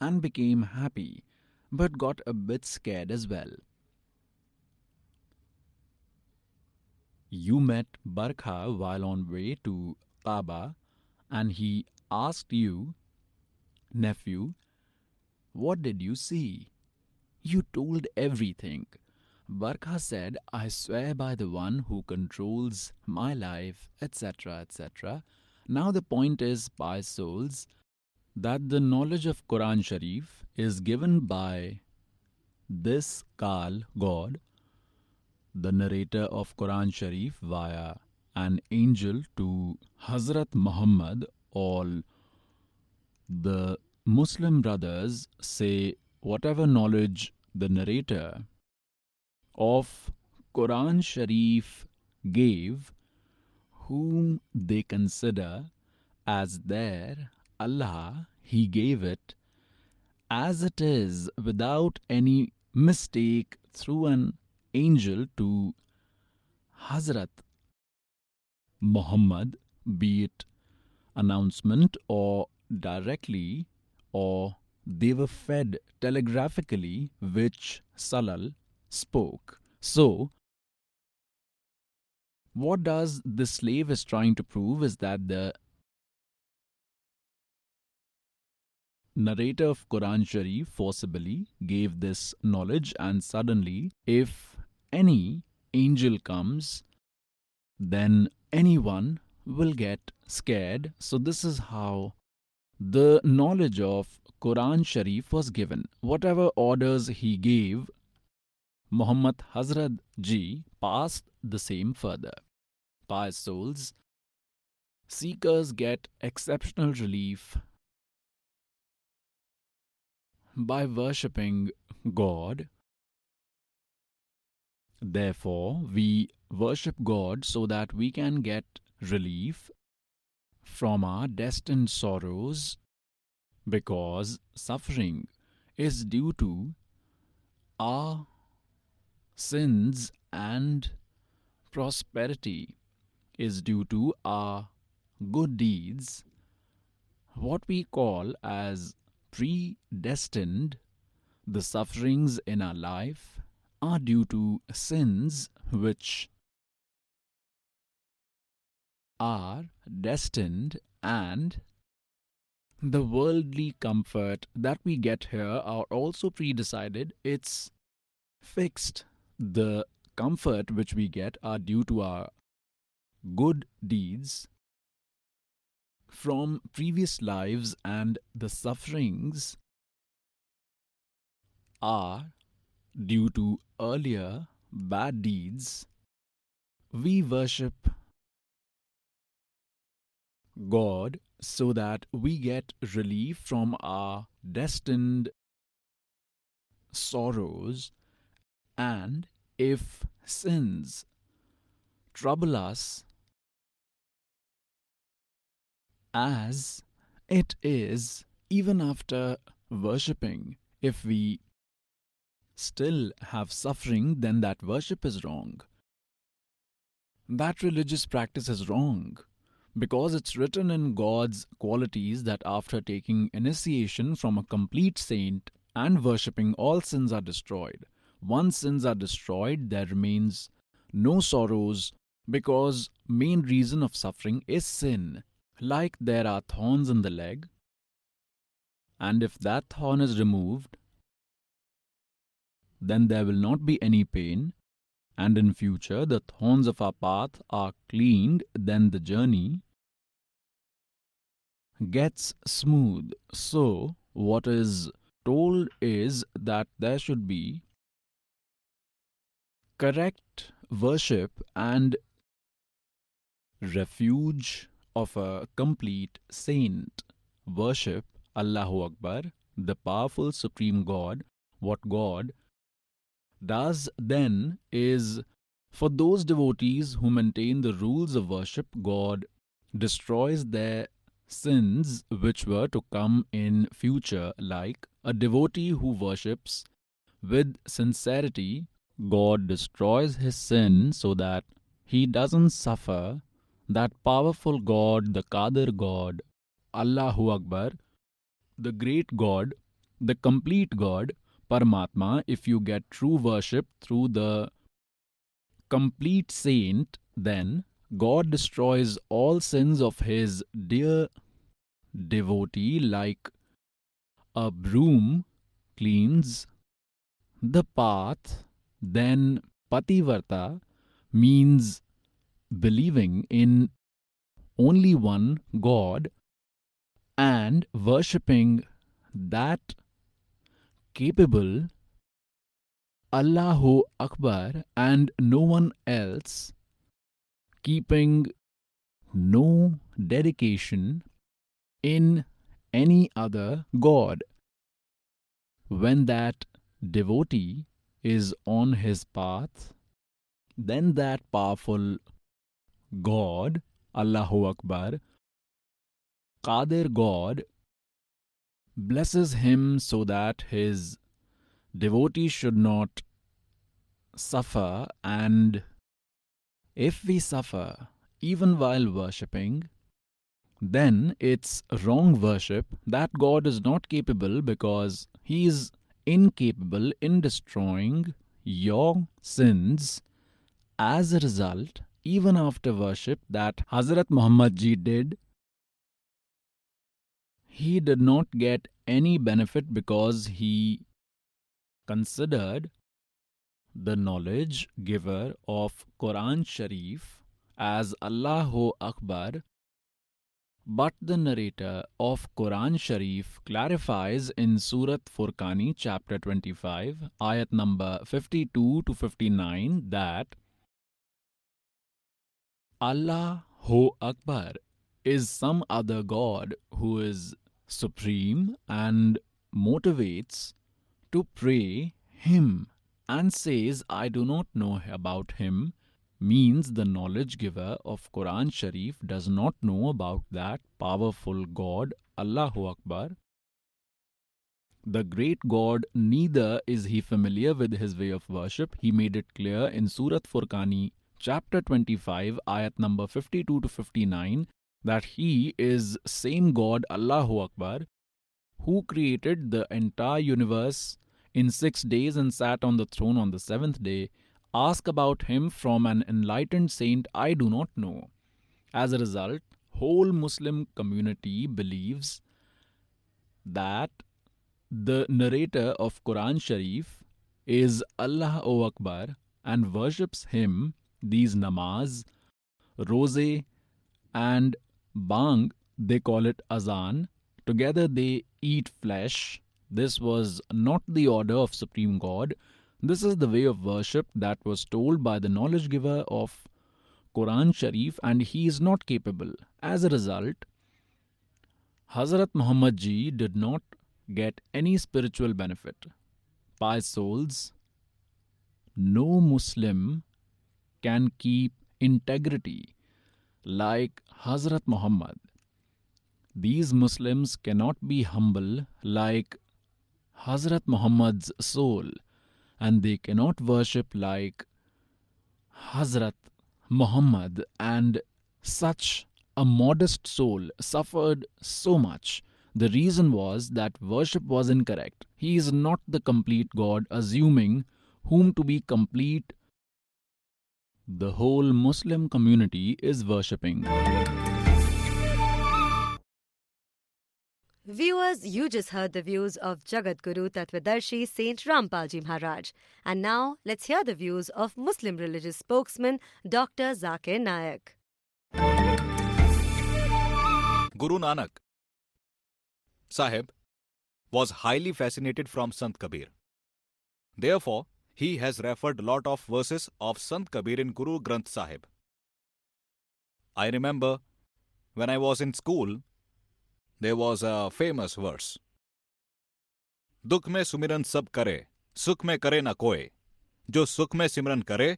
and became happy, but got a bit scared as well. You met Barkha while on way to Kaaba, and he asked you, "Nephew, what did you see?" You told everything. Barkha said, "I swear by the one who controls my life," et cetera, et cetera. Now the point is, by souls, that the knowledge of Quran Sharif is given by this Kal, God, the narrator of Quran Sharif via an angel to Hazrat Muhammad. All the Muslim brothers say whatever knowledge the narrator of Quran Sharif gave, whom they consider as their Allah, he gave it as it is without any mistake through an angel to Hazrat Muhammad, be it announcement or directly, or they were fed telegraphically, which Salal spoke. So, what does the slave is trying to prove is that the narrator of Quran Sharif forcibly gave this knowledge, and suddenly, if any angel comes, then anyone will get scared. So this is how the knowledge of Quran Sharif was given. Whatever orders he gave, Muhammad Hazrat Ji passed the same further. Pious souls, seekers get exceptional relief by worshipping God. Therefore, we worship God so that we can get relief from our destined sorrows, because suffering is due to our sins and prosperity is due to our good deeds, what we call as predestined. The sufferings in our life are due to sins which are destined, and the worldly comfort that we get here are also predecided. It's fixed. The comfort which we get are due to our good deeds from previous lives, and the sufferings are due to earlier bad deeds. We worship God so that we get relief from our destined sorrows, and if sins trouble us, as it is, even after worshipping, if we still have suffering, then that worship is wrong. That religious practice is wrong, because it's written in God's qualities that after taking initiation from a complete saint and worshipping, all sins are destroyed. Once sins are destroyed, there remains no sorrows, because main reason of suffering is sin. Like there are thorns in the leg, and if that thorn is removed, then there will not be any pain, and in future the thorns of our path are cleaned, then the journey gets smooth. So what is told is that there should be correct worship and refuge of a complete saint. Worship Allahu Akbar, the powerful supreme God. What God does then is, for those devotees who maintain the rules of worship, God destroys their sins which were to come in future. Like a devotee who worships with sincerity, God destroys his sin so that he doesn't suffer. That powerful God, the Qadir God, Allahu Akbar, the great God, the complete God, Paramatma, if you get true worship through the complete saint, then God destroys all sins of his dear devotee like a broom cleans the path. Then Pativarta means believing in only one God and worshipping that capable Allahu Akbar and no one else, keeping no dedication in any other God. When that devotee is on his path, then that powerful God, Allahu Akbar, Qadir God, blesses him so that his devotee should not suffer, and if we suffer even while worshipping, then it's wrong worship. That God is not capable, because he is incapable in destroying your sins. As a result, even after worship that Hazrat Muhammad Ji did, he did not get any benefit because he considered the knowledge giver of Quran Sharif as Allahu Akbar, but the narrator of Quran Sharif clarifies in Surat Furqani chapter twenty-five, ayat number fifty-two to fifty-nine that Allahu Akbar is some other God who is supreme and motivates to pray Him and says, I do not know about Him, means the knowledge giver of Quran Sharif does not know about that powerful God, Allahu Akbar. The great God, neither is he familiar with his way of worship. He made it clear in Surat Furqani, chapter twenty-five, ayat number fifty-two to fifty-nine, that he is same God, Allahu Akbar, who created the entire universe in six days and sat on the throne on the seventh day. Ask about him from an enlightened saint, I do not know. As a result, whole Muslim community believes that the narrator of Quran Sharif is Allahu Akbar and worships him. These namaz, roze and bang, they call it azan. Together they eat flesh. This was not the order of Supreme God. This is the way of worship that was told by the knowledge giver of Quran Sharif, and he is not capable. As a result, Hazrat Muhammad ji did not get any spiritual benefit. Pious souls, no Muslim can keep integrity like Hazrat Muhammad. These Muslims cannot be humble like Hazrat Muhammad's soul, and they cannot worship like Hazrat Muhammad, and such a modest soul suffered so much. The reason was that worship was incorrect. He is not the complete God, assuming whom to be complete. The whole Muslim community is worshipping. Viewers, you just heard the views of Jagat Guru Tattvadarshi Saint Rampal Ji Maharaj. And now, let's hear the views of Muslim religious spokesman Doctor Zakir Naik. Guru Nanak Sahib was highly fascinated from Sant Kabir. Therefore, he has referred a lot of verses of Sant Kabir in Guru Granth Sahib. I remember when I was in school, there was a famous verse. Dukh mein sumiran sab kare, sukh mein kare na koe. Jo sukh mein simran kare,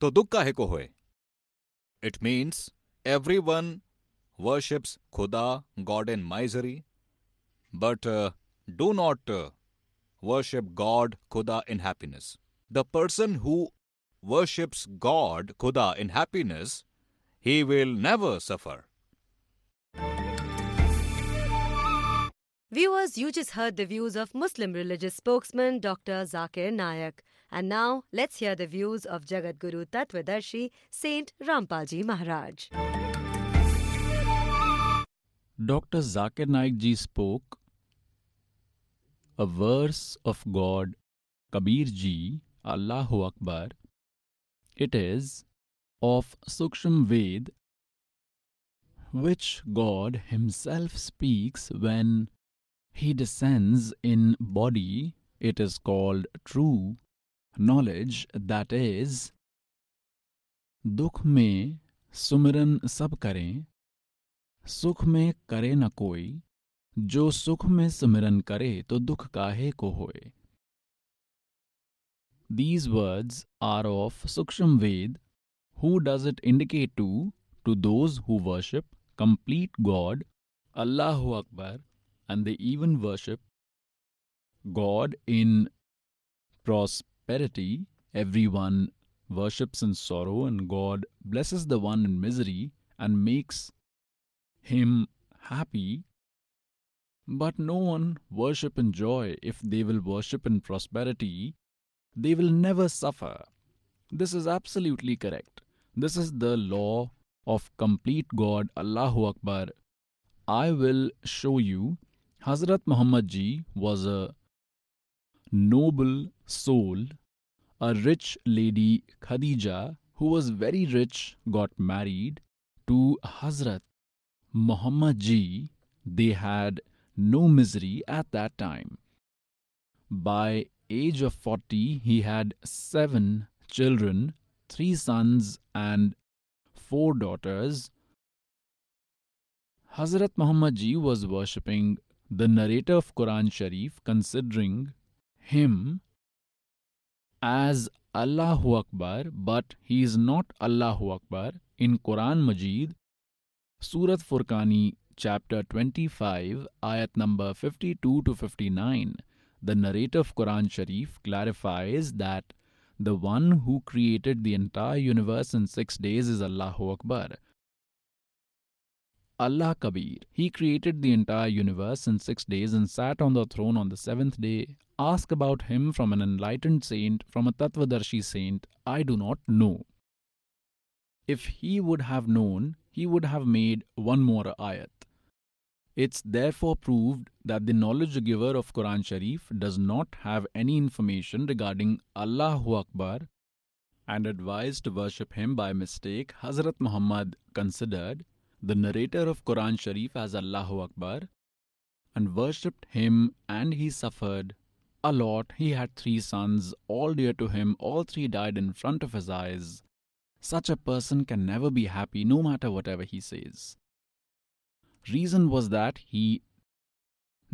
to dukh kahe ko hoye. It means everyone worships Khuda, God in misery, but uh, do not uh, worship God, Khuda in happiness. The person who worships God, Khuda in happiness, he will never suffer. Viewers, you just heard the views of Muslim religious spokesman Doctor Zakir Naik. And now, let's hear the views of Jagat Guru Tattvadarshi Saint Rampal Ji Maharaj. Doctor Zakir Naik ji spoke a verse of God, Kabir ji, Allahu Akbar. It is of Suksham Ved, which God himself speaks when He descends in body. It is called true knowledge, that is, Dukh mein sumiran sab kare, Sukh mein kare na koi, Jo sukh mein sumiran kare, To dukh kahe ko hoye. These words are of Suksham Ved. Who does it indicate to? To those who worship complete God, Allahu Akbar, and they even worship God in prosperity. Everyone worships in sorrow, and God blesses the one in misery and makes him happy. But no one worship in joy. If they will worship in prosperity, they will never suffer. This is absolutely correct. This is the law of complete God, Allahu Akbar. I will show you Hazrat Muhammad ji was a noble soul. A rich lady, Khadija, who was very rich, got married to Hazrat Muhammad ji. They had no misery at that time. By age of forty, he had seven children, three sons and four daughters. Hazrat Muhammad ji was worshipping the narrator of Quran Sharif, considering him as Allahu Akbar, but he is not Allahu Akbar. In Quran Majid, Surat Furqani, chapter twenty-five, ayat number fifty-two to fifty-nine, the narrator of Quran Sharif clarifies that the one who created the entire universe in six days is Allahu Akbar. Allah Kabir, he created the entire universe in six days and sat on the throne on the seventh day. Ask about him from an enlightened saint, from a Tatvadarshi saint, I do not know. If he would have known, he would have made one more ayat. It's therefore proved that the knowledge giver of Quran Sharif does not have any information regarding Allahu Akbar and advised to worship him by mistake. Hazrat Muhammad considered the narrator of Quran Sharif as Allahu Akbar and worshipped him, and he suffered a lot. He had three sons, all dear to him, all three died in front of his eyes. Such a person can never be happy, no matter whatever he says. Reason was that he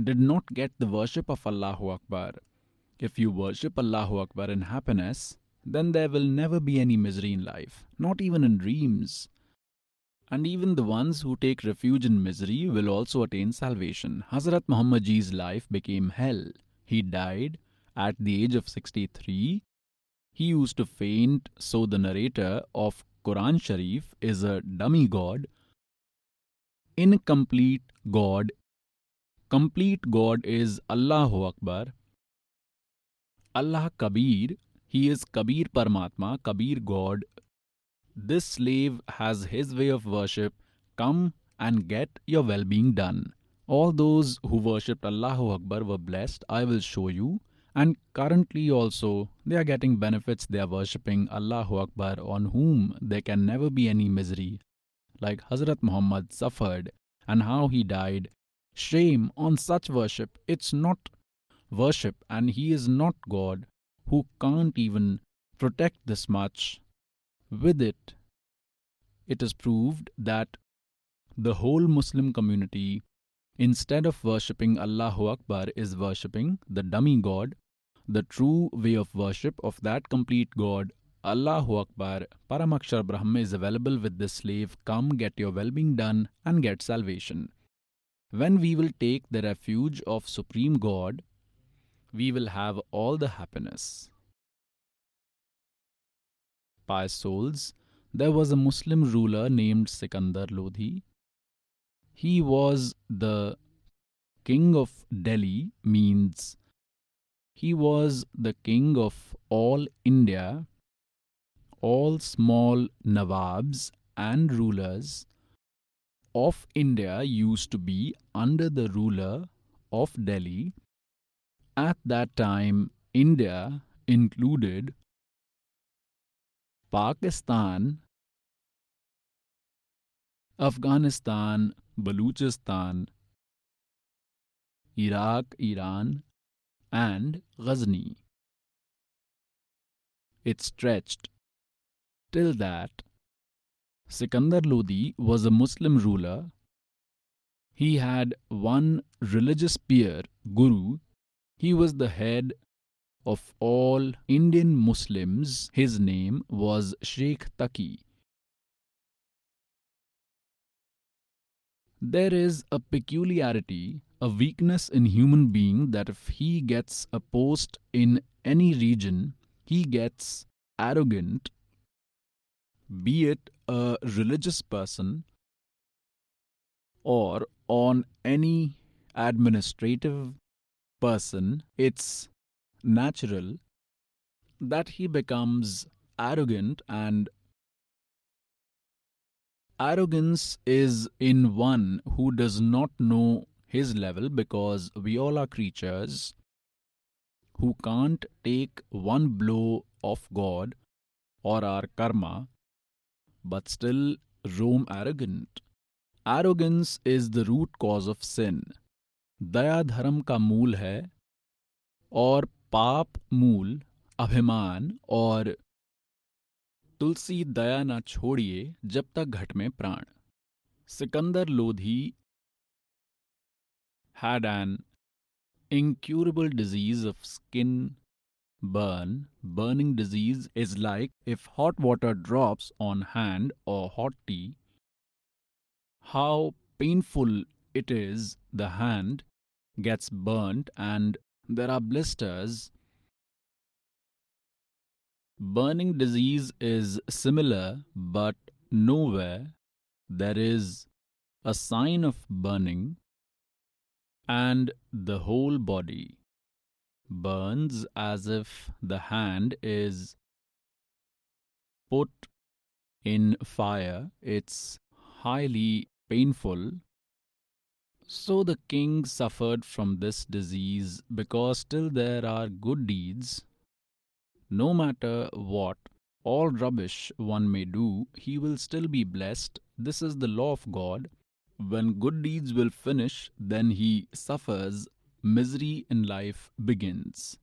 did not get the worship of Allahu Akbar. If you worship Allahu Akbar in happiness, then there will never be any misery in life, not even in dreams. And even the ones who take refuge in misery will also attain salvation. Hazrat Muhammad ji's life became hell. He died at the age of sixty-three. He used to faint, so the narrator of Quran Sharif is a dummy god, incomplete God. Complete God is Allahu Akbar. Allah Kabir, he is Kabir Paramatma, Kabir God. This slave has his way of worship. Come and get your well-being done. All those who worshipped Allahu Akbar were blessed. I will show you. And currently also, they are getting benefits. They are worshipping Allahu Akbar, on whom there can never be any misery, like Hazrat Muhammad suffered and how he died. Shame on such worship. It's not worship, and he is not God, who can't even protect this much. With it, it is proved that the whole Muslim community, instead of worshipping Allahu Akbar, is worshipping the dummy god. The true way of worship of that complete God, Allahu Akbar, Paramakshar Brahma, is available with this slave. Come, get your well-being done and get salvation. When we will take the refuge of Supreme God, we will have all the happiness. Pious souls, there was a Muslim ruler named Sikandar Lodhi. He was the king of Delhi, means he was the king of all India, all small nawabs and rulers of India used to be under the ruler of Delhi. At that time, India included Pakistan, Afghanistan, Baluchistan, Iraq, Iran, and Ghazni. It stretched till that Sikandar Lodhi was a Muslim ruler. He had one religious peer, Guru. He was the head of all Indian Muslims. His name was Sheikh Taqi. There is a peculiarity, a weakness in human being, that if he gets a post in any region, he gets arrogant. Be it a religious person or on any administrative person, it's natural that he becomes arrogant, and arrogance is in one who does not know his level, because we all are creatures who can't take one blow of God or our karma, but still roam arrogant. Arrogance is the root cause of sin. दया धर्म का मूल है और पाप मूल अभिमान, और तुलसी दया ना छोड़िए जब तक घट में प्राण. Sikandar Lodhi had an incurable disease of skin burn. Burning disease is like if hot water drops on hand or hot tea, how painful it is. The hand gets burnt and there are blisters. Burning disease is similar, but nowhere there is a sign of burning, and the whole body burns as if the hand is put in fire. It's highly painful. So the king suffered from this disease, because till there are good deeds, no matter what, all rubbish one may do, he will still be blessed. This is the law of God. When good deeds will finish, then he suffers. Misery in life begins.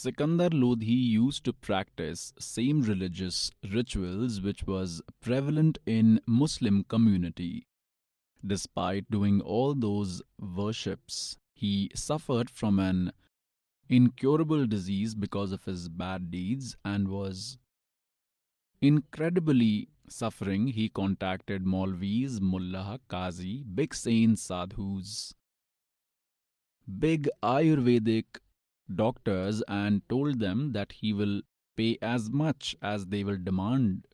Sikandar Lodhi used to practice same religious rituals which was prevalent in Muslim community. Despite doing all those worships, he suffered from an incurable disease because of his bad deeds and was incredibly suffering. He contacted Maulvis, Mullah, Qazi, big saint sadhus, big Ayurvedic doctors, and told them that he will pay as much as they will demand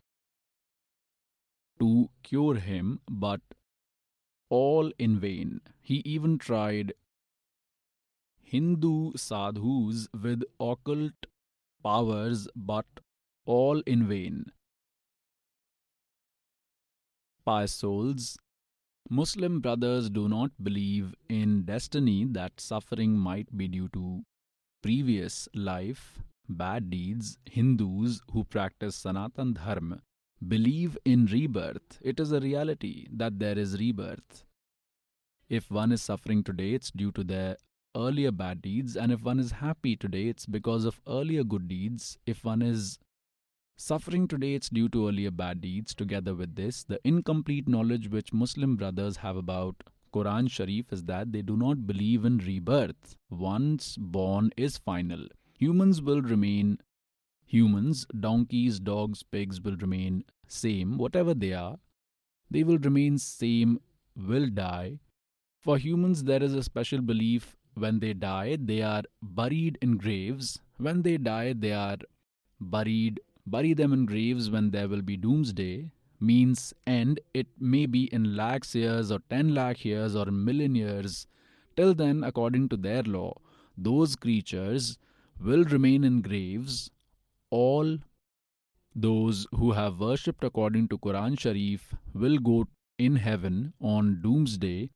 to cure him, but all in vain. He even tried Hindu sadhus with occult powers, but all in vain. Pious souls, Muslim brothers do not believe in destiny, that suffering might be due to previous life, bad deeds. Hindus who practice Sanatan Dharma believe in rebirth. It is a reality that there is rebirth. If one is suffering today, it's due to their earlier bad deeds, and if one is happy today, it's because of earlier good deeds. If one is suffering today, it's due to earlier bad deeds. Together with this, the incomplete knowledge which Muslim brothers have about Quran Sharif is that they do not believe in rebirth. Once born is final. Humans will remain humans. Donkeys, dogs, pigs will remain same. Whatever they are, they will remain same, will die. For humans, there is a special belief. When they die, they are buried in graves. When they die, they are buried. Bury them in graves when there will be doomsday, means end. It may be in lakhs years or ten lakh years or million years. Till then, according to their law, those creatures will remain in graves. All those who have worshipped according to Quran Sharif will go in heaven on doomsday,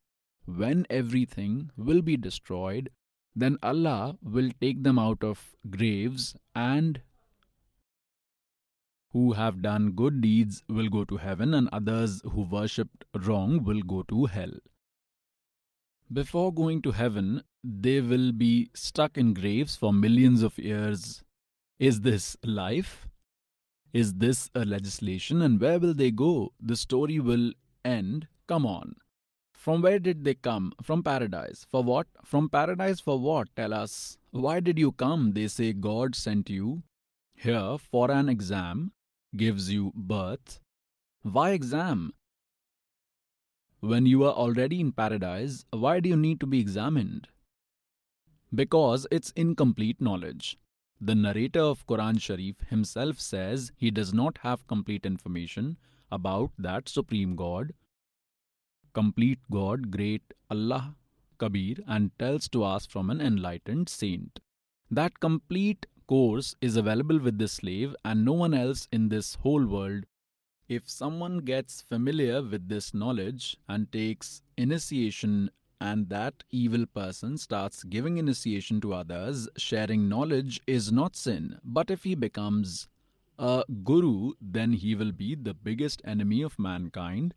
when everything will be destroyed. Then Allah will take them out of graves, and who have done good deeds will go to heaven, and others who worshipped wrong will go to hell. Before going to heaven, they will be stuck in graves for millions of years. Is this life? Is this a legislation? And where will they go? The story will end. Come on. From where did they come? From paradise. For what? From paradise for what? Tell us. Why did you come? They say God sent you here for an exam, gives you birth. Why exam? When you are already in paradise, why do you need to be examined? Because it's incomplete knowledge. The narrator of Quran Sharif himself says he does not have complete information about that Supreme God, complete God, great Allah, Kabir, and tells to us from an enlightened saint. That complete course is available with this slave and no one else in this whole world. If someone gets familiar with this knowledge and takes initiation and that evil person starts giving initiation to others, sharing knowledge is not sin. But if he becomes a guru, then he will be the biggest enemy of mankind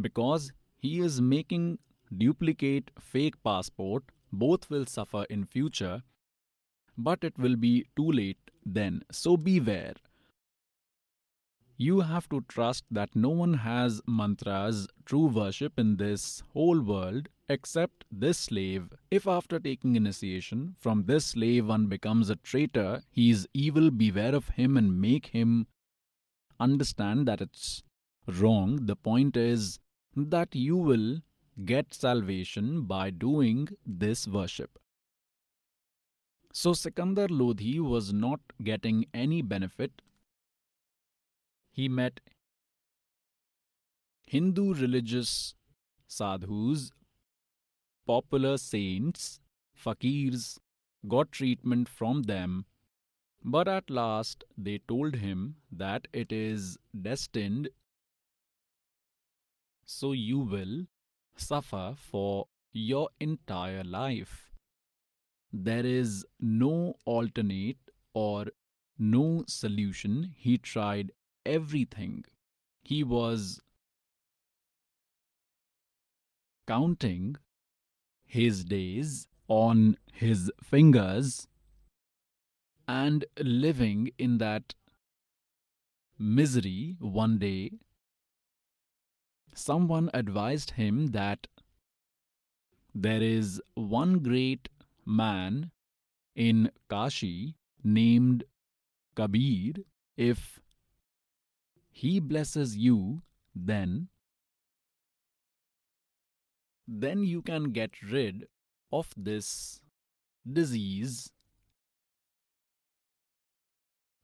because he is making duplicate fake passport. Both will suffer in future, but it will be too late then. So beware. You have to trust that no one has mantras, true worship in this whole world except this slave. If after taking initiation from this slave one becomes a traitor, he is evil, beware of him and make him understand that it's wrong. The point is that you will get salvation by doing this worship. So Sikandar Lodhi was not getting any benefit. He met Hindu religious sadhus, popular saints, fakirs, got treatment from them, but at last they told him that it is destined, so you will suffer for your entire life. There is no alternate or no solution. He tried everything. He was counting his days on his fingers and living in that misery. One day, someone advised him that there is one great man in Kashi named Kabir. If he blesses you, then, then you can get rid of this disease.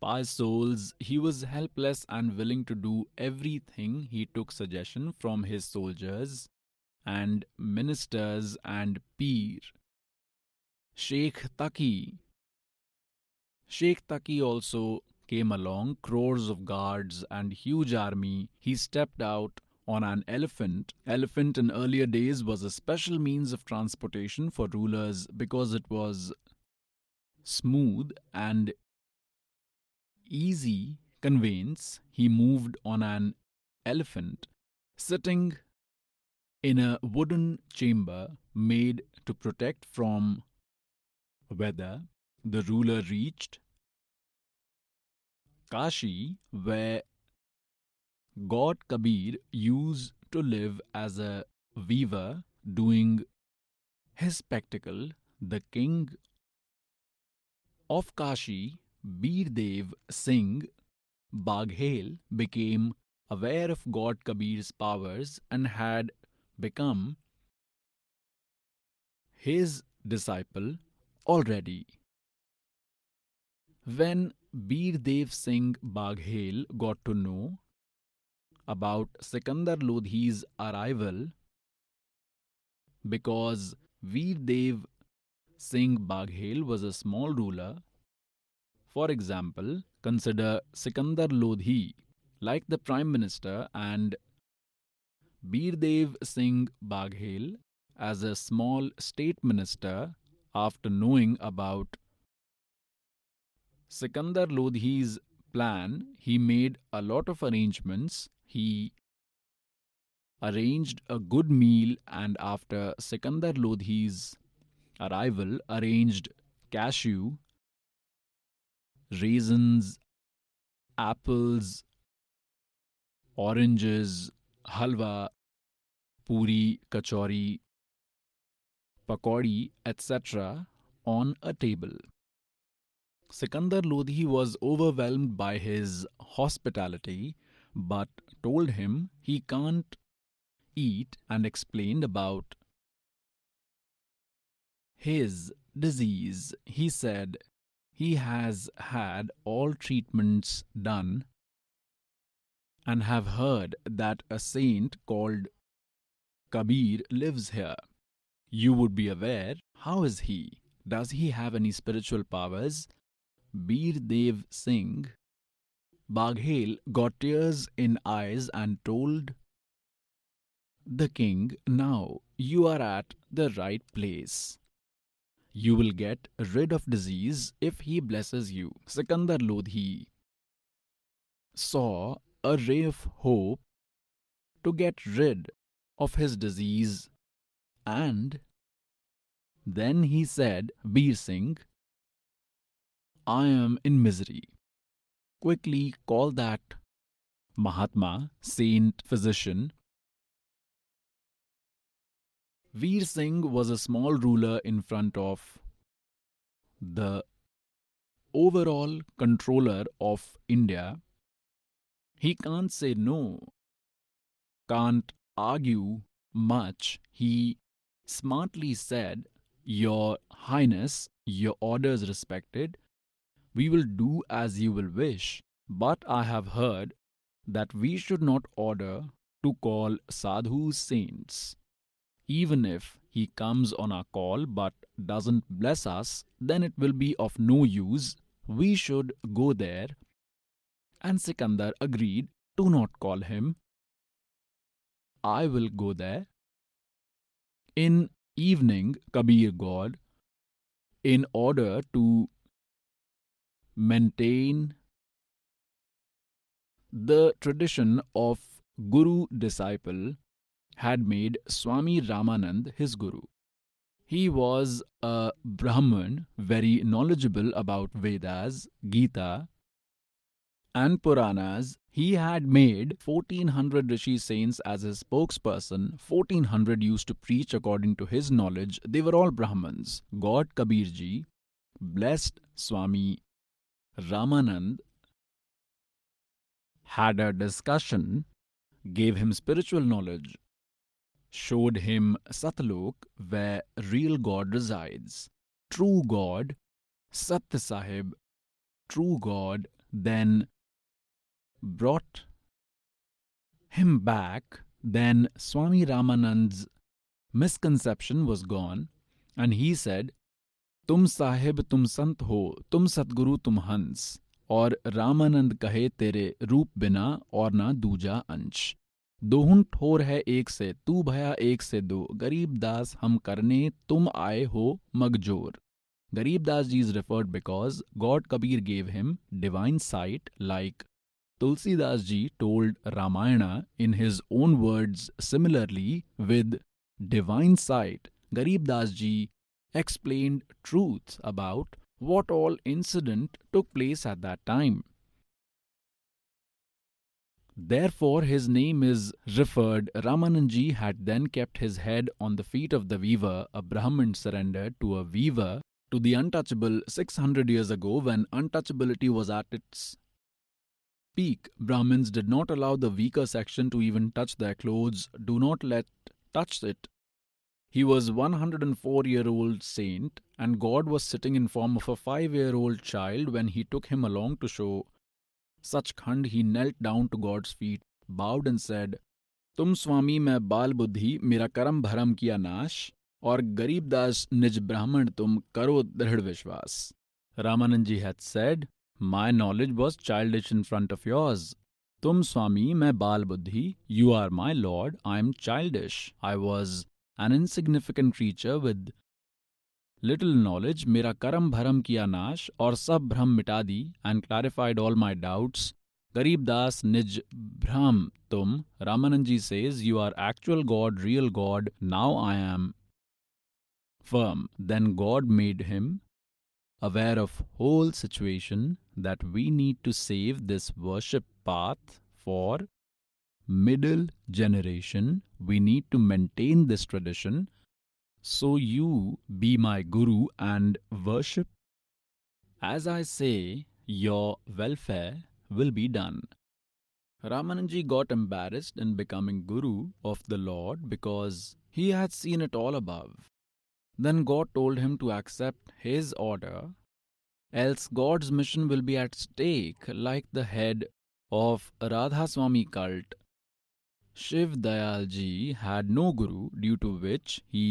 Pious souls, he was helpless and willing to do everything. He took suggestion from his soldiers and ministers and peer. Sheikh Taqi. Sheikh Taqi also came along, crores of guards and huge army. He stepped out on an elephant. Elephant in earlier days was a special means of transportation for rulers because it was smooth and easy conveyance. He moved on an elephant, sitting in a wooden chamber made to protect from weather. The ruler reached Kashi, where God Kabir used to live as a weaver doing his spectacle. The king of Kashi, Birdev Singh Baghel, became aware of God Kabir's powers and had become his disciple already. When Birdev Singh Baghel got to know about Sikandar Lodhi's arrival, because Birdev Singh Baghel was a small ruler. For example, consider Sikandar Lodhi like the Prime Minister and Birdev Singh Baghel as a small state minister. After knowing about Sikandar Lodhi's plan, he made a lot of arrangements. He arranged a good meal and after Sikandar Lodhi's arrival, arranged cashew, raisins, apples, oranges, halwa, puri, kachori, pakodi, et cetera on a table. Sikandar Lodhi was overwhelmed by his hospitality but told him he can't eat and explained about his disease. He said he has had all treatments done and have heard that a saint called Kabir lives here. You would be aware. How is he? Does he have any spiritual powers? Birdev Singh Baghel got tears in eyes and told the king, now you are at the right place. You will get rid of disease if he blesses you. Sikandar Lodhi saw a ray of hope to get rid of his disease, and then he said, "Beer Singh, I am in misery. Quickly call that Mahatma, saint, physician." Veer Singh was a small ruler in front of the overall controller of India. He can't say no, can't argue much. He smartly said, "Your Highness, your order is respected. We will do as you will wish, but I have heard that we should not order to call sadhus saints. Even if he comes on our call but doesn't bless us, then it will be of no use. We should go there." And Sikandar agreed to not call him. "I will go there." In evening, Kabir God, in order to maintain the tradition of guru-disciple, had made Swami Ramanand his guru. He was a Brahmin, very knowledgeable about Vedas, Gita, and Puranas. He had made fourteen hundred Rishi saints as his spokesperson. fourteen hundred used to preach according to his knowledge. They were all Brahmins. God Kabirji blessed Swami Ramanand, had a discussion, gave him spiritual knowledge, showed him Satlok, where real God resides. True God, Sat Sahib, true God, then brought him back. Then Swami Ramanand's misconception was gone, and he said, "Tum Sahib, tum Sant ho, tum Satguru, tum Hans." और रामानंद कहे, "तेरे रूप बिना और ना दूजा अंश। दोहुन ठोर है एक से, तू भया एक से दो। गरीब दास हम करने, तुम आए हो मगजोर." Garib Das ji is referred because God Kabir gave him divine sight, like Tulsidas ji told Ramayana in his own words. Similarly, with divine sight, Garib Das ji explained truth about what all incident took place at that time. Therefore, his name is referred. Ramananji had then kept his head on the feet of the weaver. A Brahmin surrendered to a weaver, to the untouchable, six hundred years ago, when untouchability was at its peak. Brahmins did not allow the weaker section to even touch their clothes. "Do not let touch it." He was one hundred four-year-old saint, and God was sitting in form of a five-year-old child when he took him along to show Sachkhand. He knelt down to God's feet, bowed and said, "Tum Swami, main baal buddhi, mera karam bharam kiya nash, aur Garib Das nij brahman, tum karo dridh vishwas." Ramanand ji had said, "My knowledge was childish in front of yours. Tum Swami, main baal buddhi, you are my Lord, I am childish. I was an insignificant creature with little knowledge. Mera karam bharam kiya nash, aur sab bhram mita di, and clarified all my doubts. Garib Das nij bhram tum." Ramananji says, "You are actual God, real God. Now I am firm." Then God made him aware of whole situation, that we need to save this worship path for middle generation. We need to maintain this tradition. So you be my guru and worship as I say. Your welfare will be done. Ramananji got embarrassed in becoming guru of the Lord because he had seen it all above. Then God told him to accept his order, else God's mission will be at stake. Like the head of Radha Swami cult, Shiv Dayal ji had no guru, due to which he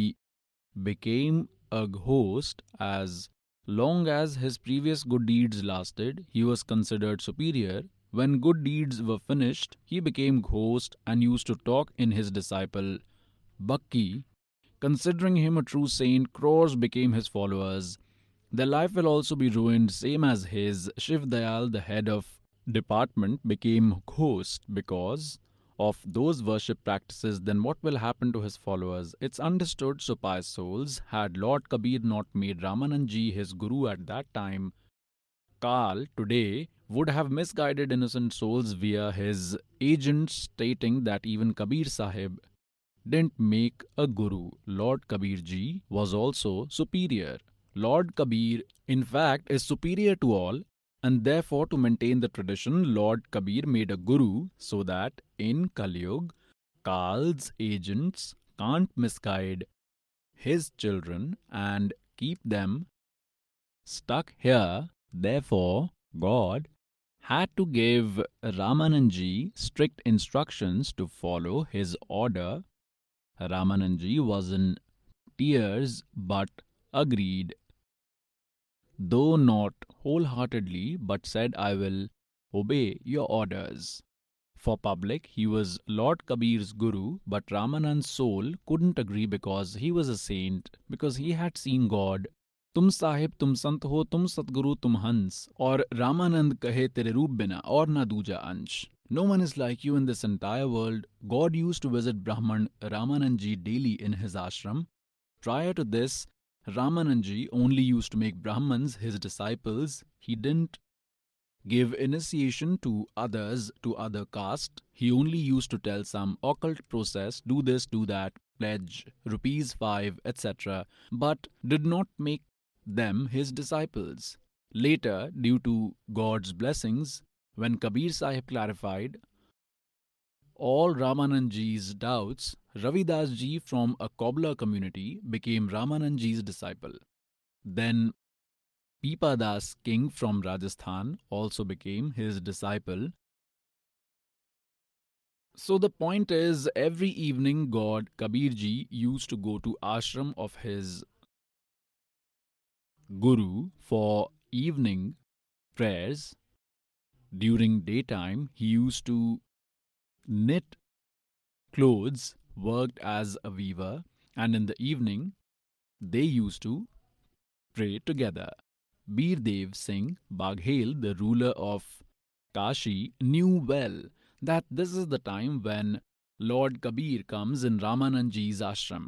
became a ghost. As long as his previous good deeds lasted, he was considered superior. When good deeds were finished, he became ghost and used to talk in his disciple Bakki Considering him a true saint, crores became his followers. Their life will also be ruined, same as his. Shiv Dayal, the head of department, became ghost because of those worship practices. Then what will happen to his followers? It's understood, so pious souls, had Lord Kabir not made Ramanandji his guru at that time, Kaal today would have misguided innocent souls via his agents, stating that even Kabir Sahib didn't make a guru. Lord Kabir Ji was also superior. Lord Kabir, in fact, is superior to all, and therefore, to maintain the tradition, Lord Kabir made a guru so that in Kali Yuga, Kaal's agents can't misguide his children and keep them stuck here. Therefore, God had to give Ramanandji strict instructions to follow his order. Ramanandji was in tears but agreed, though not wholeheartedly, but said, I will obey your orders. For public, he was Lord Kabir's guru, but Ramanand's soul couldn't agree because he was a saint, because he had seen God. तुम साहिब तुम संत हो, तुम सतगुरु तुम हंस, और रामानंद कहे तेरे रूप बिना और ना दूजा अंश. No one is like you in this entire world. God used to visit Brahman Ramanandji daily in his ashram. Prior to this, Ramanandji only used to make Brahmans his disciples. He didn't give initiation to others, to other caste. He only used to tell some occult process, do this, do that, pledge rupees five, et cetera, but did not make them his disciples. Later, due to God's blessings, when Kabir Sahib clarified all Ramanandji's doubts, Ravidas Ji from a cobbler community became Ramanandji's disciple. Then Pipadas king from Rajasthan also became his disciple. So the point is, every evening God Kabir Ji used to go to ashram of his guru for evening prayers. During daytime, he used to knit clothes, worked as a weaver, and in the evening, they used to pray together. Bir Dev Singh Baghel, the ruler of Kashi, knew well that this is the time when Lord Kabir comes in Ramanandji's ashram.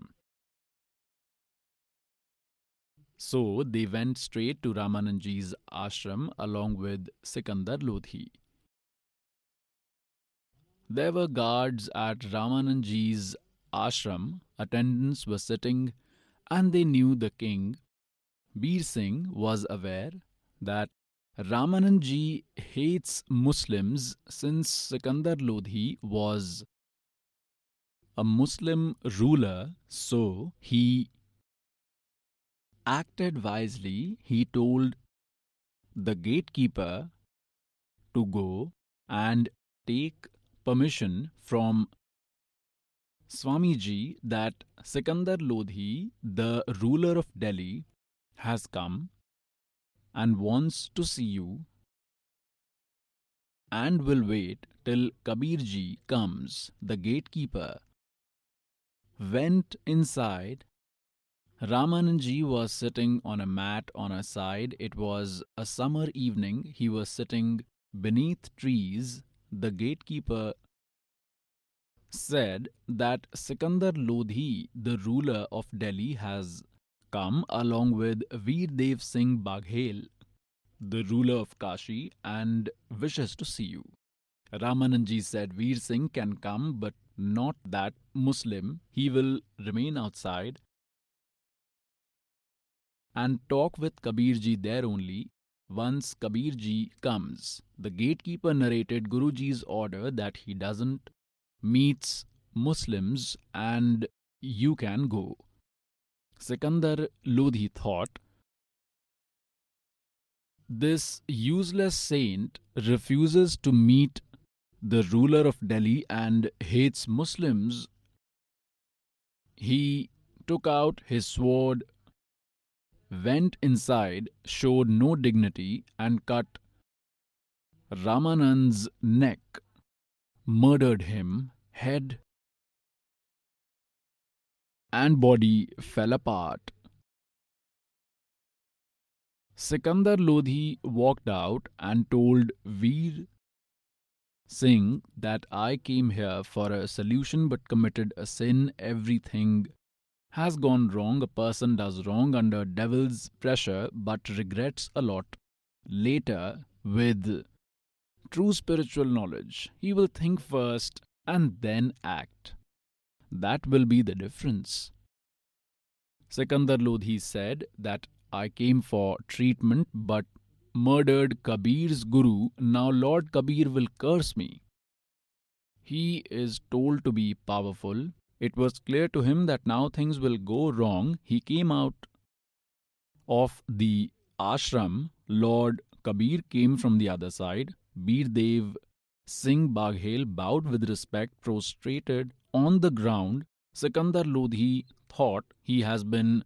So they went straight to Ramanandji's ashram along with Sikandar Lodhi. There were guards at Ramanandji's ashram. Attendants were sitting, and they knew the king. Bir Singh was aware that Ramanandji hates Muslims, since Sikandar Lodhi was a Muslim ruler, so he acted wisely. He told the gatekeeper to go and take permission from Swamiji that Sikandar Lodhi, the ruler of Delhi, has come and wants to see you and will wait till Kabir Ji comes. The gatekeeper went inside. Ramanandji was sitting on a mat on her side. It was a summer evening. He was sitting beneath trees. The gatekeeper said that Sikandar Lodhi, the ruler of Delhi, has come along with Veer Dev Singh Baghel, the ruler of Kashi, and wishes to see you. Ramanandji said Veer Singh can come, but not that Muslim. He will remain outside and talk with Kabir Ji there only. Once Kabir Ji comes, the gatekeeper narrated Guruji's order that he doesn't meets Muslims and you can go. Sikandar Lodhi thought, this useless saint refuses to meet the ruler of Delhi and hates Muslims. He took out his sword, went inside, showed no dignity, and cut Ramanand's neck, murdered him, head and body fell apart. Sikandar Lodhi walked out and told Veer Singh that I came here for a solution but committed a sin. Everything has gone wrong. A person does wrong under devil's pressure but regrets a lot later. With true spiritual knowledge, he will think first and then act. That will be the difference. Sikandar Lodhi said that I came for treatment but murdered Kabir's guru. Now Lord Kabir will curse me. He is told to be powerful. It was clear to him that now things will go wrong. He came out of the ashram. Lord Kabir came from the other side. Birdev Singh Baghel bowed with respect, prostrated on the ground. Sikandar Lodhi thought he has been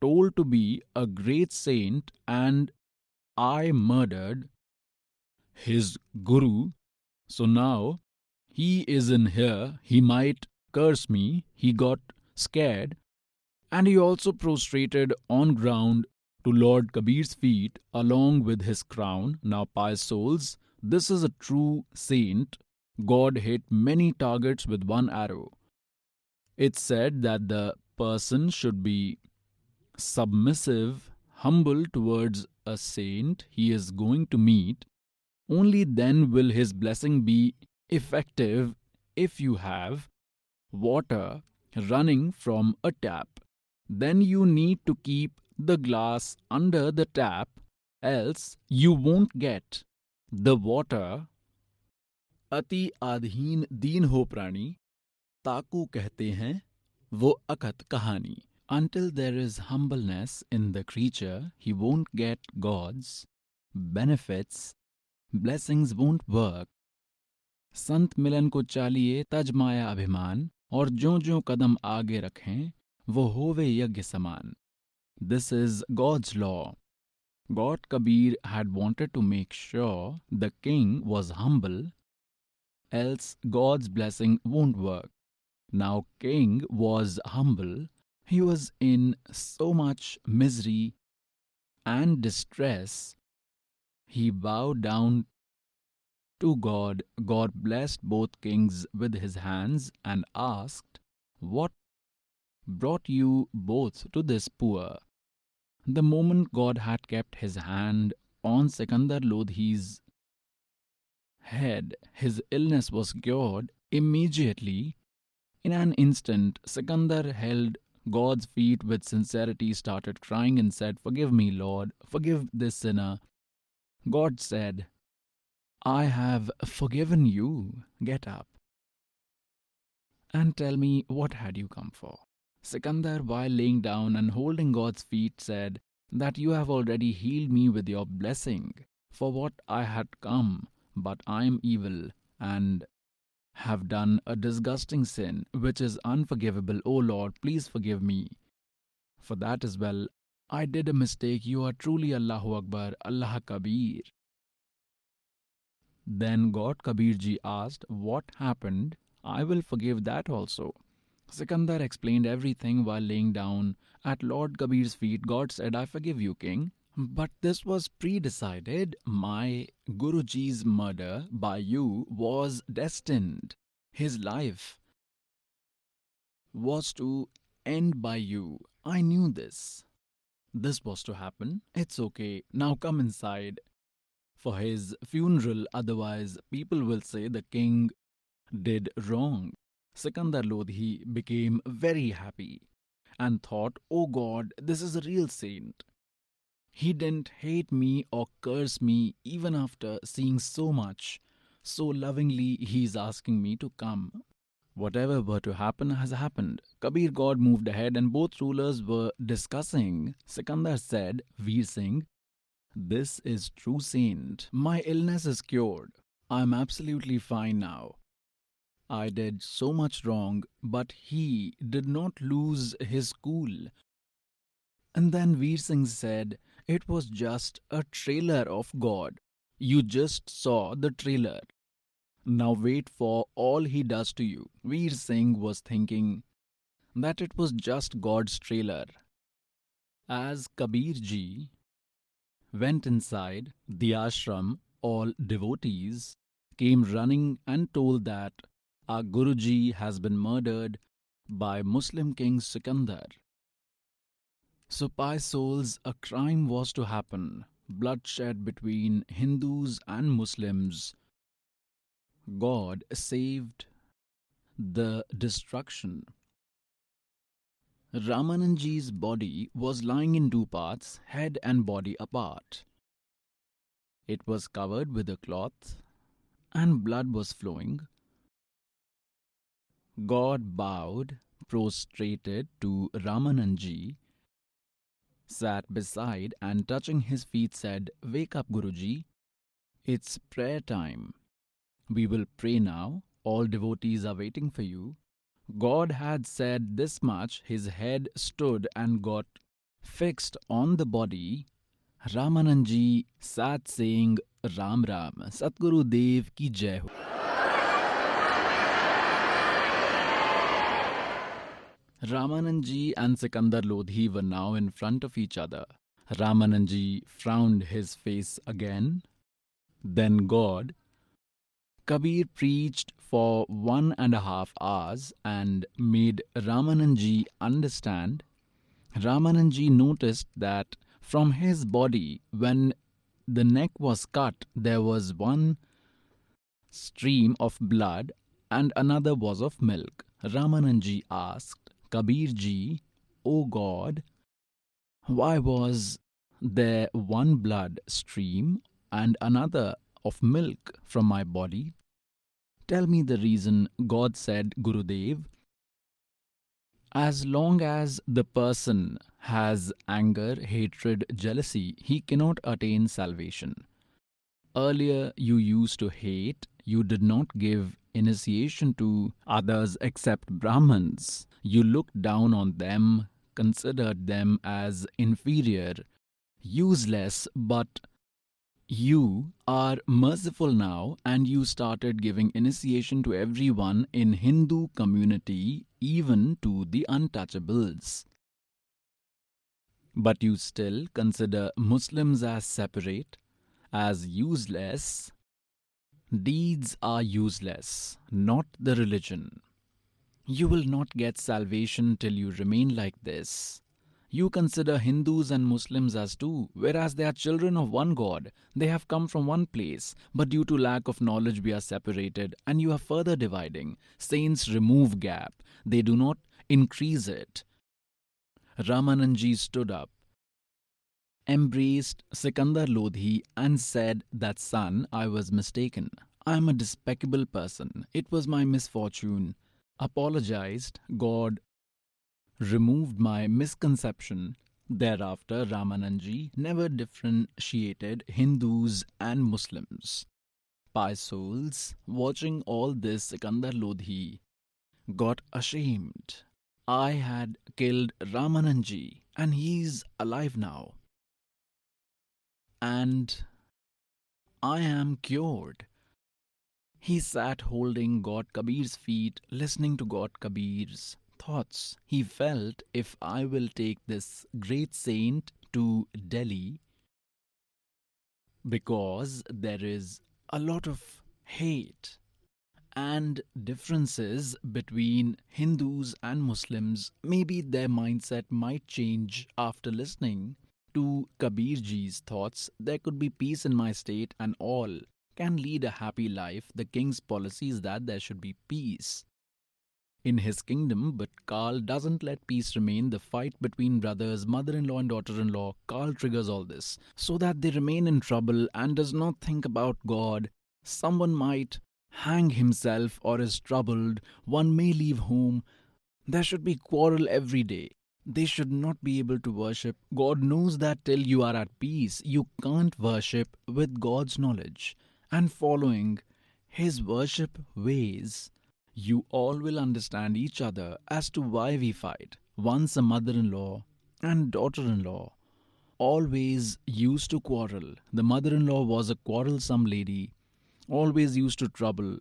told to be a great saint and I murdered his guru. So now he is in here. He might curse me. He got scared and he also prostrated on ground to Lord Kabir's feet along with his crown. Now pious souls, this is a true saint. God hit many targets with one arrow. It's said that the person should be submissive, humble towards a saint he is going to meet. Only then will his blessing be effective. If you have water running from a tap, then you need to keep the glass under the tap, else you won't get the water. अति आधीन दीन हो प्राणी, ताकू कहते हैं वो अकथ कहानी. Until there is humbleness in the creature, he won't get God's benefits. Blessings won't work. संत मिलन को चालिए तज माया अभिमान, और जो जो कदम आगे रखें वो होवे यज्ञ समान. This is God's law. God Kabir had wanted to make sure the king was humble, else God's blessing won't work. Now king was humble. He was in so much misery and distress. He bowed down to God. God blessed both kings with his hands and asked, "What brought you both to this poor?" The moment God had kept his hand on Sikandar Lodhi's head, his illness was cured immediately. In an instant, Sikandar held God's feet with sincerity, started crying and said, "Forgive me, Lord, forgive this sinner." God said, "I have forgiven you. Get up and tell me what had you come for." Sikandar, while laying down and holding God's feet, said that you have already healed me with your blessing for what I had come, but I am evil and have done a disgusting sin which is unforgivable. O Lord, please forgive me for that as well. I did a mistake. You are truly Allahu Akbar, Allah Kabir. Then God Kabirji asked, "What happened? I will forgive that also." Sikandar explained everything while laying down at Lord Kabir's feet. God said, "I forgive you, king. But this was pre-decided. My Guruji's murder by you was destined. His life was to end by you. I knew this. This was to happen. It's okay. Now come inside for his funeral. Otherwise, people will say the king did wrong." Sikandar Lodhi became very happy and thought, "Oh God, this is a real saint. He didn't hate me or curse me even after seeing so much. So lovingly, he is asking me to come. Whatever were to happen has happened." Kabir God moved ahead and both rulers were discussing. Sikandar said, "Veer Singh, this is true saint. My illness is cured. I am absolutely fine now. I did so much wrong, but he did not lose his cool." And then Veer Singh said, "It was just a trailer of God. You just saw the trailer. Now wait for all he does to you." Veer Singh was thinking that it was just God's trailer. As Kabir ji went inside the ashram, all devotees came running and told that our Guruji has been murdered by Muslim King Sikandar. So pious souls, a crime was to happen, bloodshed between Hindus and Muslims. God saved the destruction. Ramananji's body was lying in two parts, head and body apart. It was covered with a cloth and blood was flowing. God bowed, prostrated to Ramananji, sat beside and touching his feet said, "Wake up, Guruji. It's prayer time. We will pray now. All devotees are waiting for you." God had said this much, his head stood and got fixed on the body. Ramananji sat saying, "Ram Ram, Satguru Dev ki Jai Ho." Ramananji and Sikandar Lodhi were now in front of each other. Ramananji frowned his face again. Then God. Kabir preached for one and a half hours and made Ramananji understand. Ramananji noticed that from his body, when the neck was cut, there was one stream of blood and another was of milk. Ramananji asked Kabir ji, "O God, why was there one blood stream and another of milk from my body? Tell me the reason." God said, "Gurudev, as long as the person has anger, hatred, jealousy, he cannot attain salvation. Earlier you used to hate, you did not give initiation to others except Brahmins. You looked down on them, considered them as inferior, useless, but you are merciful now and you started giving initiation to everyone in Hindu community, even to the untouchables. But you still consider Muslims as separate, as useless. Deeds are useless, not the religion. You will not get salvation till you remain like this. You consider Hindus and Muslims as two, whereas they are children of one God. They have come from one place, but due to lack of knowledge we are separated and you are further dividing. Saints remove gap, they do not increase it." Ramananji stood up, embraced Sikandar Lodhi and said that, "Son, I was mistaken. I am a despicable person. It was my misfortune. Apologized. God removed my misconception." Thereafter, Ramananji never differentiated Hindus and Muslims. Pious souls, watching all this, Sikandar Lodhi got ashamed. "I had killed Ramananji and he's alive now. And I am cured." He sat holding God Kabir's feet, listening to God Kabir's thoughts. He felt, if I will take this great saint to Delhi, because there is a lot of hate and differences between Hindus and Muslims, maybe their mindset might change after listening to Kabir ji's thoughts. There could be peace in my state and all can lead a happy life. The king's policy is that there should be peace in his kingdom, but Karl doesn't let peace remain. The fight between brothers, mother-in-law and daughter-in-law, Karl triggers all this so that they remain in trouble and does not think about God. Someone might hang himself or is troubled. One may leave home. There should be quarrel every day. They should not be able to worship. God knows that till you are at peace, you can't worship with God's knowledge and following his worship ways. You all will understand each other as to why we fight. Once a mother-in-law and daughter-in-law always used to quarrel. The mother-in-law was a quarrelsome lady, always used to trouble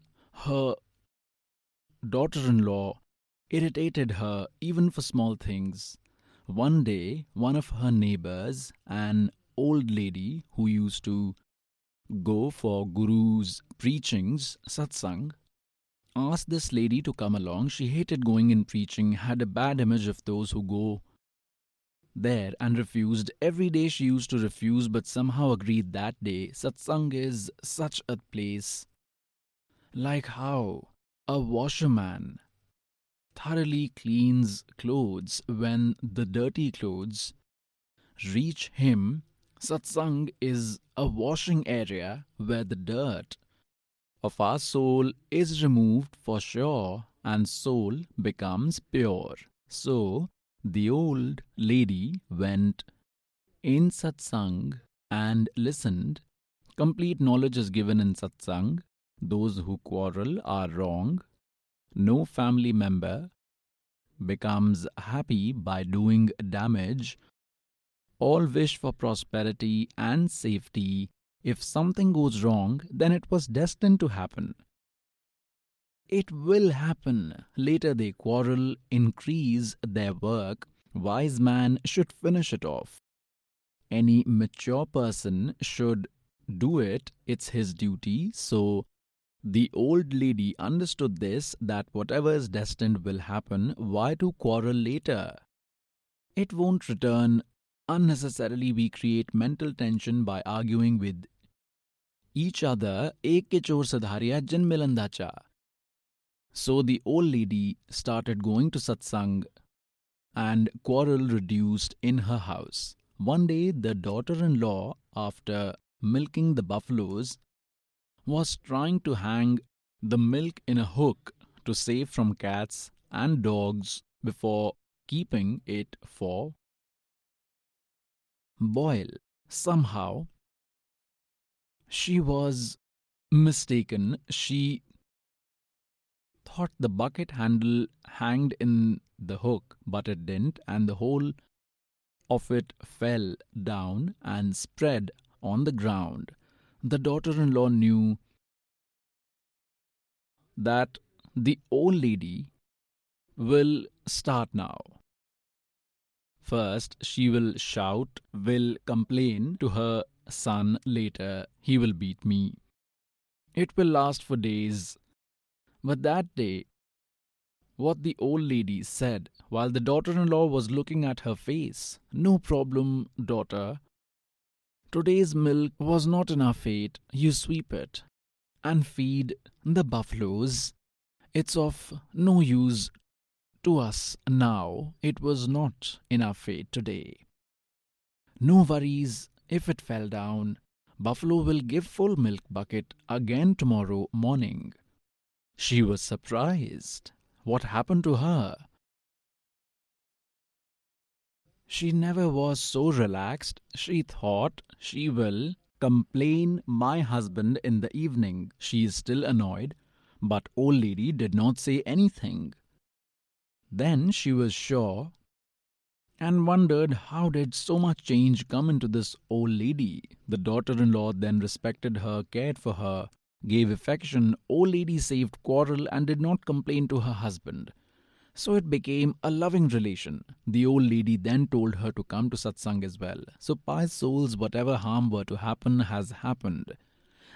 her daughter-in-law. irritated her even for small things. One day, one of her neighbors, an old lady who used to go for Guru's preachings, satsang, asked this lady to come along. She hated going in preaching, had a bad image of those who go there and refused. Every day she used to refuse, but somehow agreed that day. Satsang is such a place. Like how a washerman thoroughly cleans clothes when the dirty clothes reach him, satsang is a washing area where the dirt of our soul is removed for sure and soul becomes pure. So, the old lady went in satsang and listened. Complete knowledge is given in satsang. Those who quarrel are wrong. No family member becomes happy by doing damage. All wish for prosperity and safety. If something goes wrong, then it was destined to happen. It will happen. Later they quarrel, increase their work. Wise man should finish it off. Any mature person should do it. It's his duty. So the old lady understood this, that whatever is destined will happen. Why to quarrel later? It won't return. Unnecessarily we create mental tension by arguing with each other. Ek ke chor sadhariya jin milan dacha. So the old lady started going to satsang and quarrel reduced in her house. One day the daughter-in-law, after milking the buffaloes, was trying to hang the milk in a hook to save from cats and dogs before keeping it for boil. Somehow she was mistaken. She thought the bucket handle hanged in the hook, but it didn't, and the whole of it fell down and spread on the ground. The daughter-in-law knew that the old lady will start now. First, she will shout, will complain to her son later, he will beat me. It will last for days. But that day, what the old lady said, while the daughter-in-law was looking at her face, no problem, daughter. Today's milk was not enough ate. You sweep it and feed the buffaloes. It's of no use to us now. It was not enough ate today. No worries if it fell down. Buffalo will give full milk bucket again tomorrow morning. She was surprised. What happened to her? She never was so relaxed. She thought she will complain my husband in the evening. She is still annoyed, but old lady did not say anything. Then she was sure and wondered how did so much change come into this old lady. The daughter-in-law then respected her, cared for her, gave affection. Old lady saved quarrel and did not complain to her husband. So it became a loving relation. The old lady then told her to come to satsang as well. So pious souls, whatever harm were to happen has happened.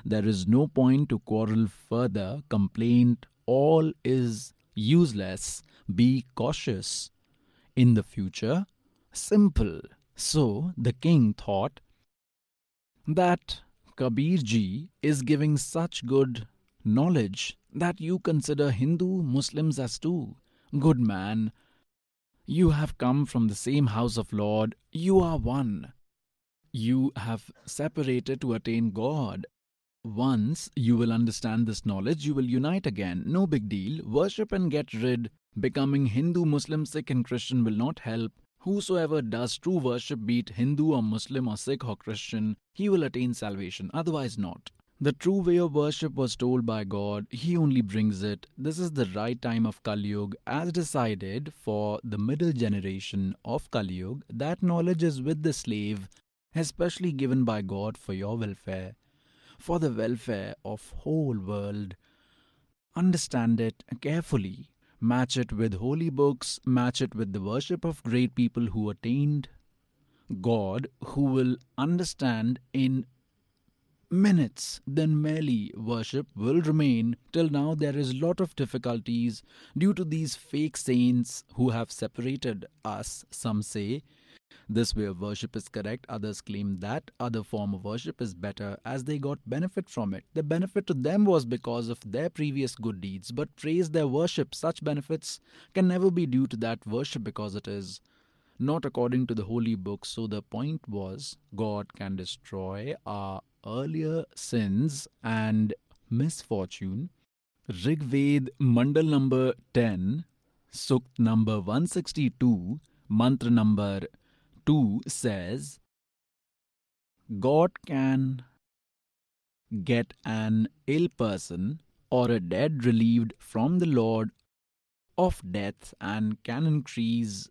There is no point to quarrel further. Complaint, all is useless. Be cautious. In the future, simple. So the king thought that Kabir ji is giving such good knowledge that you consider Hindu Muslims as two. Good man, you have come from the same house of Lord, you are one. You have separated to attain God. Once you will understand this knowledge, you will unite again. No big deal, worship and get rid. Becoming Hindu, Muslim, Sikh and Christian will not help. Whosoever does true worship, be it Hindu or Muslim or Sikh or Christian, he will attain salvation, otherwise not. The true way of worship was told by God. He only brings it. This is the right time of Kali Yuga, as decided for the middle generation of Kali Yuga. That knowledge is with the slave, especially given by God for your welfare, for the welfare of whole world. Understand it carefully. Match it with holy books, match it with the worship of great people who attained God, who will understand in minutes, then merely worship will remain. Till now there is lot of difficulties due to these fake saints who have separated us. Some say this way of worship is correct, others claim that other form of worship is better as they got benefit from it. The benefit to them was because of their previous good deeds, but praise their worship. Such benefits can never be due to that worship because it is not according to the holy books. So the point was, God can destroy our earlier sins and misfortune. Rig Ved, Mandal number ten, Sukt number one sixty-two, Mantra number two says, God can get an ill person or a dead relieved from the Lord of death and can increase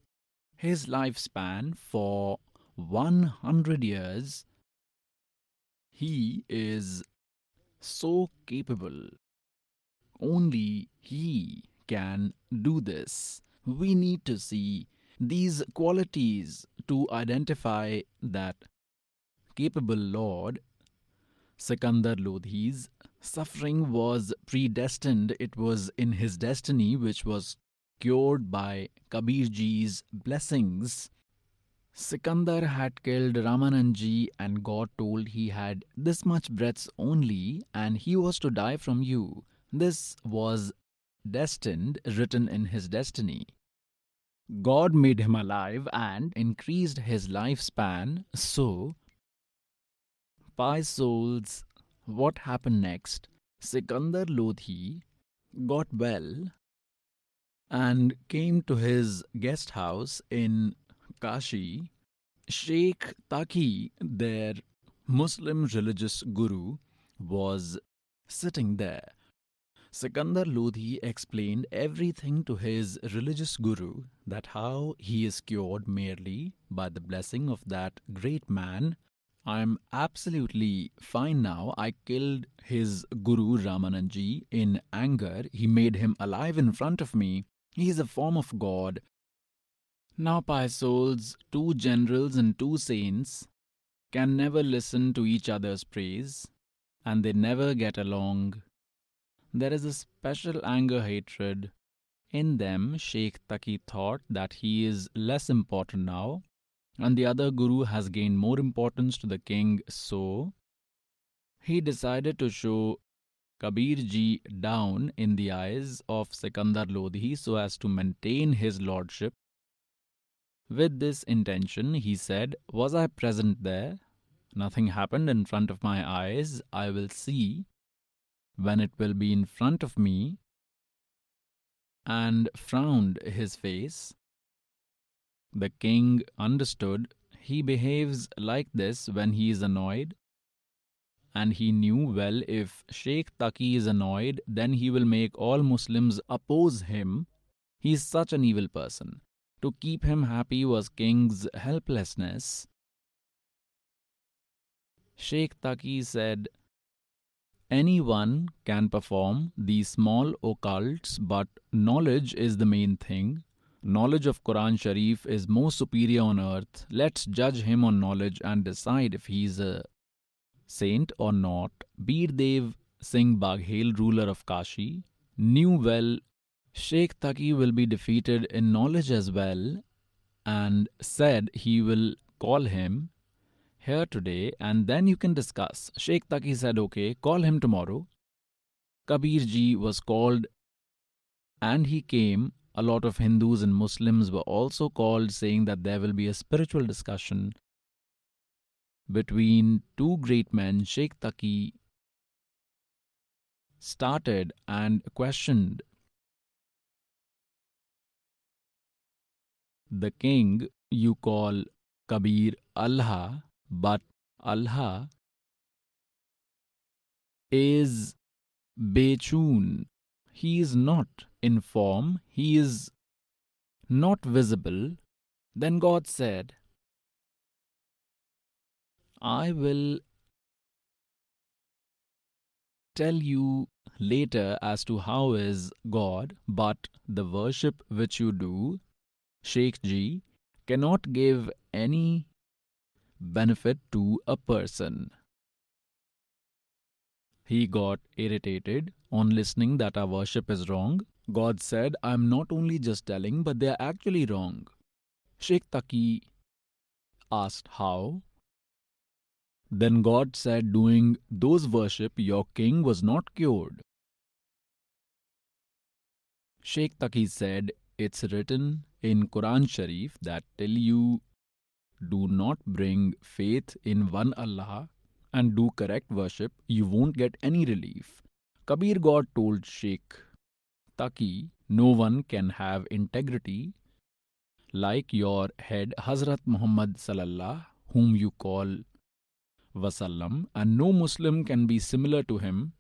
his lifespan for one hundred years. He is so capable. Only he can do this. We need to see these qualities to identify that capable Lord. Sikandar Lodhi's suffering was predestined. It was in his destiny, which was cured by Kabirji's blessings. Sikandar had killed Ramanandji, and God told he had this much breaths only and he was to die from you. This was destined, written in his destiny. God made him alive and increased his lifespan. So, pious souls, what happened next? Sikandar Lodhi got well and came to his guest house in Kashi. Sheikh Taqi, their Muslim religious guru, was sitting there. Sikandar Lodhi explained everything to his religious guru, that how he is cured merely by the blessing of that great man. I am absolutely fine now. I killed his guru Ramanandji in anger. He made him alive in front of me. He is a form of God. Now, pious souls, two generals and two saints can never listen to each other's praise, and they never get along. There is a special anger-hatred in them. Sheikh Taqi thought that he is less important now, and the other guru has gained more importance to the king, so he decided to show Kabirji down in the eyes of Sikandar Lodhi so as to maintain his lordship. With this intention, he said, "Was I present there? Nothing happened in front of my eyes. I will see when it will be in front of me," and frowned his face. The king understood. He behaves like this when he is annoyed, and he knew well, if Sheikh Taqi is annoyed, then he will make all Muslims oppose him. He is such an evil person. To keep him happy was king's helplessness. Sheikh Taqi said, "Anyone can perform these small occults, but knowledge is the main thing. Knowledge of Quran Sharif is more superior on earth. Let's judge him on knowledge and decide if he is a saint or not." Bir Dev Singh Baghel, ruler of Kashi, knew well Sheikh Taqi will be defeated in knowledge as well, and said he will call him here today and then you can discuss. Sheikh Taqi said, "Okay, call him tomorrow." Kabirji was called and he came. A lot of Hindus and Muslims were also called, saying that there will be a spiritual discussion between two great men. Sheikh Taqi started and questioned the king. "You call Kabir Allah, but Allah is Bechun. He is not in form. He is not visible." Then God said, "I will tell you later as to how is God, but the worship which you do, Sheikh ji, cannot give any benefit to a person. He got irritated on listening that our worship is wrong. God said, I am not only just telling, but they are actually wrong. Sheikh Taqi asked how. Then God said, doing those worship, your king was not cured. Sheikh Taqi said, it's written in Quran Sharif that till you do not bring faith in one Allah and do correct worship, you won't get any relief. Kabir God told Sheikh Taqi, no one can have integrity like your head Hazrat Muhammad Sallallahu, whom you call Wasallam, and no Muslim can be similar to him.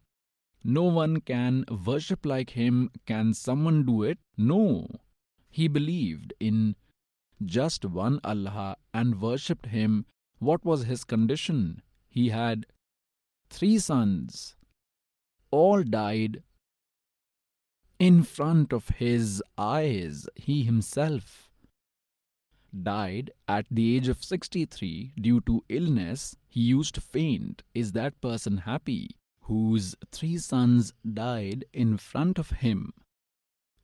No one can worship like him. Can someone do it? No. He believed in just one Allah and worshipped him. What was his condition? He had three sons. All died in front of his eyes. He himself died at the age of sixty-three due to illness. He used to faint. Is that person happy whose three sons died in front of him?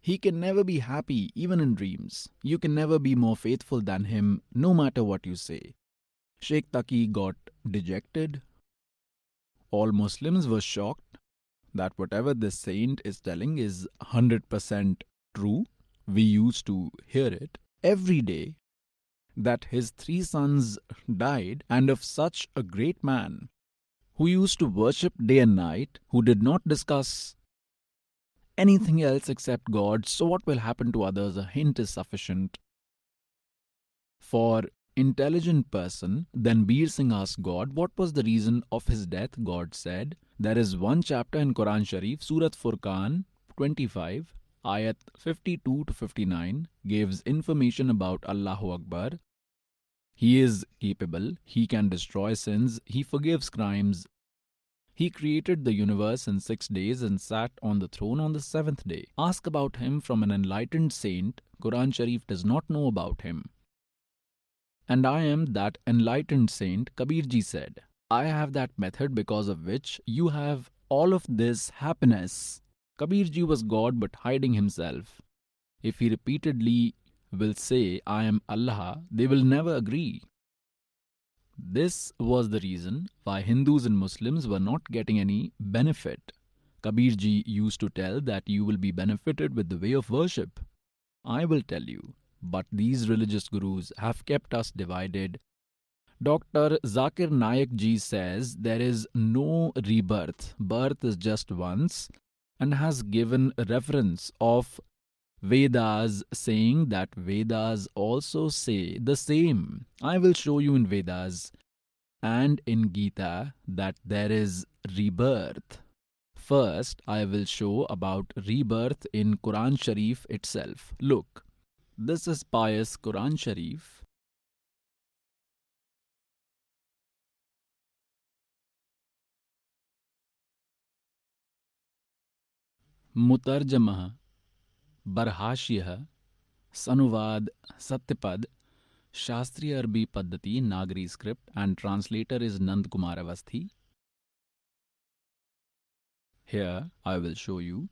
He can never be happy, even in dreams. You can never be more faithful than him, no matter what you say. Sheikh Taqi got dejected. All Muslims were shocked that whatever this saint is telling is one hundred percent true. We used to hear it every day that his three sons died, and of such a great man who used to worship day and night, who did not discuss anything else except God. So what will happen to others? A hint is sufficient for intelligent person. Then Bir Singh asked God, what was the reason of his death? God said, there is one chapter in Quran Sharif, Surat Furqan twenty-five, Ayat fifty-two to fifty-nine, gives information about Allahu Akbar. He is capable, he can destroy sins, he forgives crimes. He created the universe in six days and sat on the throne on the seventh day. Ask about him from an enlightened saint. Quran Sharif does not know about him. And I am that enlightened saint, Kabir ji said. I have that method because of which you have all of this happiness. Kabir ji was God but hiding himself. If he repeatedly will say, I am Allah, they will never agree. This was the reason why Hindus and Muslims were not getting any benefit. Kabir ji used to tell that you will be benefited with the way of worship. I will tell you, but these religious gurus have kept us divided. Doctor Zakir Naik ji says there is no rebirth. Birth is just once, and has given reference of Vedas, saying that Vedas also say the same. I will show you in Vedas and in Gita that there is rebirth. First, I will show about rebirth in Quran Sharif itself. Look, this is pious Quran Sharif. Mutarjamah Barhashiyah, Sanuvad Satyapad, Shastriya Arabi Paddhati, Nagari script, and translator is Nand Kumar Avasthi. Here I will show you.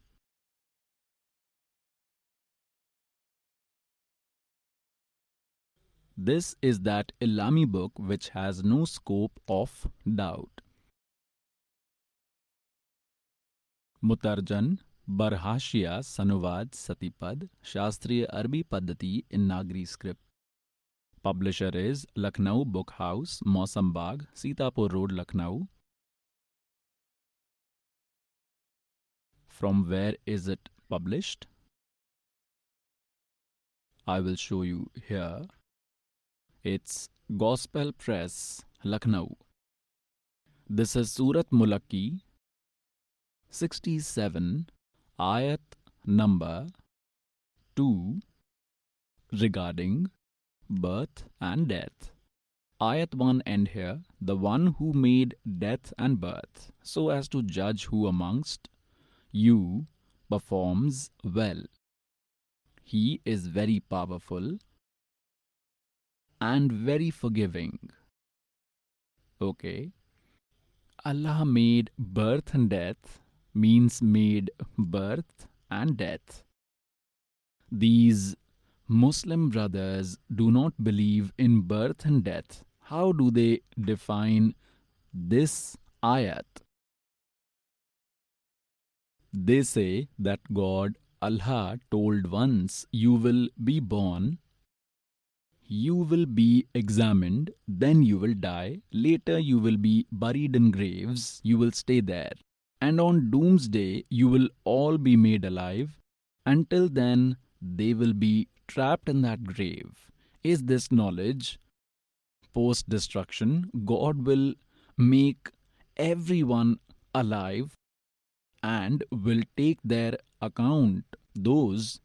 This is that Ilami book which has no scope of doubt. Mutarjan Barhashiyah, Sanuvad Satyapad, Shastriya Arabi Paddhati in Nagari script. Publisher is Lucknow Book House, Mausam Bagh, Sitapur Road, Lucknow. From where is it published? I will show you here. It's Gospel Press, Lucknow. This is Surat Mulaki sixty-seven. Ayat number two, regarding birth and death. Ayat one end here, the one who made death and birth, so as to judge who amongst you performs well. He is very powerful and very forgiving. Okay. Allah made birth and death means made birth and death. These Muslim brothers do not believe in birth and death. How do they define this ayat? They say that God, Allah, told once, you will be born, you will be examined, then you will die, later you will be buried in graves, you will stay there, and on doomsday you will all be made alive. Until then, they will be trapped in that grave. Is this knowledge? Post-destruction, God will make everyone alive and will take their account. Those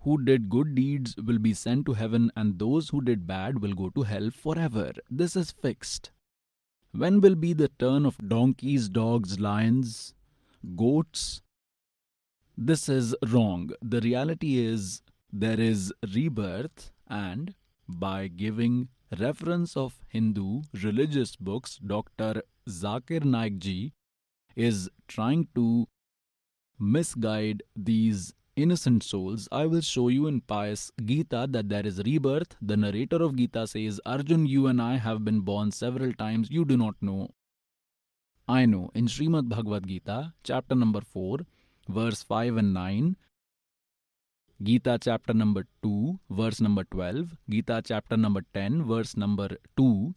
who did good deeds will be sent to heaven, and those who did bad will go to hell forever. This is fixed. When will be the turn of donkeys, dogs, lions, goats? This is wrong. The reality is there is rebirth, and by giving reference of Hindu religious books, Doctor Zakir Naik ji is trying to misguide these innocent souls. I will show you in pious Gita that there is rebirth. The narrator of Gita says, Arjun, you and I have been born several times. You do not know. I know. In Srimad Bhagavad Gita, chapter number four, verse five and nine. Gita chapter number two, verse number twelve. Gita chapter number ten, verse number two.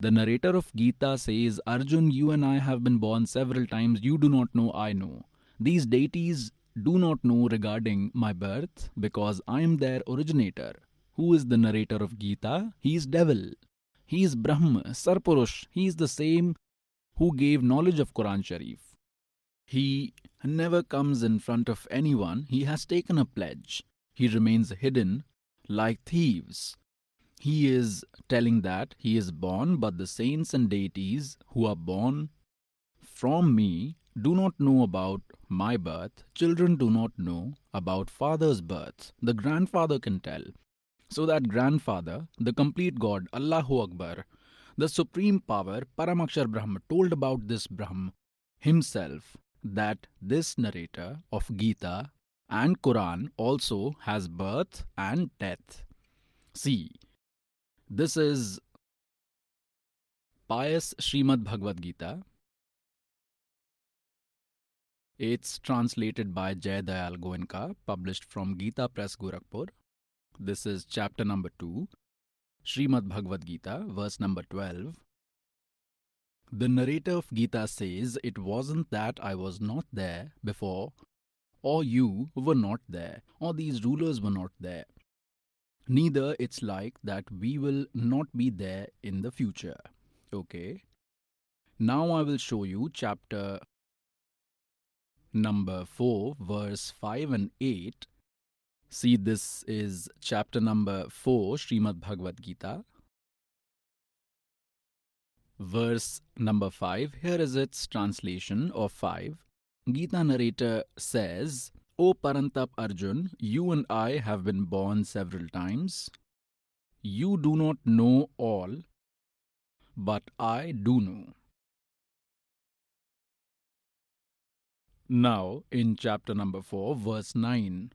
The narrator of Gita says, Arjun, you and I have been born several times. You do not know, I know. These deities do not know regarding my birth because I am their originator. Who is the narrator of Gita? He is devil. He is Brahma, Sarpurush. He is the same who gave knowledge of Quran Sharif. He never comes in front of anyone. He has taken a pledge. He remains hidden like thieves. He is telling that he is born, but the saints and deities who are born from me do not know about my birth. Children do not know about father's birth. The grandfather can tell. So that grandfather, the complete God, Allahu Akbar, the supreme power, Paramakshar Brahma, told about this Brahma himself, that this narrator of Gita and Quran also has birth and death. See, this is pious Srimad Bhagavad Gita. It's translated by Jay Dayal Goenka, published from Gita Press, Gorakhpur. This is chapter number two, Srimad Bhagavad Gita, verse number twelve. The narrator of Gita says, it wasn't that I was not there before, or you were not there, or these rulers were not there. Neither it's like that we will not be there in the future. Okay. Now I will show you chapter number four, verse five and eight. See, this is chapter number four, Srimad Bhagavad Gita. Verse number five. Here is its translation of five. Gita narrator says, O Parantap Arjun, you and I have been born several times. You do not know all, but I do know. Now, in chapter number four, verse nine,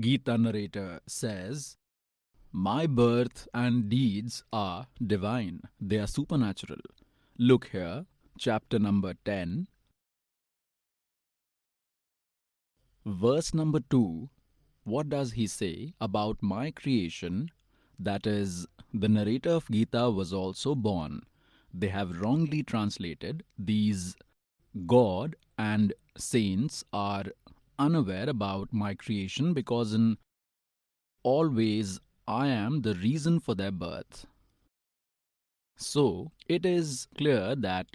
Gita narrator says, my birth and deeds are divine. They are supernatural. Look here, chapter number ten. Verse number two, what does he say about my creation? That is, the narrator of Gita was also born. They have wrongly translated. These God and saints are unaware about my creation because in all ways I am the reason for their birth. So, it is clear that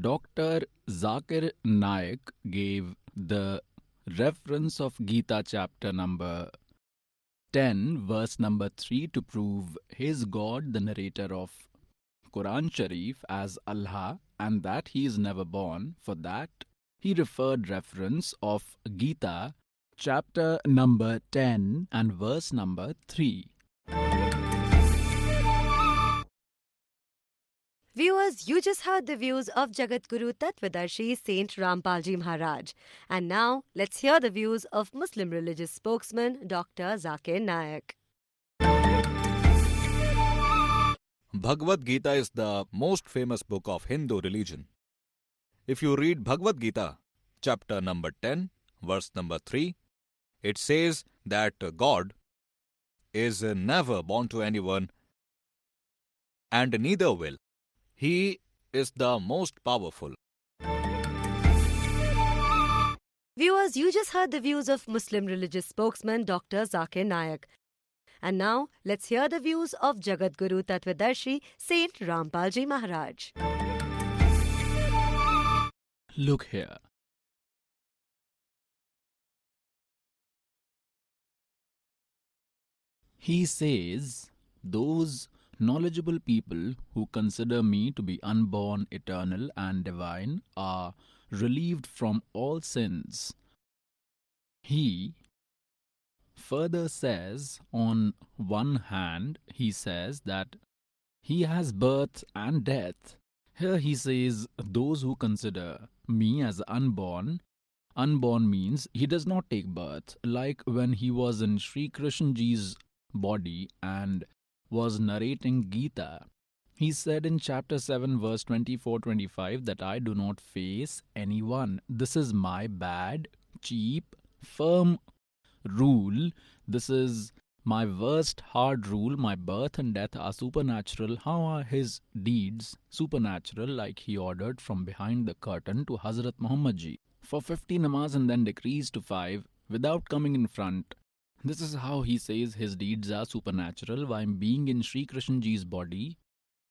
Doctor Zakir Naik gave the reference of Gita chapter number ten, verse number three to prove his God, the narrator of Quran Sharif, as Allah, and that he is never born. For that, he referred reference of Gita, chapter number ten and verse number three. Viewers, you just heard the views of Jagatguru Tattvadarshi Saint Rampalji Maharaj. And now, let's hear the views of Muslim religious spokesman Doctor Zakir Naik. Bhagavad Gita is the most famous book of Hindu religion. If you read Bhagavad Gita, chapter number ten, verse number three, it says that God is never born to anyone and neither will. He is the most powerful. Viewers, you just heard the views of Muslim religious spokesman Doctor Zakir Naik. And now, let's hear the views of Jagatguru Tattvadarshi Saint Rampalji Maharaj. Look here. He says, those knowledgeable people who consider me to be unborn, eternal and divine are relieved from all sins. He further says, on one hand, he says that he has birth and death. Here he says, those who consider me as unborn. Unborn means he does not take birth, like when he was in Sri Krishnaji's body and was narrating Gita. He said in chapter seven verse twenty-four twenty-five that I do not face anyone. This is my bad, cheap, firm rule. This is my worst hard rule. My birth and death are supernatural. How are his deeds supernatural, like he ordered from behind the curtain to Hazrat Muhammad ji for fifty namaz and then decrees to five without coming in front. This is how he says his deeds are supernatural. While being in Sri Krishna ji's body,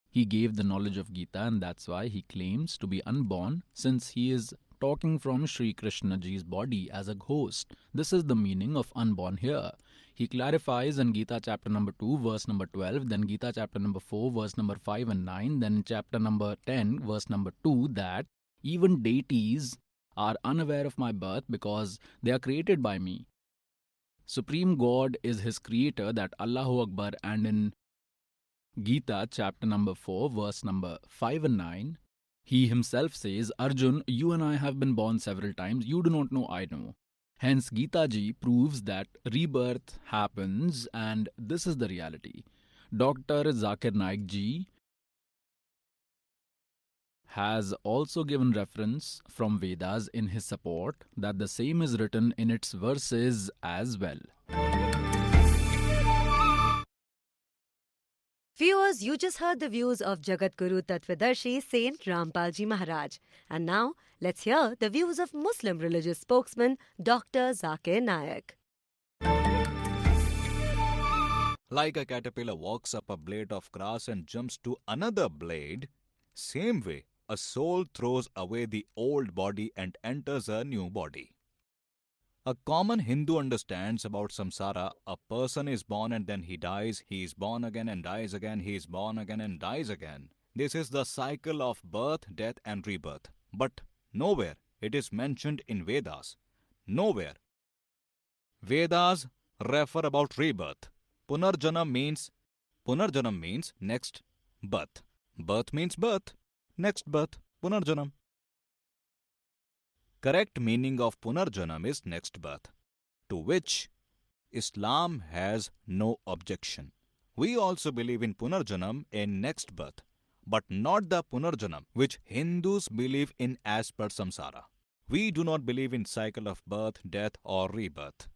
he gave the knowledge of Gita, and that's why he claims to be unborn, since he is talking from Sri Krishna ji's body as a ghost. This is the meaning of unborn here. He clarifies in Gita chapter number two, verse number twelve, then Gita chapter number four, verse number five and nine, then chapter number ten, verse number two, that even deities are unaware of my birth because they are created by me. Supreme God is his creator, that Allahu Akbar, and in Gita chapter number four, verse number five and nine, he himself says, Arjun, you and I have been born several times, you do not know I know. Hence Gita ji proves that rebirth happens and this is the reality. Doctor Zakir Naik ji has also given reference from Vedas in his support that the same is written in its verses as well. Viewers, you just heard the views of Jagatguru Tattvadarshi Saint Rampalji Maharaj. And now, let's hear the views of Muslim religious spokesman Doctor Zakir Naik. Like a caterpillar walks up a blade of grass and jumps to another blade, same way, a soul throws away the old body and enters a new body. A common Hindu understands about samsara. A person is born and then he dies, he is born again and dies again, he is born again and dies again. This is the cycle of birth, death and rebirth. But nowhere it is mentioned in Vedas. Nowhere. Vedas refer about rebirth. Punarjanam means, Punarjanam means next birth. Birth means birth. Next birth, Punarjanam. Correct meaning of Punarjanam is next birth, to which Islam has no objection. We also believe in Punarjanam, a next birth, but not the Punarjanam which Hindus believe in as per samsara. We do not believe in cycle of birth, death or rebirth.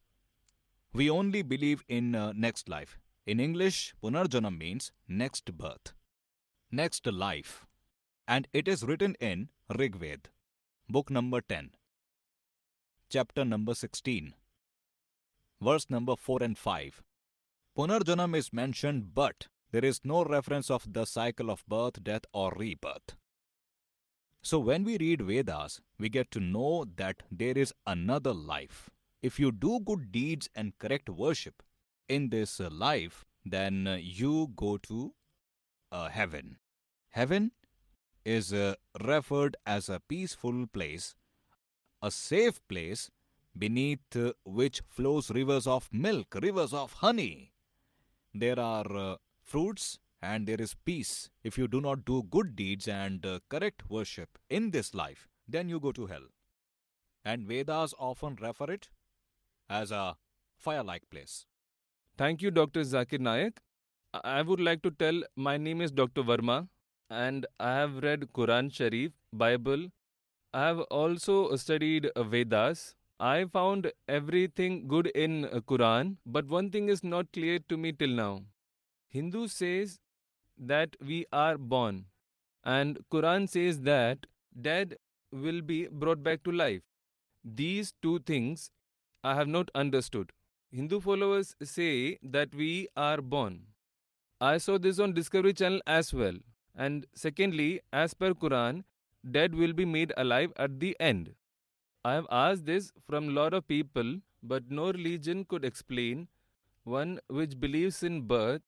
We only believe in uh, next life. In English, Punarjanam means next birth. Next life, and it is written in Rig Veda, book number ten, chapter number sixteen, verse number four and five. Punarjanam is mentioned, but there is no reference of the cycle of birth, death or rebirth. So when we read Vedas, we get to know that there is another life. If you do good deeds and correct worship in this life, then you go to Uh, heaven. Heaven is uh, referred as a peaceful place, a safe place beneath which flows rivers of milk, rivers of honey. There are uh, fruits and there is peace. If you do not do good deeds and uh, correct worship in this life, then you go to hell. And Vedas often refer it as a fire-like place. Thank you, Doctor Zakir Naik. I would like to tell my name is Doctor Verma and I have read Quran Sharif, Bible. I have also studied Vedas. I found everything good in Quran, but one thing is not clear to me till now. Hindu says that we are born and Quran says that dead will be brought back to life. These two things I have not understood. Hindu followers say that we are born. I saw this on Discovery Channel as well. And secondly, as per Quran, dead will be made alive at the end. I have asked this from lot of people, but no religion could explain, one which believes in birth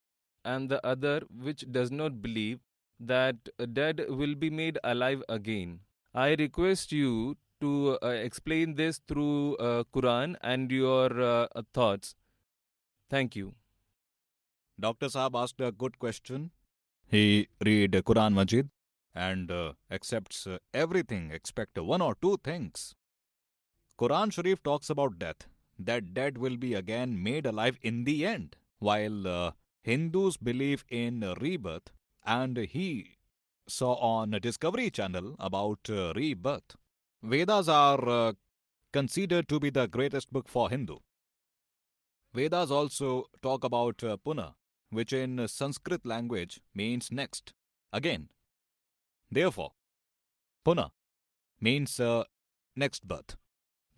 and the other which does not believe that dead will be made alive again. I request you to uh, explain this through uh, Quran and your uh, thoughts. Thank you. Doctor Saab asked a good question. He read Quran Majid and uh, accepts uh, everything except one or two things. Quran Sharif talks about death, that dead will be again made alive in the end, while uh, Hindus believe in rebirth, and he saw on Discovery Channel about uh, rebirth. Vedas are uh, considered to be the greatest book for Hindu. Vedas also talk about uh, Punah, which in Sanskrit language means next, again. Therefore, Punah means uh, next birth,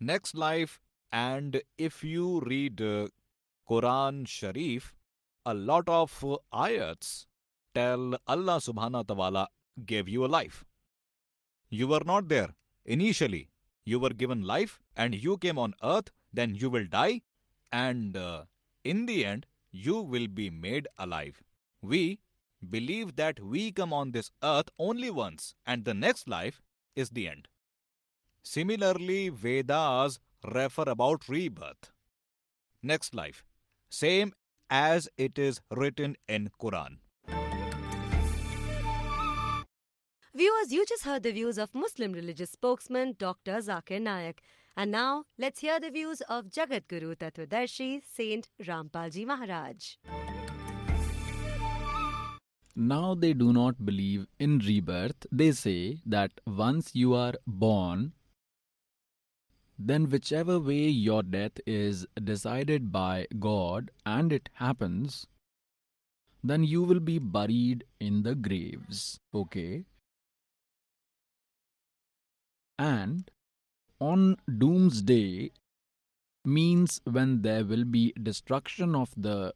next life. And if you read uh, Quran Sharif, a lot of uh, ayats tell Allah subhanahu wa ta'ala gave you a life. You were not there. Initially, you were given life and you came on earth, then you will die and uh, in the end, you will be made alive. We believe that we come on this earth only once and the next life is the end. Similarly, Vedas refer about rebirth, next life, same as it is written in Quran. Viewers, you just heard the views of Muslim religious spokesman Doctor Zakir Naik. And now, let's hear the views of Jagatguru Tatvadarshi Saint Rampalji Maharaj. Now they do not believe in rebirth. They say that once you are born, then whichever way your death is decided by God and it happens, then you will be buried in the graves. Okay? And on doomsday means when there will be destruction of the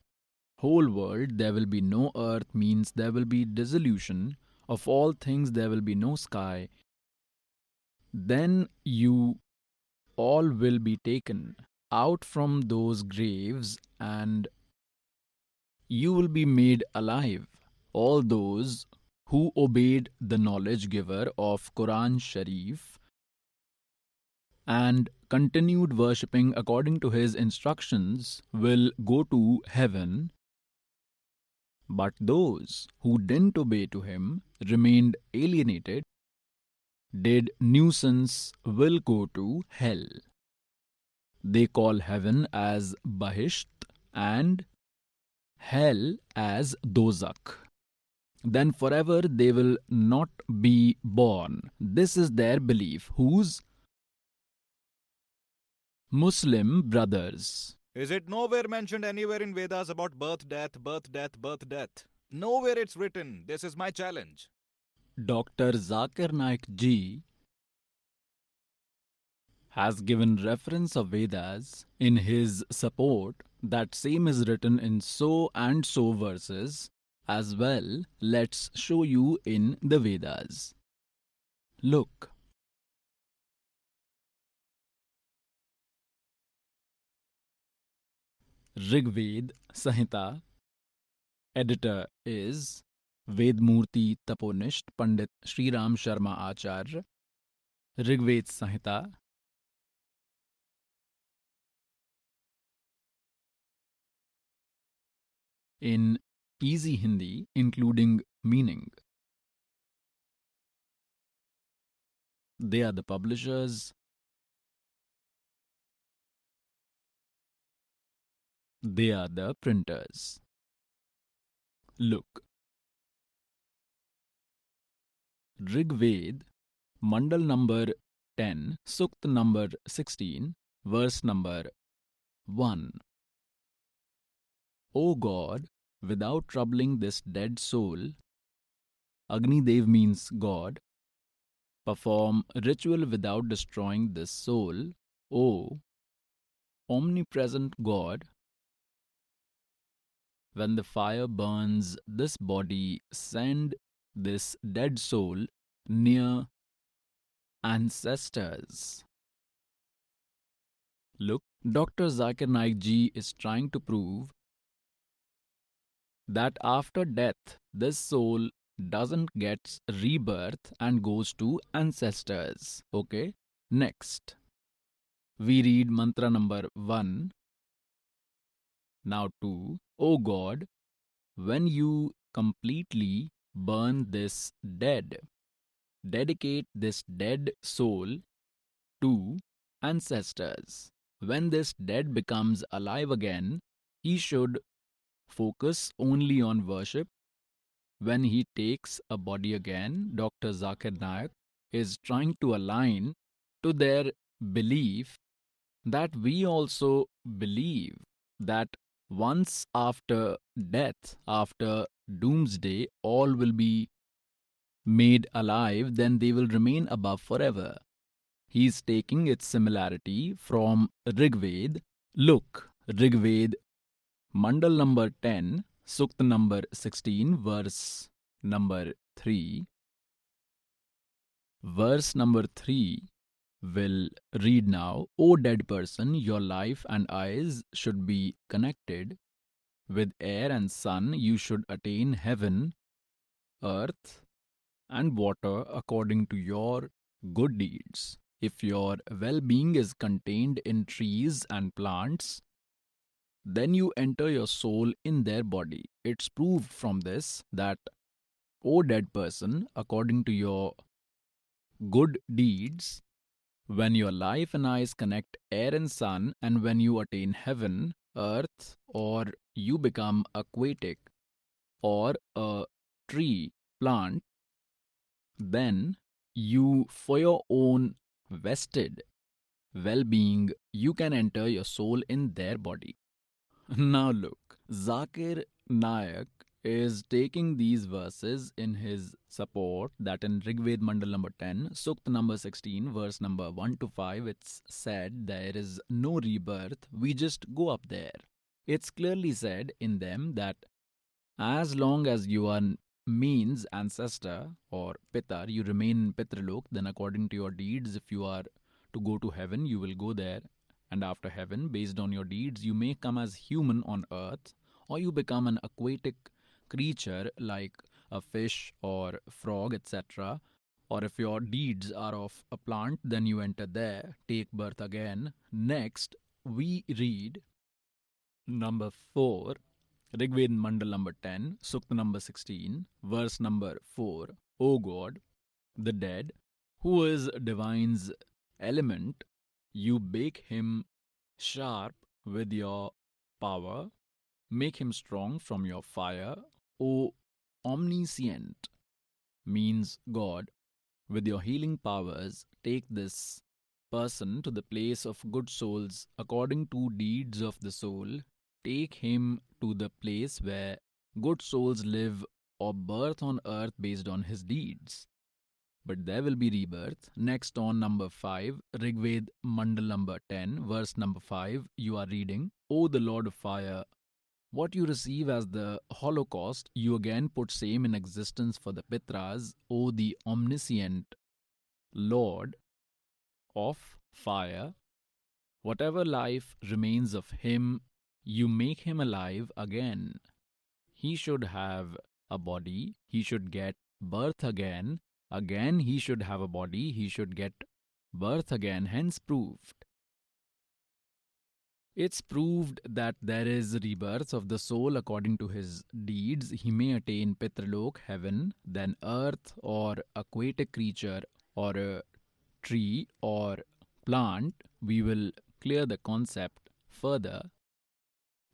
whole world, there will be no earth, means there will be dissolution of all things, there will be no sky. Then you all will be taken out from those graves and you will be made alive. All those who obeyed the knowledge giver of Quran Sharif and continued worshipping according to his instructions will go to heaven. But those who didn't obey to him, remained alienated, did nuisance, will go to hell. They call heaven as Bahisht and hell as Dozakh. Then forever they will not be born. This is their belief. Whose? Muslim brothers. Is it nowhere mentioned anywhere in Vedas about birth, death, birth, death, birth, death? Nowhere it's written. This is my challenge. Doctor Zakir Naik ji has given reference of Vedas in his support that same is written in so and so verses as well. Let's show you in the Vedas. Look. Rigved Sanhita, editor is Vedmurti Taponisht Pandit Sri Ram Sharma Acharya. Rigved Sanhita, in easy Hindi, including meaning. They are the publishers. They are the printers. Look. Rigved, mandal number ten, sukta number sixteen, verse number one. O God, without troubling this dead soul, Agni Dev means God, perform ritual without destroying this soul, O omnipresent God. When the fire burns this body, send this dead soul near ancestors. Look, Doctor Zakir Naik ji is trying to prove that after death, this soul doesn't get rebirth and goes to ancestors. Okay, next. We read mantra number one. Now two. O God, when you completely burn this dead, dedicate this dead soul to ancestors. When this dead becomes alive again, he should focus only on worship. When he takes a body again, Doctor Zakir Naik is trying to align to their belief that we also believe that once after death, after doomsday, all will be made alive, then they will remain above forever. He is taking its similarity from Rigved. Look, Rigved, mandal number ten, sukta number sixteen, verse number three. Verse number three will read now, O dead person, your life and eyes should be connected. With air and sun, you should attain heaven, earth, and water according to your good deeds. If your well-being is contained in trees and plants, then you enter your soul in their body. It's proved from this that, O dead person, according to your good deeds, when your life and eyes connect air and sun, and when you attain heaven, earth, or you become aquatic or a tree, plant, then you, for your own vested well-being, you can enter your soul in their body. Now look, Zakir Naik is taking these verses in his support that in Rigved mandal number ten, sukta number sixteen, verse number one to five, it's said there is no rebirth, we just go up there. It's clearly said in them that as long as you are means ancestor or pitar, you remain in Pitralok, then according to your deeds, if you are to go to heaven, you will go there. And after heaven, based on your deeds, you may come as human on earth, or you become an aquatic creature like a fish or frog, et cetera. Or if your deeds are of a plant, then you enter there, take birth again. Next, we read number four, Rigved mandal number ten, sukta number sixteen, verse number four. O God, the dead, who is divine's element, you bake him sharp with your power, make him strong from your fire. O omniscient means God, with your healing powers, take this person to the place of good souls according to deeds of the soul. Take him to the place where good souls live or birth on earth based on his deeds. But there will be rebirth. Next on number five, Rigved mandal number ten, verse number five, you are reading, O the Lord of Fire, what you receive as the holocaust, you again put same in existence for the Pitras. O the omniscient Lord of Fire, whatever life remains of him, you make him alive again. He should have a body, he should get birth again, again he should have a body, he should get birth again, hence proved It's proved that there is rebirth of the soul according to his deeds. He may attain Pitralok, heaven, then earth, or aquatic creature, or a tree, or plant. We will clear the concept further.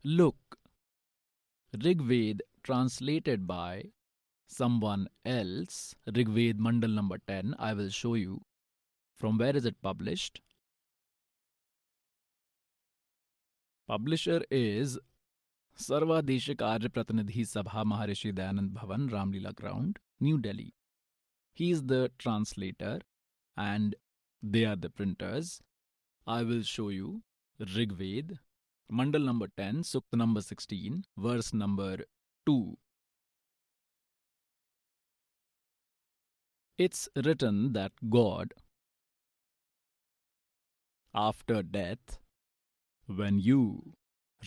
Look, Rigved translated by someone else, Rigved Mandal number ten, I will show you. From where is it published? Publisher is Sarvadeshik Arya Pratinidhi Sabha Maharishi Dayanand Bhavan, Ramlila Ground, New Delhi. He is the translator and they are the printers. I will show you Rigved, Mandal number ten, Sukta number sixteen, verse number two. It's written that God, after death, when you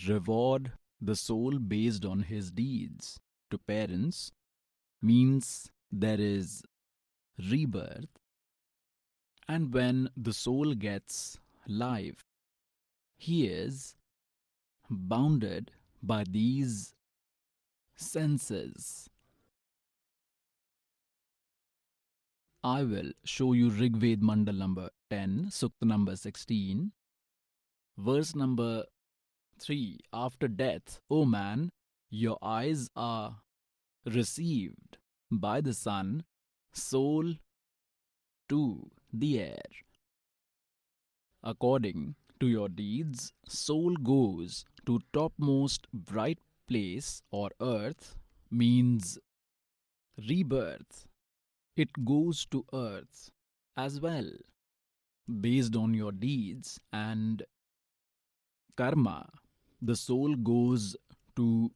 reward the soul based on his deeds to parents, means there is rebirth. And when the soul gets life, he is bounded by these senses. I will show you Rigved Mandal number ten, Sukta number sixteen, verse number three. After death, O man, your eyes are received by the sun, soul to the air. According to your deeds, soul goes to topmost bright place or earth, means rebirth. It goes to earth as well, based on your deeds and karma. The soul goes to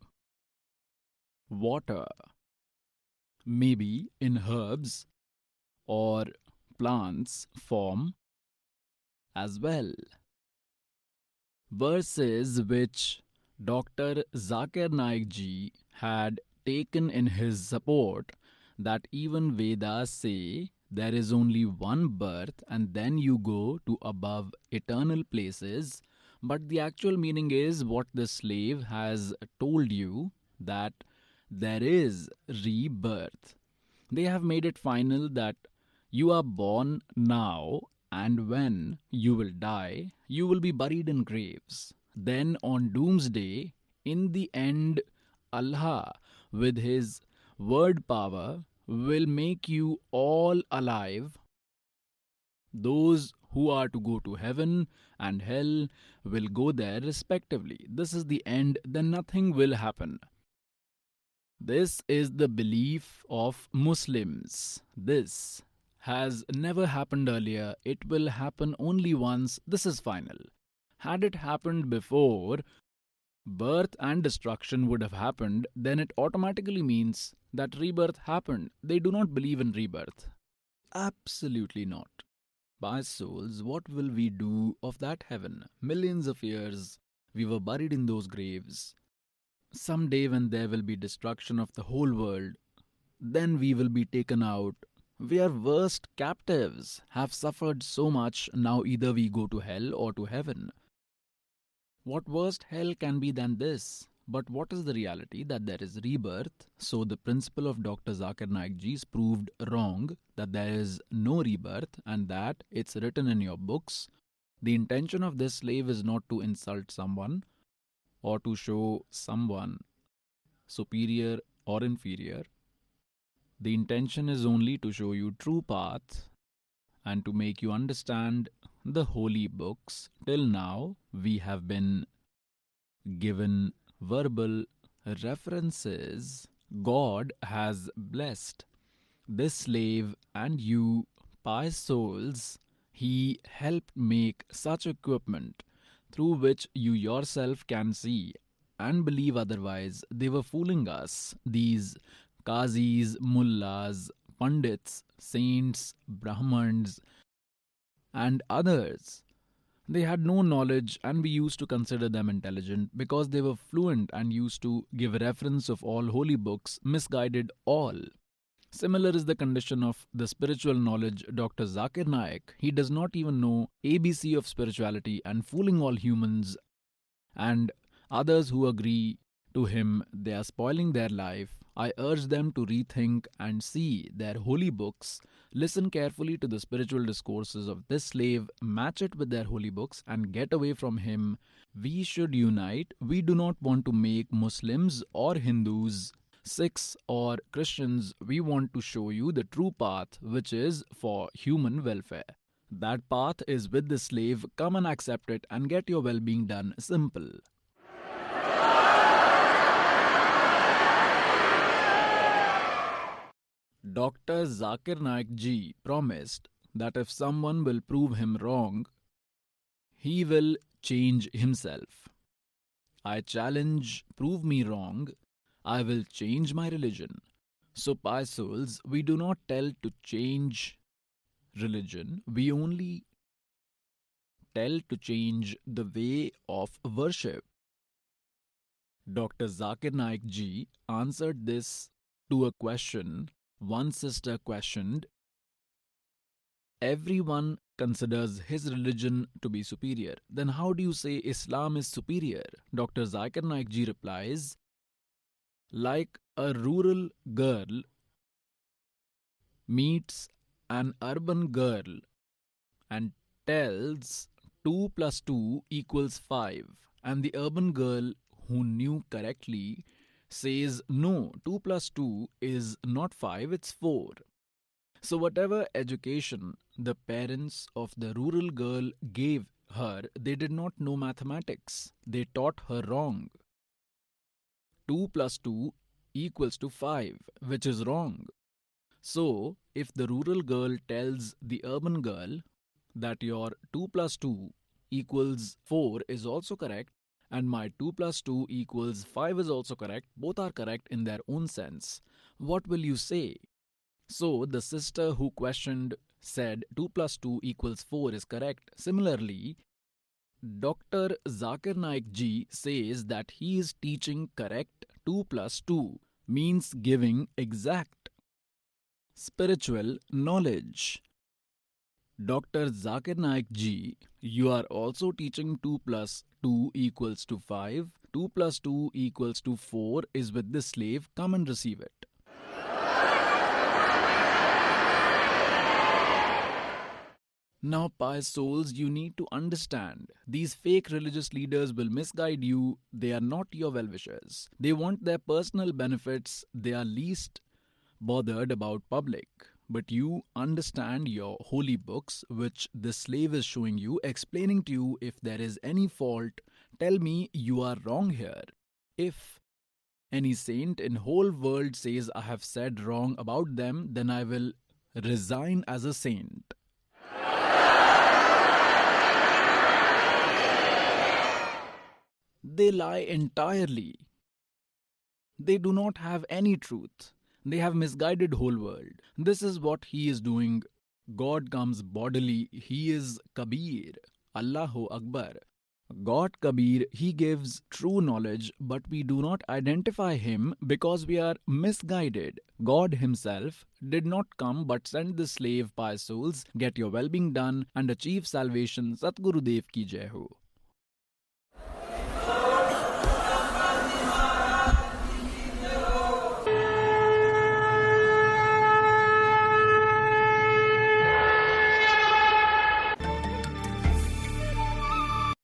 water, maybe in herbs or plants form as well. Verses which Doctor Zakir Naik ji had taken in his support, that even Vedas say there is only one birth and then you go to above eternal places. But the actual meaning is what the slave has told you, that there is rebirth. They have made it final that you are born now and when you will die, you will be buried in graves. Then on doomsday, in the end, Allah with his word power will make you all alive. Those who are to go to heaven and hell will go there respectively. This is the end, then nothing will happen. This is the belief of Muslims. This has never happened earlier. It will happen only once. This is final. Had it happened before, birth and destruction would have happened. Then it automatically means that rebirth happened. They do not believe in rebirth. Absolutely not. By souls, what will we do of that heaven? Millions of years we were buried in those graves. Someday when there will be destruction of the whole world, then we will be taken out. We are worst captives, have suffered so much, now either we go to hell or to heaven. What worst hell can be than this? But what is the reality? That there is rebirth. So the principle of Doctor Zakir Naik ji is proved wrong, that there is no rebirth and that it's written in your books. The intention of this slave is not to insult someone or to show someone superior or inferior. The intention is only to show you true path and to make you understand the holy books. Till now, we have been given verbal references. God has blessed this slave and you, pious souls. He helped make such equipment through which you yourself can see and believe, otherwise they were fooling us. These Qazis, Mullahs, Pandits, Saints, Brahmans and others, they had no knowledge and we used to consider them intelligent because they were fluent and used to give reference of all holy books, misguided all. Similar is the condition of the spiritual knowledge Doctor Zakir Naik. He does not even know A B C of spirituality and fooling all humans and others who agree to him they are spoiling their life. I urge them to rethink and see their holy books, listen carefully to the spiritual discourses of this slave, match it with their holy books, and get away from him. We should unite. We do not want to make Muslims or Hindus, Sikhs or Christians. We want to show you the true path, which is for human welfare. That path is with the slave. Come and accept it and get your well-being done. Simple. Doctor Zakir Naik ji promised that if someone will prove him wrong, he will change himself. I challenge, prove me wrong, I will change my religion. So, pious souls, we do not tell to change religion, we only tell to change the way of worship. Doctor Zakir Naik ji answered this to a question. One sister questioned, everyone considers his religion to be superior. Then how do you say Islam is superior? Doctor Zakir Naik ji replies, like a rural girl meets an urban girl and tells two plus two equals five, and the urban girl who knew correctly says, no, two plus two is not five, it's four. So whatever education the parents of the rural girl gave her, they did not know mathematics. They taught her wrong. two plus two equals to five, which is wrong. So if the rural girl tells the urban girl that your two plus two equals four is also correct, and my two plus two equals five is also correct, both are correct in their own sense, what will you say? So the sister who questioned said two plus two equals four is correct. Similarly, Doctor Zakir Naik ji says that he is teaching correct. Two plus two means giving exact spiritual knowledge. Doctor Zakir Naik ji, you are also teaching two plus two equals to five. two plus two equals to four is with the slave. Come and receive it. Now, pious souls, you need to understand. These fake religious leaders will misguide you. They are not your well-wishers. They want their personal benefits. They are least bothered about public. But you understand your holy books, which the slave is showing you, explaining to you, if there is any fault, tell me you are wrong here. If any saint in whole world says I have said wrong about them, then I will resign as a saint. They lie entirely. They do not have any truth. They have misguided whole world. This is what he is doing. God comes bodily. He is Kabir. Allahu Akbar. God Kabir, he gives true knowledge, but we do not identify him because we are misguided. God himself did not come but sent the slave. Pious souls, get your well-being done and achieve salvation. Satguru Dev ki jai ho.